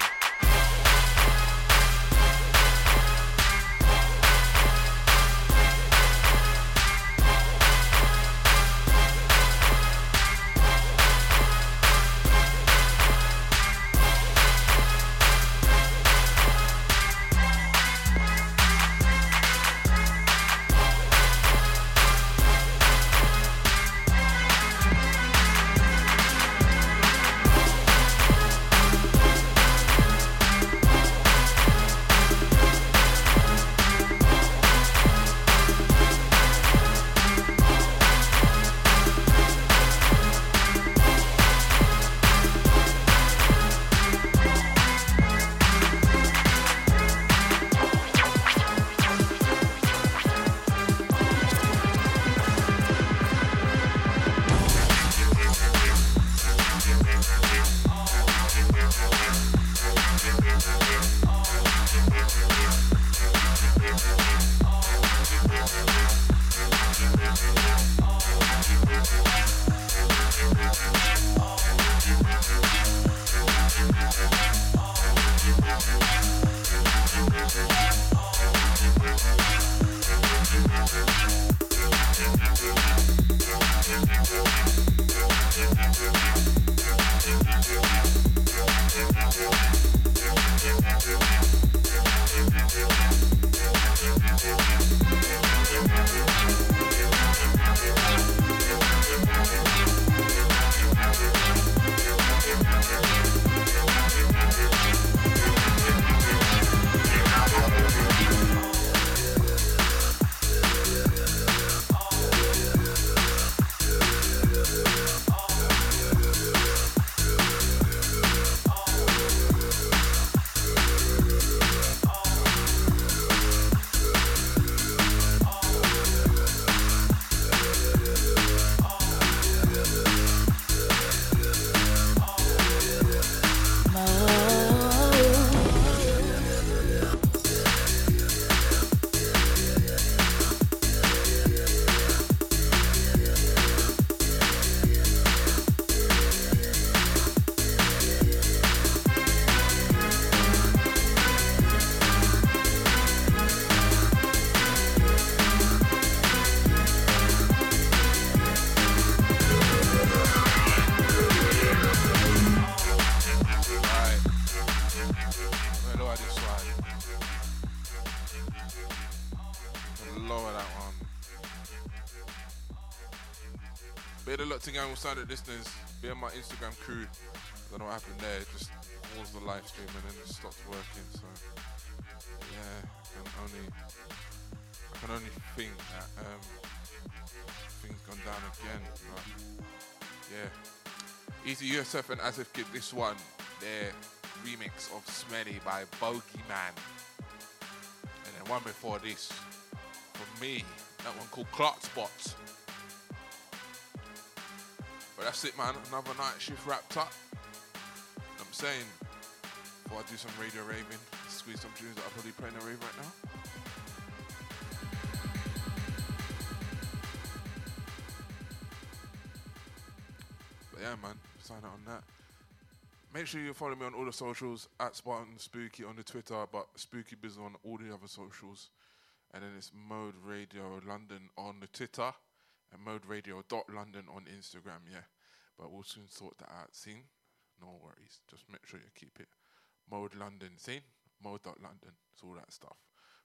Lower that one. Bit of luck to gang with Sound at Distance. Be on my Instagram crew. I don't know what happened there. It just paused the live stream and then it stopped working. So yeah, I can only I can only think that um, things gone down again. But yeah, Easy U S F and As If Kid. This one, their remix of Smelly by Bogeyman, and then one before this. For me, that one called Clark Spot. But that's it, man. Another night shift wrapped up. I'm saying, before I do some radio raving, squeeze some tunes that I'm probably playing a rave right now. But yeah, man, sign out on that. Make sure you follow me on all the socials, at Spartan Spooky on the Twitter, but Spooky Bizzle on all the other socials. And then it's Mode Radio London on the Twitter and mode radio dot london on Instagram, yeah. But we'll soon sort that out, seen? No worries. Just make sure you keep it. Mode London, seen? Mode dot london. It's all that stuff.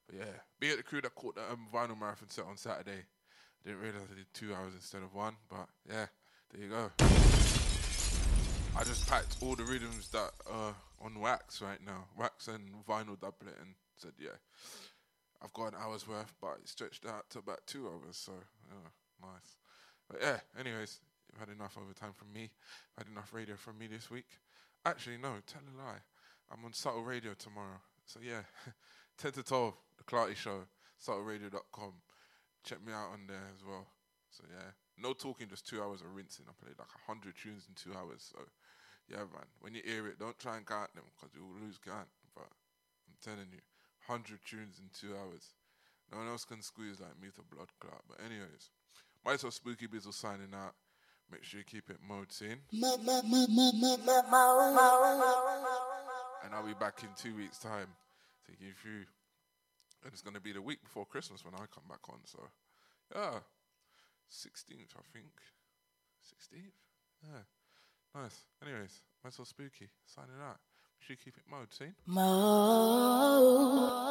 But yeah, be at the crew that caught that um, vinyl marathon set on Saturday. I didn't realise I did two hours instead of one, but yeah, there you go. I just packed all the rhythms that are on wax right now. Wax and vinyl doublet, and said, yeah. I've got an hour's worth, but it stretched out to about two hours, so yeah, nice. But yeah, anyways, you've had enough overtime from me. You've had enough radio from me this week. Actually, no, tell a lie. I'm on Subtle Radio tomorrow. So yeah, ten to twelve, The Clarty Show, subtle radio dot com. Check me out on there as well. So yeah, no talking, just two hours of rinsing. I played like one hundred tunes in two hours. So yeah, man, when you hear it, don't try and count them because you'll lose count. But I'm telling you, one hundred tunes in two hours. No one else can squeeze like me to blood clot. But anyways, myself Spooky Bizzle signing out. Make sure you keep it mode seen. And I'll be back in two weeks' time to give you. And it's going to be the week before Christmas when I come back on. So, yeah, sixteenth, I think. sixteenth? Yeah. Nice. Anyways, myself Spooky signing out. Should keep it mode, see? Mode.